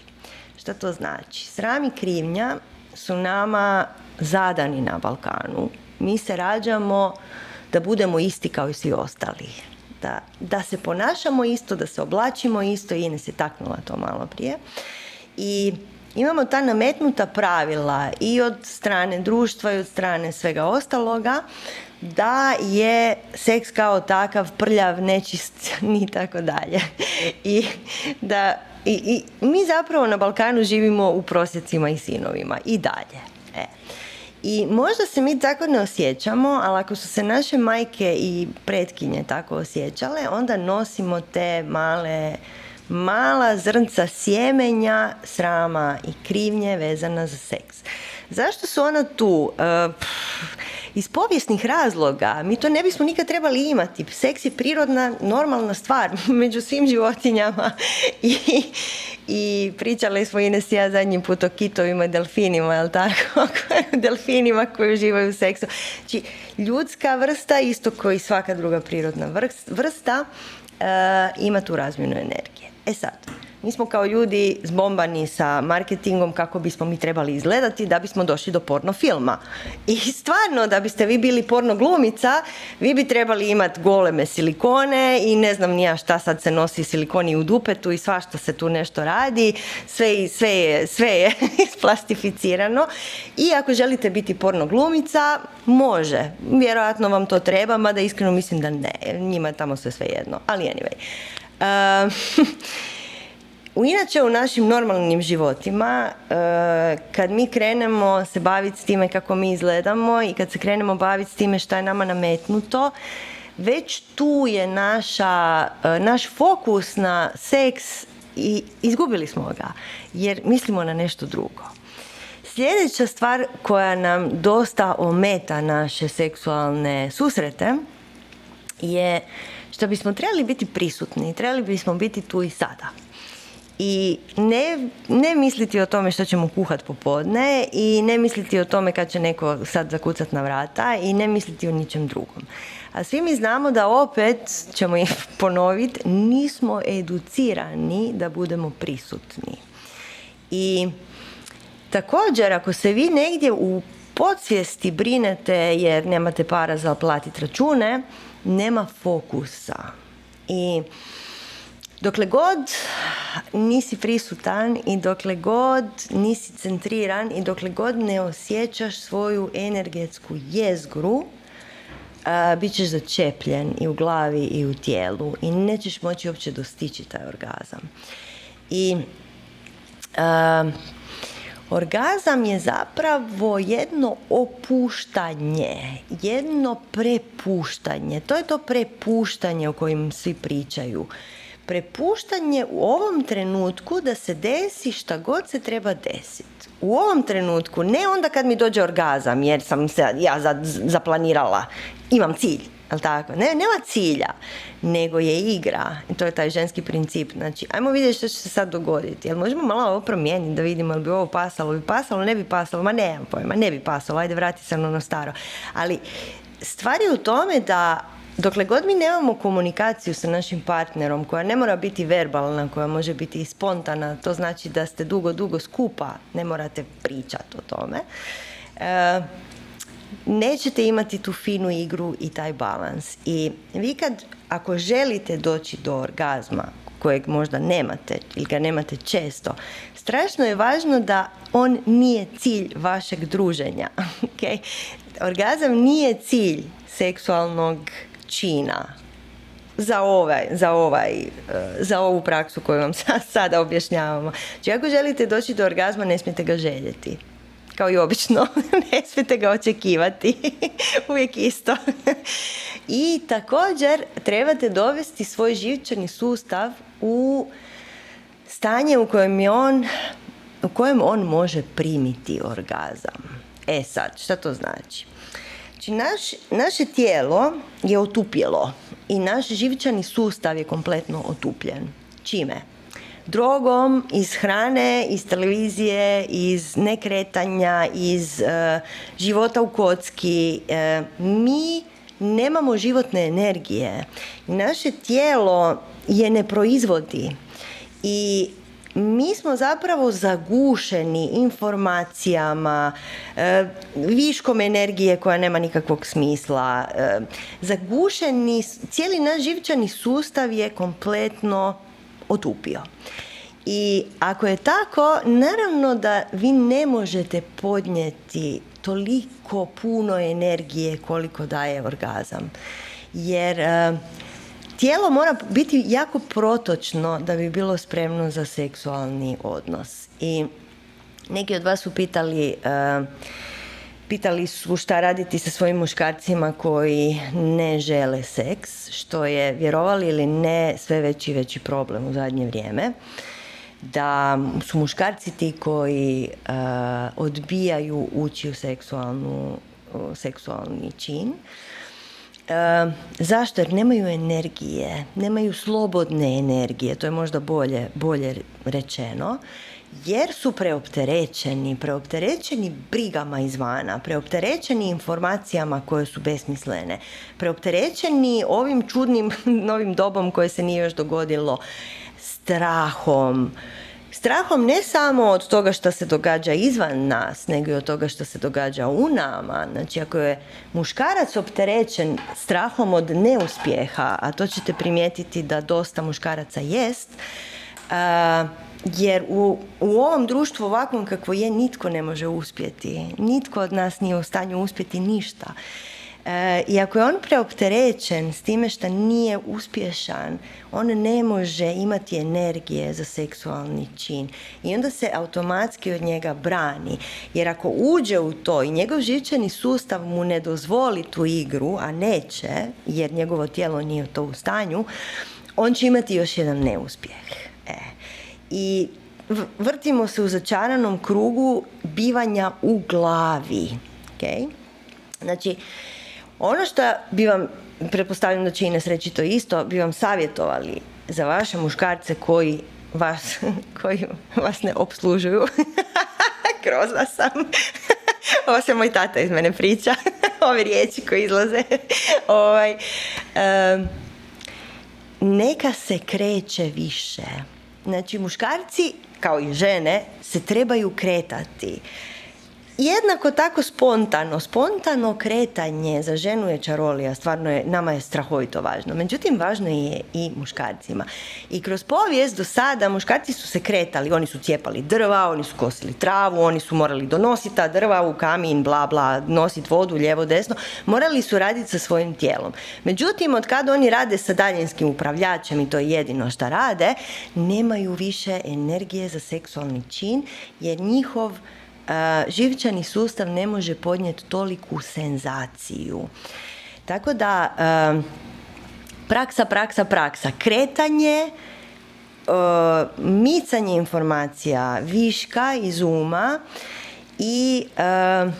Šta to znači? Sram i krivnja su nama zadani na Balkanu. Mi se rađamo da budemo isti kao i svi ostali. Da, da se ponašamo isto, da se oblačimo isto. Ines je taknula to malo prije. I imamo ta nametnuta pravila i od strane društva i od strane svega ostaloga da je seks kao takav prljav, nečist i tako dalje. I da i, i, mi zapravo na Balkanu živimo u prosjecima i sinovima i dalje. E. I možda se mi tako ne osjećamo, ali ako su se naše majke i pretkinje tako osjećale, onda nosimo te male, mala zrnca sjemenja, srama i krivnje vezana za seks. Zašto su ona tu? E, pff, iz povijesnih razloga. Mi to ne bismo nikad trebali imati. Seks je prirodna, normalna stvar među svim životinjama. I, i pričali smo Ines i ja zadnji put o kitovima i delfinima, jel tako? Delfinima koji uživaju u seksu. Znači, ljudska vrsta, isto kao i svaka druga prirodna vrsta, e, ima tu razmjenu energije. E sad, Mi smo kao ljudi zbombani sa marketingom kako bismo mi trebali izgledati da bismo došli do porno filma. I stvarno, da biste vi bili porno glumica, vi bi trebali imati goleme silikone i ne znam ni ja šta sad se nosi silikoni u dupetu i svašta se tu nešto radi. Sve, sve je, sve je isplastificirano. I ako želite biti porno glumica, može. Vjerojatno vam to treba, mada iskreno mislim da ne. Njima je tamo sve svejedno. Ali anyway. Uh, Inače u našim normalnim životima, kad mi krenemo se baviti s time kako mi izgledamo i kad se krenemo baviti s time šta je nama nametnuto, već tu je naša, naš fokus na seks i izgubili smo ga jer mislimo na nešto drugo. Sljedeća stvar koja nam dosta ometa naše seksualne susrete je što bismo trebali biti prisutni, trebali bismo biti tu i sada. I ne, ne misliti o tome što ćemo kuhati popodne i ne misliti o tome kad će neko sad zakucati na vrata i ne misliti o ničem drugom. A svi mi znamo da opet, ćemo ih ponoviti, nismo educirani da budemo prisutni. I također ako se vi negdje u podsvijesti brinete jer nemate para za platiti račune, nema fokusa. I dokle god nisi prisutan i dokle god nisi centriran i dokle god ne osjećaš svoju energetsku jezgru, a, bit ćeš začepljen i u glavi i u tijelu i nećeš moći uopće dostići taj orgazam. I a, orgazam je zapravo jedno opuštanje, jedno prepuštanje. To je to prepuštanje o kojem svi pričaju. Prepuštanje u ovom trenutku da se desi šta god se treba desiti. U ovom trenutku, ne onda kad mi dođe orgazam jer sam se ja zaplanirala, imam cilj, ali tako? Ne, nema cilja, nego je igra. I to je taj ženski princip. Znači, ajmo vidjeti što će se sad dogoditi. Jel možemo malo ovo promijeniti da vidimo jel bi ovo pasalo, bi pasalo, ne bi pasalo, ma nemam pojma, ne bi pasalo, ajde vrati se na ono staro. Ali stvar je u tome da dokle god mi nemamo komunikaciju sa našim partnerom, koja ne mora biti verbalna, koja može biti i spontana, to znači da ste dugo, dugo skupa, ne morate pričati o tome, e, nećete imati tu finu igru i taj balans. I vi kad, ako želite doći do orgazma, kojeg možda nemate ili ga nemate često, strašno je važno da on nije cilj vašeg druženja. Okay? Orgazam nije cilj seksualnog čina za, ovaj, za, ovaj, za ovu praksu koju vam sada objašnjavamo. Znači, ako želite doći do orgazma, ne smijete ga željeti. Kao i obično, ne smijete ga očekivati. Uvijek isto. I također trebate dovesti svoj živčani sustav u stanje u kojem je on, u kojem on može primiti orgazam. E sad, šta to znači? Znači, naš, naše tijelo je otupjelo i naš živčani sustav je kompletno otupljen. Čime? Drogom, iz hrane, iz televizije, iz nekretanja, iz e, života u kocki. E, mi nemamo životne energije. Naše tijelo je ne proizvodi i mi smo zapravo zagušeni informacijama, viškom energije koja nema nikakvog smisla. Zagušeni, cijeli naš živčani sustav je kompletno otupio. I ako je tako, naravno da vi ne možete podnijeti toliko puno energije koliko daje orgazam. Jer tijelo mora biti jako protočno da bi bilo spremno za seksualni odnos. I neki od vas su pitali, uh, pitali su šta raditi sa svojim muškarcima koji ne žele seks, što je, vjerovali ili ne, sve veći i veći problem u zadnje vrijeme. Da su muškarci ti koji uh, odbijaju ući u seksualnu, uh, seksualni čin. Uh, zašto? Jer nemaju energije, nemaju slobodne energije, to je možda bolje, bolje rečeno, jer su preopterećeni, preopterećeni brigama izvana, preopterećeni informacijama koje su besmislene, preopterećeni ovim čudnim novim dobom koje se nije još dogodilo. strahom. Strahom ne samo od toga što se događa izvan nas, nego i od toga što se događa u nama. Znači, ako je muškarac opterećen strahom od neuspjeha, a to ćete primijetiti da dosta muškaraca jest, a, jer u, u ovom društvu ovakvom kakvo je, nitko ne može uspjeti. Nitko od nas nije u stanju uspjeti ništa. E, I ako je on preopterećen s time što nije uspješan, on ne može imati energije za seksualni čin. I onda se automatski od njega brani. Jer ako uđe u to i njegov živčani sustav mu ne dozvoli tu igru, a neće, jer njegovo tijelo nije to u stanju, on će imati još jedan neuspjeh. E. I vrtimo se u začaranom krugu bivanja u glavi. Okay? Znači, ono što bi vam, pretpostavljam da će Ines reći to isto, bi vam savjetovali za vaše muškarce koji vas, koji vas ne opslužuju. Grozna sam. Ovo se moj tata iz mene priča. Ove riječi koje izlaze. ovaj, um, neka se kreće više. Znači, muškarci, kao i žene, se trebaju kretati. Jednako tako spontano. Spontano kretanje za ženu je čarolija, stvarno je, nama je strahovito važno. Međutim, važno je i muškarcima. I kroz povijest do sada muškarci su se kretali, oni su cijepali drva, oni su kosili travu, oni su morali donositi ta drva u kamin, bla, bla, nositi vodu lijevo, desno. Morali su raditi sa svojim tijelom. Međutim, od kada oni rade sa daljinskim upravljačem i to je jedino što rade, nemaju više energije za seksualni čin jer njihov Uh, živčani sustav ne može podnijeti toliku senzaciju. Tako da uh, praksa, praksa, praksa. Kretanje, uh, micanje informacija viška iz uma i uh,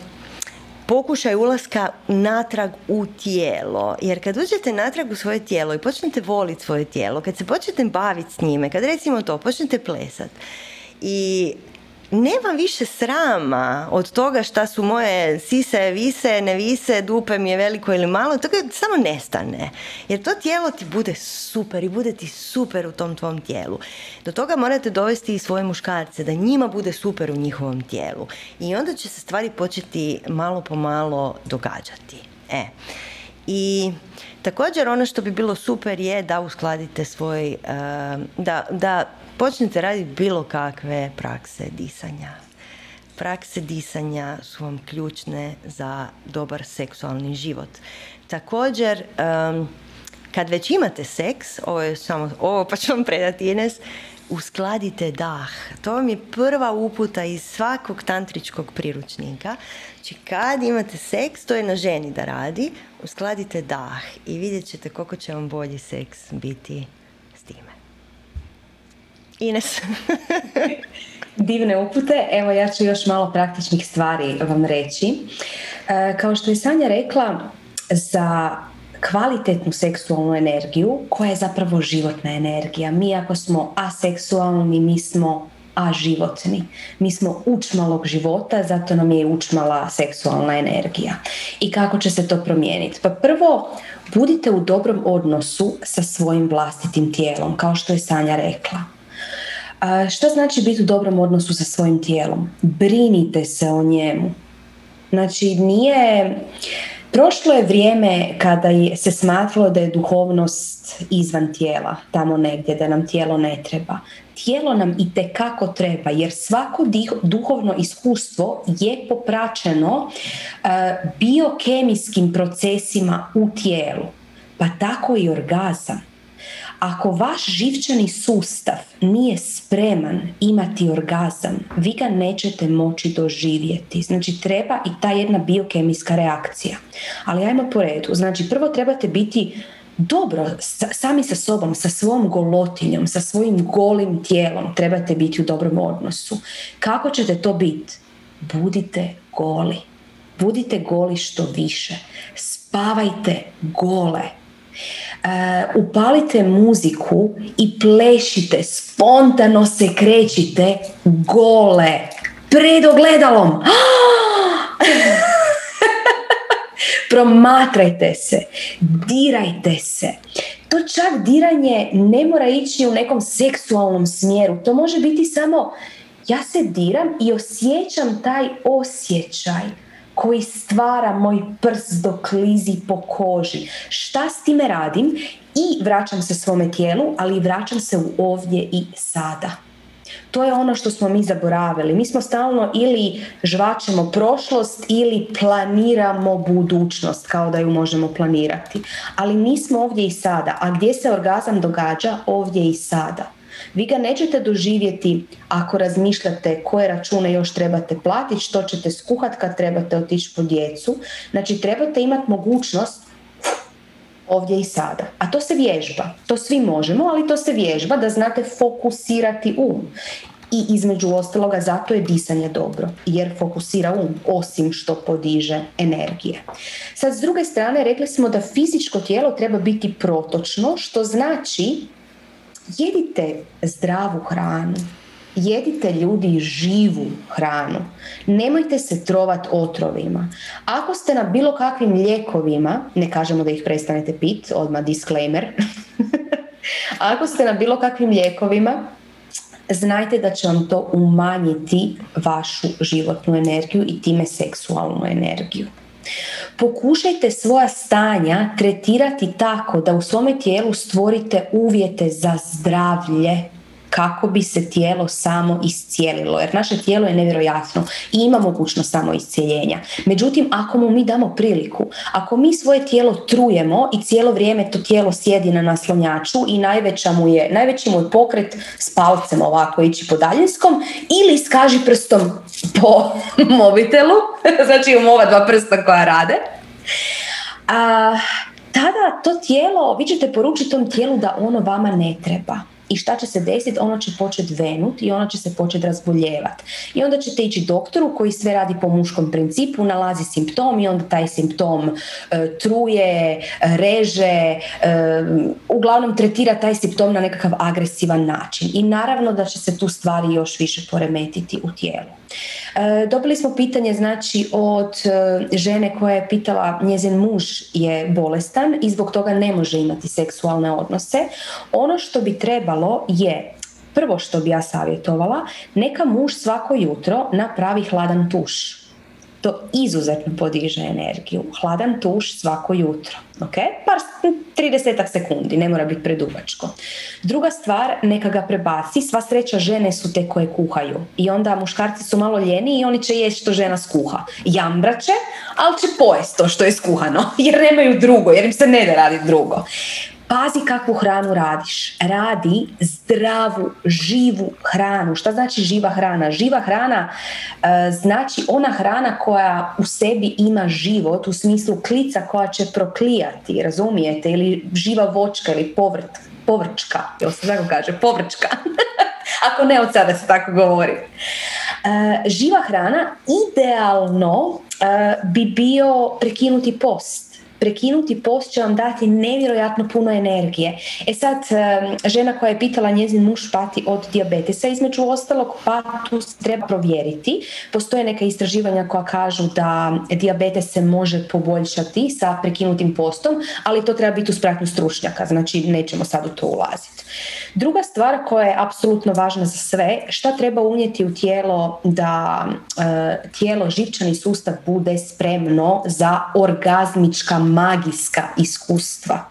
pokušaj ulaska natrag u tijelo. Jer kad uđete natrag u svoje tijelo i počnete voliti svoje tijelo, kad se počnete baviti s njime, kad recimo to, počnete plesati i nemam više srama od toga šta su moje sise, vise, ne vise, dupe mi je veliko ili malo, to samo nestane. Jer to tijelo ti bude super i bude ti super u tom tvom tijelu. Do toga morate dovesti i svoje muškarce, da njima bude super u njihovom tijelu. I onda će se stvari početi malo po malo događati. E. I također ono što bi bilo super je da uskladite svoj, da, da počnete raditi bilo kakve prakse disanja. Prakse disanja su vam ključne za dobar seksualni život. Također, kad već imate seks, ovo je samo, ovo pa ću vam predati Ines, uskladite dah. To vam je prva uputa iz svakog tantričkog priručnika. Znači, kad imate seks, to je na ženi da radi, uskladite dah i vidjet ćete koliko će vam bolji seks biti s time. Ines. Divne upute. Evo, ja ću još malo praktičnih stvari vam reći. E, kao što je Sanja rekla, za kvalitetnu seksualnu energiju, koja je zapravo životna energija. Mi ako smo aseksualni, mi smo aživotni. Mi smo učmalog života, zato nam je učmala seksualna energija. I kako će se to promijeniti? Pa prvo, budite u dobrom odnosu sa svojim vlastitim tijelom, kao što je Sanja rekla. A što znači biti u dobrom odnosu sa svojim tijelom? Brinite se o njemu. Znači, nije... Prošlo je vrijeme kada se smatralo da je duhovnost izvan tijela, tamo negdje, da nam tijelo ne treba. Tijelo nam itekako treba, jer svako dih, duhovno iskustvo je popraćeno uh, biokemijskim procesima u tijelu, pa tako i orgazam. Ako vaš živčani sustav nije spreman imati orgazam, vi ga nećete moći doživjeti. Znači, treba i ta jedna biokemijska reakcija. Ali ajmo po redu. Znači, prvo trebate biti dobro sami sa sobom, sa svojom golotinjom, sa svojim golim tijelom. Trebate biti u dobrom odnosu. Kako ćete to biti? Budite goli. Budite goli što više. Spavajte gole. Uh, upalite muziku i plešite, spontano se krećite gole pred ogledalom. Promatrajte se, dirajte se. to čak diranje ne mora ići u nekom seksualnom smjeru. To može biti samo ja se diram i osjećam taj osjećaj koji stvara moj prst dok klizi po koži. Šta s time radim? I vraćam se svome tijelu, ali vraćam se u ovdje i sada. To je ono što smo mi zaboravili. Mi smo stalno ili žvačimo prošlost ili planiramo budućnost, kao da ju možemo planirati. Ali nismo ovdje i sada. A gdje se orgazam događa? Ovdje i sada. Vi ga nećete doživjeti ako razmišljate koje račune još trebate platiti, što ćete skuhati kad trebate otići po djecu. Znači, trebate imati mogućnost ovdje i sada. A to se vježba. To svi možemo, ali to se vježba da znate fokusirati um. I između ostaloga zato je disanje dobro, jer fokusira um, osim što podiže energije. Sad, s druge strane, rekli smo da fizičko tijelo treba biti protočno, što znači jedite zdravu hranu. Jedite, ljudi, živu hranu. Nemojte se trovati otrovima. Ako ste na bilo kakvim lijekovima, ne kažemo da ih prestanete piti, odmah disclaimer. Ako ste na bilo kakvim lijekovima, znajte da će vam to umanjiti vašu životnu energiju i time seksualnu energiju. Pokušajte svoja stanja tretirati tako da u svome tijelu stvorite uvjete za zdravlje kako bi se tijelo samo iscijelilo. Jer naše tijelo je nevjerojatno i ima mogućnost samo iscijeljenja. Međutim, ako mu mi damo priliku, ako mi svoje tijelo trujemo i cijelo vrijeme to tijelo sjedi na naslonjaču i najveća mu je, najveći mu je pokret s palcem ovako ići po daljinskom ili iskaži prstom po mobitelu, znači imamo ova dva prsta koja rade. A, tada to tijelo, vi ćete poručiti tom tijelu da ono vama ne treba. I šta će se desiti? Ono će početi venuti i ono će se početi razboljevati. I onda ćete ići doktoru koji sve radi po muškom principu, nalazi simptom i onda taj simptom e, truje, reže, e, uglavnom tretira taj simptom na nekakav agresivan način. I naravno da će se tu stvari još više poremetiti u tijelu. E, dobili smo pitanje, znači, od e, žene koja je pitala, njezin muž je bolestan i zbog toga ne može imati seksualne odnose. Ono što bi trebalo je, prvo što bi ja savjetovala, neka muž svako jutro napravi hladan tuš. To izuzetno podiže energiju. Hladan tuš svako jutro. Okay? Par trideset sekundi, ne mora biti predugačko. Druga stvar, neka ga prebaci. Sva sreća, žene su te koje kuhaju. I onda muškarci su malo ljeni i oni će jesti što žena skuha. Jambraće, ali će pojesti to što je skuhano. Jer nemaju drugo, jer im se ne da raditi drugo. Pazi kakvu hranu radiš. Radi zdravu, živu hranu. Šta znači živa hrana? Živa hrana e, znači ona hrana koja u sebi ima život, u smislu klica koja će proklijati, razumijete? Ili živa voćka ili povrt, povrčka. Jel se tako kaže? Povrčka. Ako ne, od sada se tako govori. E, živa hrana idealno e, bi bio prekinuti post. Prekinuti post će vam dati nevjerojatno puno energije. E sad, žena koja je pitala, njezin muž pati od dijabetesa, između ostalog, pa tu treba provjeriti. Postoje neka istraživanja koja kažu da dijabetes se može poboljšati sa prekinutim postom, ali to treba biti u spratnju stručnjaka, znači nećemo sad u to ulaziti. Druga stvar koja je apsolutno važna za sve, šta treba unijeti u tijelo da e, tijelo, živčani sustav bude spremno za orgazmička, magijska iskustva.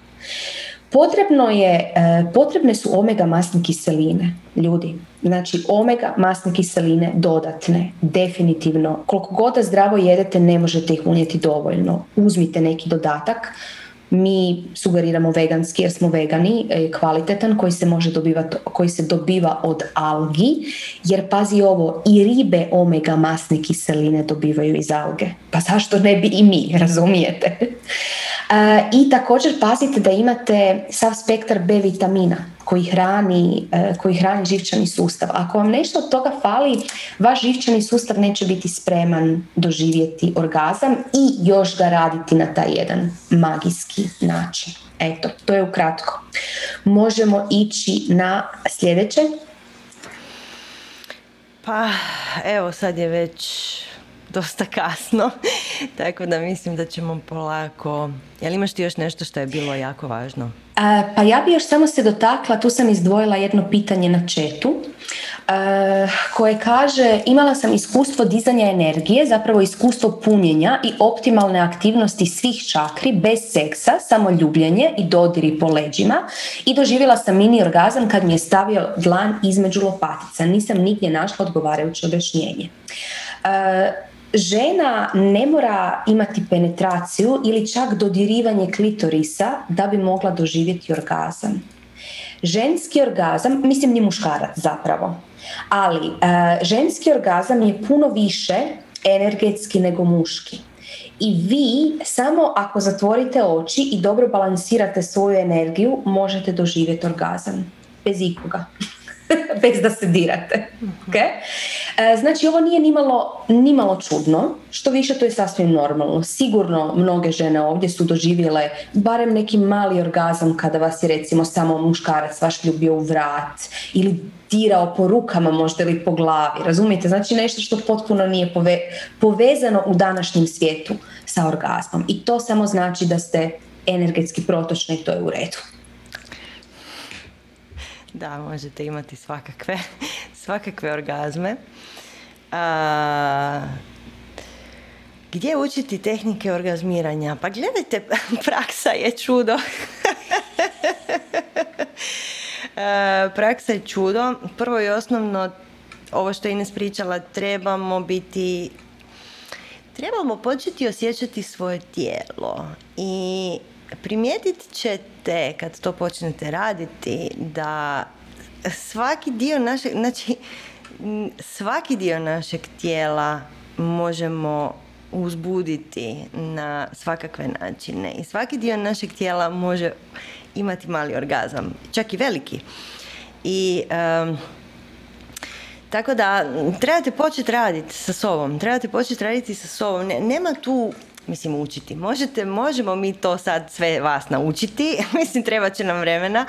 Potrebno je, e, potrebne su omega masne kiseline, ljudi. Znači, omega masne kiseline dodatne, definitivno. Koliko god da zdravo jedete, ne možete ih unijeti dovoljno. Uzmite neki dodatak. Mi sugeriramo veganski jer smo vegani, kvalitetan, koji se može dobivati, koji se dobiva od algi, jer pazi ovo, i ribe omega masne kiseline dobivaju iz alge. Pa zašto ne bi i mi, razumijete? I također pazite da imate sav spektar B vitamina koji hrani, koji hrani živčani sustav. Ako vam nešto od toga fali, vaš živčani sustav neće biti spreman doživjeti orgazam i još ga raditi na taj jedan magijski način. Eto, to je ukratko. Možemo ići na sljedeće. Pa, evo sad je već dosta kasno Tako da mislim da ćemo polako... Jel imaš ti još nešto što je bilo jako važno? A, pa ja bi još samo se dotakla, tu sam izdvojila jedno pitanje na chatu a, koje kaže: imala sam iskustvo dizanja energije, zapravo iskustvo punjenja i optimalne aktivnosti svih čakri bez seksa, samo ljubljenje i dodiri po leđima i doživjela sam mini orgazam kad mi je stavio dlan između lopatica. Nisam nigdje našla odgovarajuće objašnjenje. A, Žena ne mora imati penetraciju ili čak dodirivanje klitorisa da bi mogla doživjeti orgazam. Ženski orgazam, mislim ni muškarac zapravo, ali e, ženski orgazam je puno više energetski nego muški. I vi samo ako zatvorite oči i dobro balansirate svoju energiju možete doživjeti orgazam. Bez ikoga. Bez da se dirate. Okay? Znači, ovo nije nimalo, nimalo čudno, što više to je sasvim normalno. Sigurno mnoge žene ovdje su doživjele barem neki mali orgazam kada vas je recimo samo muškarac vaš ljubio u vrat ili dirao po rukama možda ili po glavi. Razumijete? Znači nešto što potpuno nije pove, povezano u današnjem svijetu sa orgazmom. I to samo znači da ste energetski protočni i to je u redu. Da, možete imati svakakve, svakakve orgazme. A, gdje učiti tehnike orgazmiranja? Pa gledajte, praksa je čudo. A, praksa je čudo. Prvo i osnovno, ovo što je Ines pričala, trebamo biti... Trebamo početi osjećati svoje tijelo i... Primijetit ćete kad to počnete raditi da svaki dio našeg, znači svaki dio našeg tijela možemo uzbuditi na svakakve načine i svaki dio našeg tijela može imati mali orgazam, čak i veliki. I um, tako da trebate početi raditi sa sobom, trebate početi raditi sa sobom. Ne, nema tu Mislim, učiti. Možete, možemo mi to sad sve vas naučiti. Mislim, treba će nam vremena.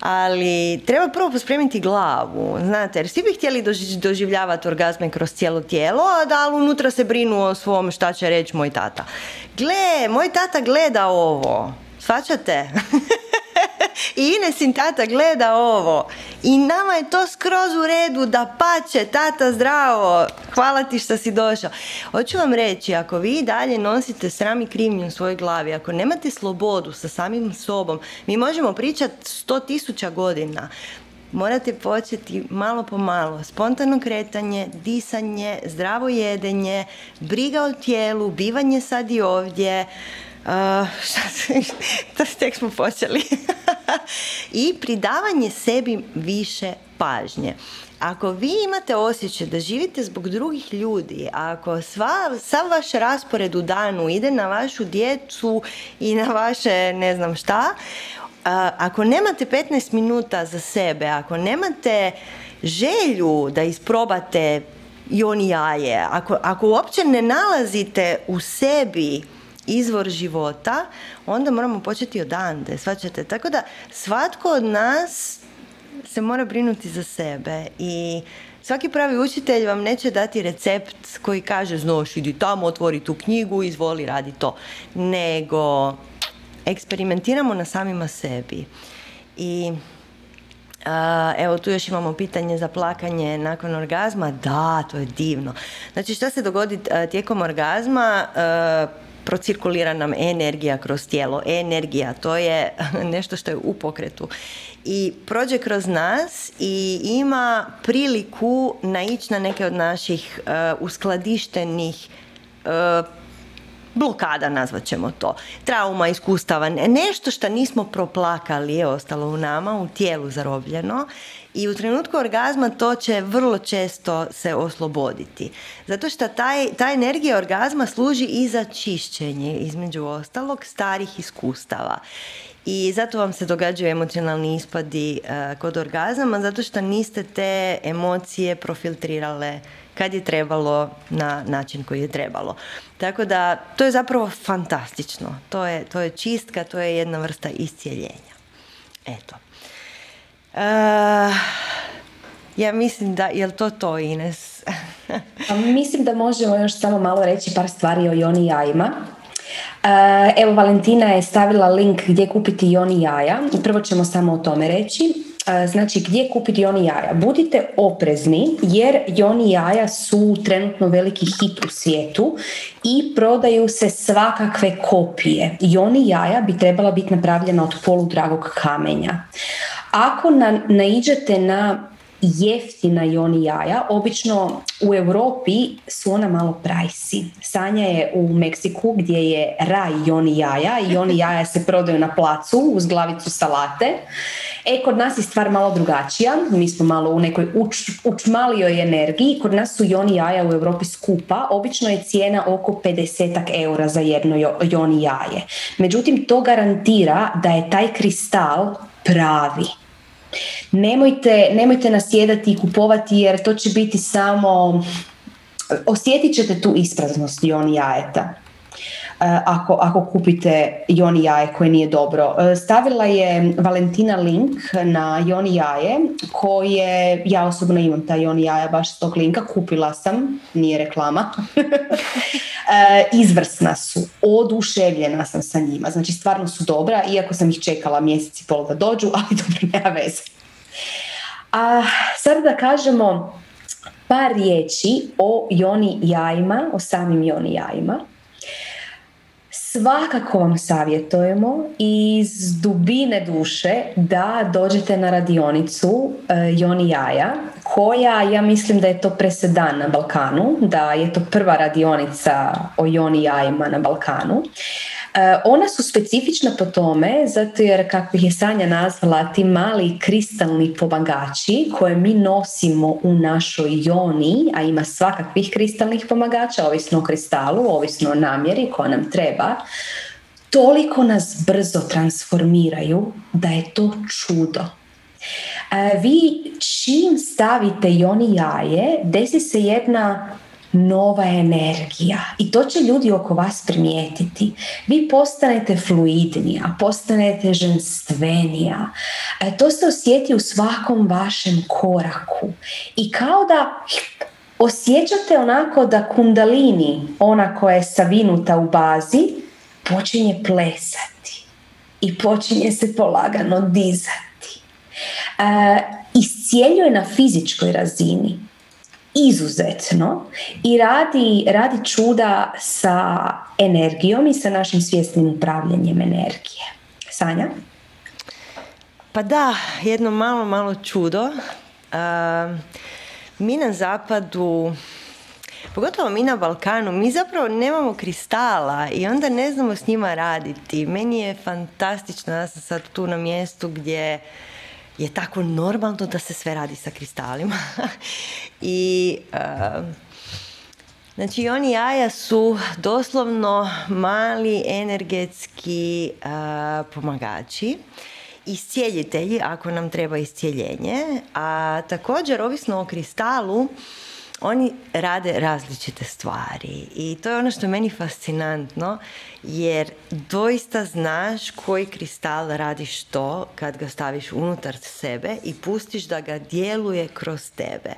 Ali treba prvo pospremiti glavu. Znate, jer svi bi htjeli doži, doživljavati orgazme kroz cijelo tijelo, a da ali unutra se brinu o svom šta će reći moj tata. Gle, moj tata gleda ovo. Svačate? I Inesin tata gleda ovo. I nama je to skroz u redu, da pače, tata zdravo, hvala ti što si došao. Hoću vam reći, ako vi dalje nosite sram i krivnju u svojoj glavi, ako nemate slobodu sa samim sobom, mi možemo pričati sto tisuća godina. Morate početi malo po malo. Spontano kretanje, disanje, zdravo jedenje, briga o tijelu, bivanje sad i ovdje. Uh, šta, tek smo počeli. I pridavanje sebi više pažnje. Ako vi imate osjećaj da živite zbog drugih ljudi, ako sva, sav vaš raspored u danu ide na vašu djecu i na vaše ne znam šta, uh, ako nemate petnaest minuta za sebe, ako nemate želju da isprobate jon i jaje, ako, ako uopće ne nalazite u sebi izvor života, onda moramo početi odande, shvaćate. Tako da svatko od nas se mora brinuti za sebe i svaki pravi učitelj vam neće dati recept koji kaže znaš, idi tamo, otvori tu knjigu, izvoli, radi to. Nego eksperimentiramo na samima sebi. I Uh, evo tu još imamo pitanje za plakanje nakon orgazma. Da, to je divno. Znači šta se dogodi uh, tijekom orgazma? Uh, procirkulira nam energija kroz tijelo. Energija, to je nešto što je u pokretu. I prođe kroz nas i ima priliku naići na neke od naših uh, uskladištenih uh, blokada, nazvat ćemo to, trauma, iskustava, nešto što nismo proplakali je ostalo u nama, u tijelu zarobljeno i u trenutku orgazma to će vrlo često se osloboditi. Zato što taj, ta energija orgazma služi i za čišćenje, između ostalog, starih iskustava. I zato vam se događaju emocionalni ispadi uh, kod orgazama, zato što niste te emocije profiltrirale kad je trebalo na način koji je trebalo. Tako da to je zapravo fantastično. To je, to je čistka, to je jedna vrsta iscijeljenja. Eto. Uh, ja mislim da, jel to to, Ines? Mislim da možemo još samo malo reći par stvari o Joni jajima. Evo, Valentina je stavila link gdje kupiti Joni jaja. Prvo ćemo samo o tome reći. Znači, gdje kupiti Joni jaja? Budite oprezni jer Joni jaja su trenutno veliki hit u svijetu i prodaju se svakakve kopije. Joni jaja bi trebala biti napravljena od poludragog kamenja. Ako na, naiđete na jeftina Joni jaja, obično u Europi su ona malo pricey. Sanja je u Meksiku gdje je raj Joni jaja i Joni jaja se prodaju na placu uz glavicu salate. E, kod nas je stvar malo drugačija, mi smo malo u nekoj uč, učmalijoj energiji, kod nas su Joni jaja u Europi skupa, obično je cijena oko pedeset eura za jedno Joni jaje. Međutim, to garantira da je taj kristal pravi. Nemojte, nemojte nasjedati i kupovati jer to će biti samo, osjetit ćete tu ispraznost Joni jajeta. Ako, ako kupite Joni jaje koje nije dobro. Stavila je Valentina link na Joni jaje koje, ja osobno imam ta Joni jaja baš s tog linka, kupila sam, nije reklama. Izvrsna su, oduševljena sam sa njima, znači stvarno su dobra, iako sam ih čekala mjesec i pol da dođu, ali dobro, nema veze. A sad da kažemo par riječi o Joni jajima, o samim Joni jajima. Svakako vam savjetujemo iz dubine duše da dođete na radionicu e, Joni jaja, koja, ja mislim da je to presedan na Balkanu, da je to prva radionica o Joni jajima na Balkanu. E, ona su specifična po tome, zato jer, kako ih je Sanja nazvala, ti mali kristalni pomagači koje mi nosimo u našoj Joni, a ima svakakvih kristalnih pomagača, ovisno o kristalu, ovisno o namjeri koja nam treba, toliko nas brzo transformiraju da je to čudo. E, vi čim stavite Joni jaje, desi se jedna nova energija i to će ljudi oko vas primijetiti. Vi postanete fluidnija, postanete ženstvenija. E, to se osjeti u svakom vašem koraku i kao da osjećate onako da kundalini, ona koja je savinuta u bazi, počinje plesati i počinje se polagano dizati. E, iscjeljuje na fizičkoj razini izuzetno i radi, radi čuda sa energijom i sa našim svjesnim upravljanjem energije. Sanja? Pa da, jedno malo, malo čudo. Uh, mi na zapadu, pogotovo mi na Balkanu, mi zapravo nemamo kristala i onda ne znamo s njima raditi. Meni je fantastično, ja sam sad tu na mjestu gdje je tako normalno da se sve radi sa kristalima. I, uh, znači, Joni jaja su doslovno mali energetski uh, pomagači, iscijeljitelji ako nam treba iscijeljenje, a također, ovisno o kristalu, oni rade različite stvari i to je ono što je meni fascinantno jer doista znaš koji kristal radi što kad ga staviš unutar sebe i pustiš da ga djeluje kroz tebe.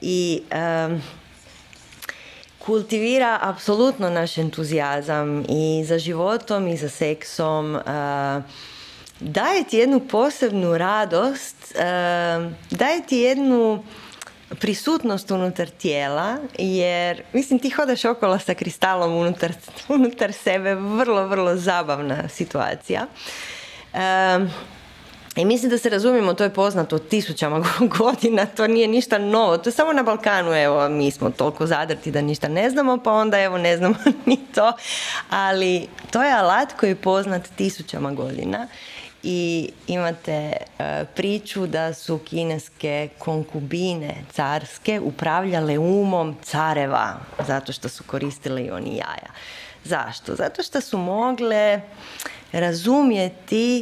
I um, kultivira apsolutno naš entuzijazam i za životom i za seksom. Uh, daje ti jednu posebnu radost, uh, daje ti jednu prisutnost unutar tijela, jer, mislim, ti hodaš okolo sa kristalom unutar, unutar sebe, vrlo, vrlo zabavna situacija. E, I mislim da se razumijemo, to je poznato tisućama godina, to nije ništa novo, to je samo na Balkanu, evo, mi smo toliko zadrti da ništa ne znamo, pa onda, evo, ne znamo ni to, ali to je alat koji je poznat tisućama godina. I imate e, priču da su kineske konkubine carske upravljale umom careva zato što su koristile Joni jaja. Zašto? Zato što su mogle razumjeti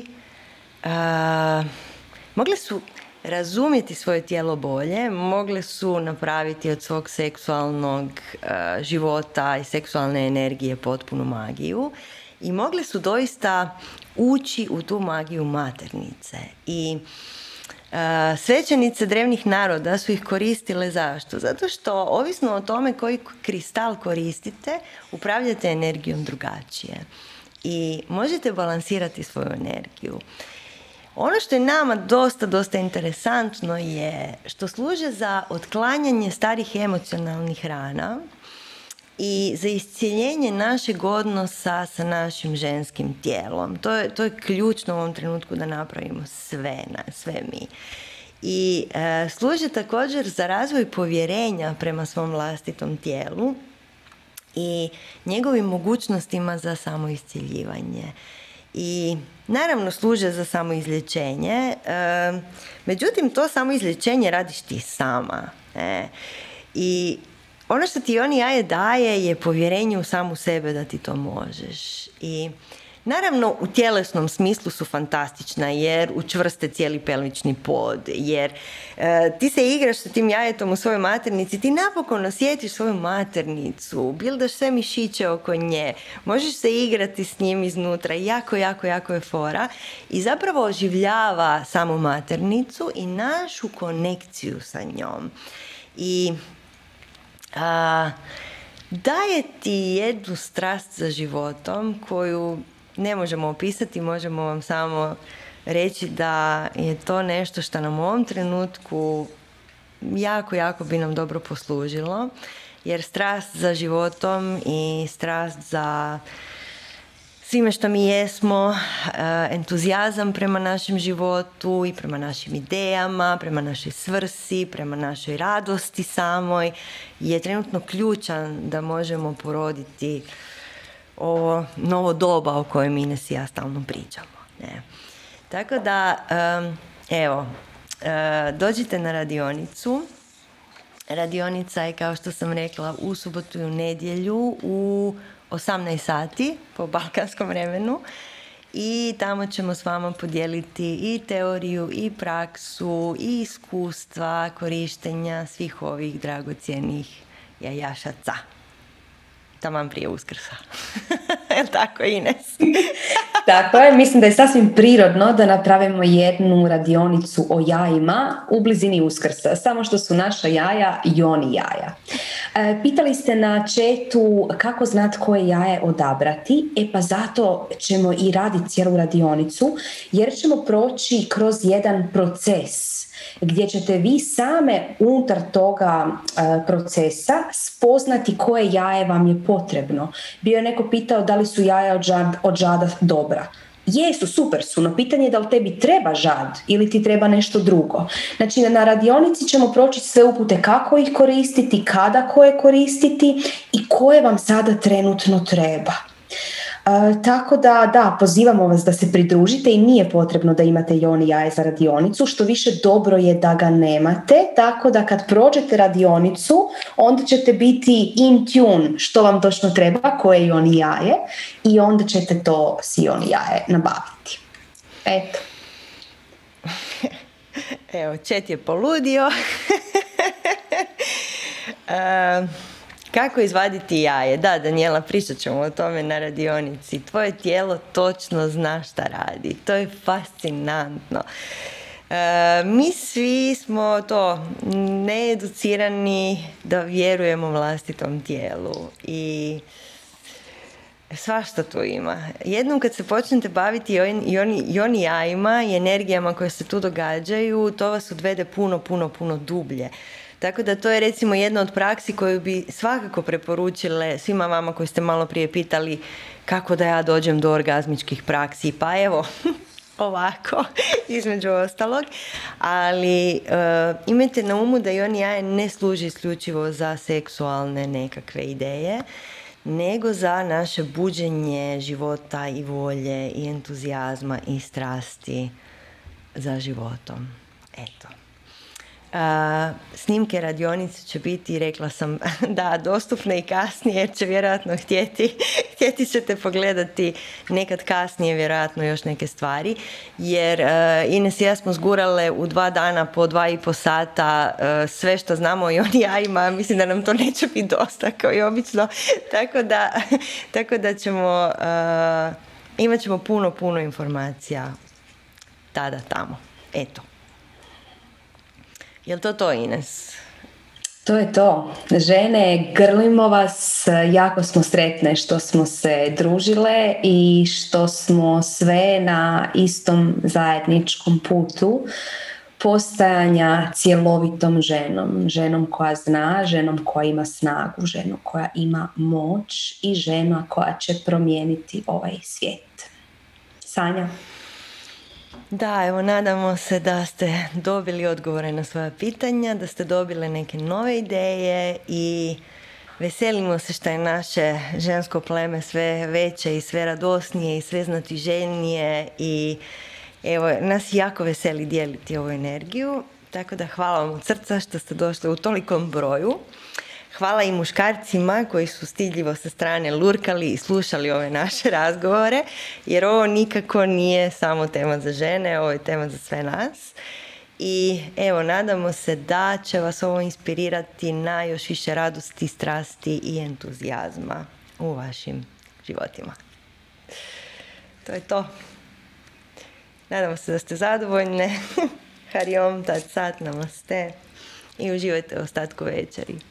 e, mogle su razumjeti svoje tijelo bolje, mogle su napraviti od svog seksualnog e, života i seksualne energije potpunu magiju i mogle su doista ući u tu magiju maternice. I Svećenice drevnih naroda su ih koristile zašto? Zato što, ovisno o tome koji kristal koristite, upravljate energijom drugačije i možete balansirati svoju energiju. Ono što je nama dosta, dosta interesantno je što služe za otklanjanje starih emocionalnih rana i za iscjeljenje našeg odnosa sa našim ženskim tijelom. To je, to je ključno u ovom trenutku da napravimo sve, na, sve mi. I e, služi također za razvoj povjerenja prema svom vlastitom tijelu i njegovim mogućnostima za samoiscjeljivanje. I naravno služe za samoizlječenje, e, međutim to samoizlječenje radiš ti sama. E, i ono što ti oni jaje daje je povjerenje u samu sebe da ti to možeš. I naravno u tjelesnom smislu su fantastična jer učvrste cijeli pelvični pod, jer e, ti se igraš sa tim jajetom u svojoj maternici, ti napokon osjetiš svoju maternicu, bildaš sve mišiće oko nje, možeš se igrati s njim iznutra, jako, jako, jako je fora i zapravo oživljava samu maternicu i našu konekciju sa njom. I a, daje ti jednu strast za životom koju ne možemo opisati, možemo vam samo reći da je to nešto što nam u ovom trenutku jako, jako bi nam dobro poslužilo, jer strast za životom i strast za svime što mi jesmo, entuzijazam prema našem životu i prema našim idejama, prema našoj svrsi, prema našoj radosti samoj, je trenutno ključan da možemo poroditi ovo novo doba o kojem Ines i ja stalno pričamo. Ne. Tako da, evo, dođite na radionicu. Radionica je, kao što sam rekla, u subotu i u nedjelju u osamnaest sati po balkanskom vremenu i tamo ćemo s vama podijeliti i teoriju i praksu i iskustva korištenja svih ovih dragocjenih jajašaca. Taman prije Uskrsa. Je li tako, Ines? Tako je, mislim da je sasvim prirodno da napravimo jednu radionicu o jajima u blizini Uskrsa, samo što su naša jaja i oni jaja. E, pitali ste na chatu kako znat koje jaje odabrati, e pa zato ćemo i raditi cijelu radionicu jer ćemo proći kroz jedan proces gdje ćete vi same unutar toga e, procesa spoznati koje jaje vam je potrebno. Bio je neko pitao da li su jaja od žada, od žada dobra. Jesu, super su, no pitanje je da li tebi treba žad ili ti treba nešto drugo. Znači, na radionici ćemo proći sve upute kako ih koristiti, kada koje koristiti i koje vam sada trenutno treba. E, tako da, da, pozivamo vas da se pridružite i nije potrebno da imate joni jaje za radionicu, što više dobro je da ga nemate, tako da kad prođete radionicu, onda ćete biti in tune što vam točno treba, koje joni jaje i onda ćete to si joni jaje nabaviti. Eto. Evo, chat je poludio. um. Kako izvaditi jaje? Da, Danijela, pričat ćemo o tome na radionici. Tvoje tijelo točno zna šta radi. To je fascinantno. E, mi svi smo to needucirani da vjerujemo vlastitom tijelu. I svašta tu ima. Jednom kad se počnete baviti i oni, oni jajima i energijama koje se tu događaju, to vas odvede puno, puno, puno dublje. Tako da to je recimo jedna od praksi koju bi svakako preporučile svima vama koji ste malo prije pitali kako da ja dođem do orgazmičkih praksi. Pa evo, ovako, između ostalog. Ali e, imajte na umu da joni jaje ne služi isključivo za seksualne nekakve ideje, nego za naše buđenje života i volje i entuzijazma i strasti za životom. Eto. Uh, snimke radionice će biti, rekla sam, da, dostupne i kasnije jer će vjerojatno htjeti, htjeti ćete pogledati nekad kasnije vjerojatno još neke stvari jer uh, Ines i ja smo zgurale u dva dana po dva i po sata uh, sve što znamo i oni jajima, mislim da nam to neće biti dosta kao i obično, tako da, tako da ćemo uh, imat ćemo puno, puno informacija tada tamo, eto. Je li to to, Ines? To je to. Žene, grlimo vas, jako smo sretne što smo se družile i što smo sve na istom zajedničkom putu postajanja cjelovitom ženom. Ženom koja zna, ženom koja ima snagu, ženom koja ima moć i žena koja će promijeniti ovaj svijet. Sanja? Da, evo, nadamo se da ste dobili odgovore na svoja pitanja, da ste dobile neke nove ideje i veselimo se što je naše žensko pleme sve veće i sve radosnije i sve znatiželjnije i evo, nas jako veseli dijeliti ovu energiju, tako da hvala vam od srca što ste došli u tolikom broju. Hvala i muškarcima koji su stidljivo sa strane lurkali i slušali ove naše razgovore, jer ovo nikako nije samo tema za žene, ovo je tema za sve nas. I evo, nadamo se da će vas ovo inspirirati na još više radosti, strasti i entuzijazma u vašim životima. To je to. Nadamo se da ste zadovoljne. Hariom, tatsat, namaste i uživajte u ostatku večeri.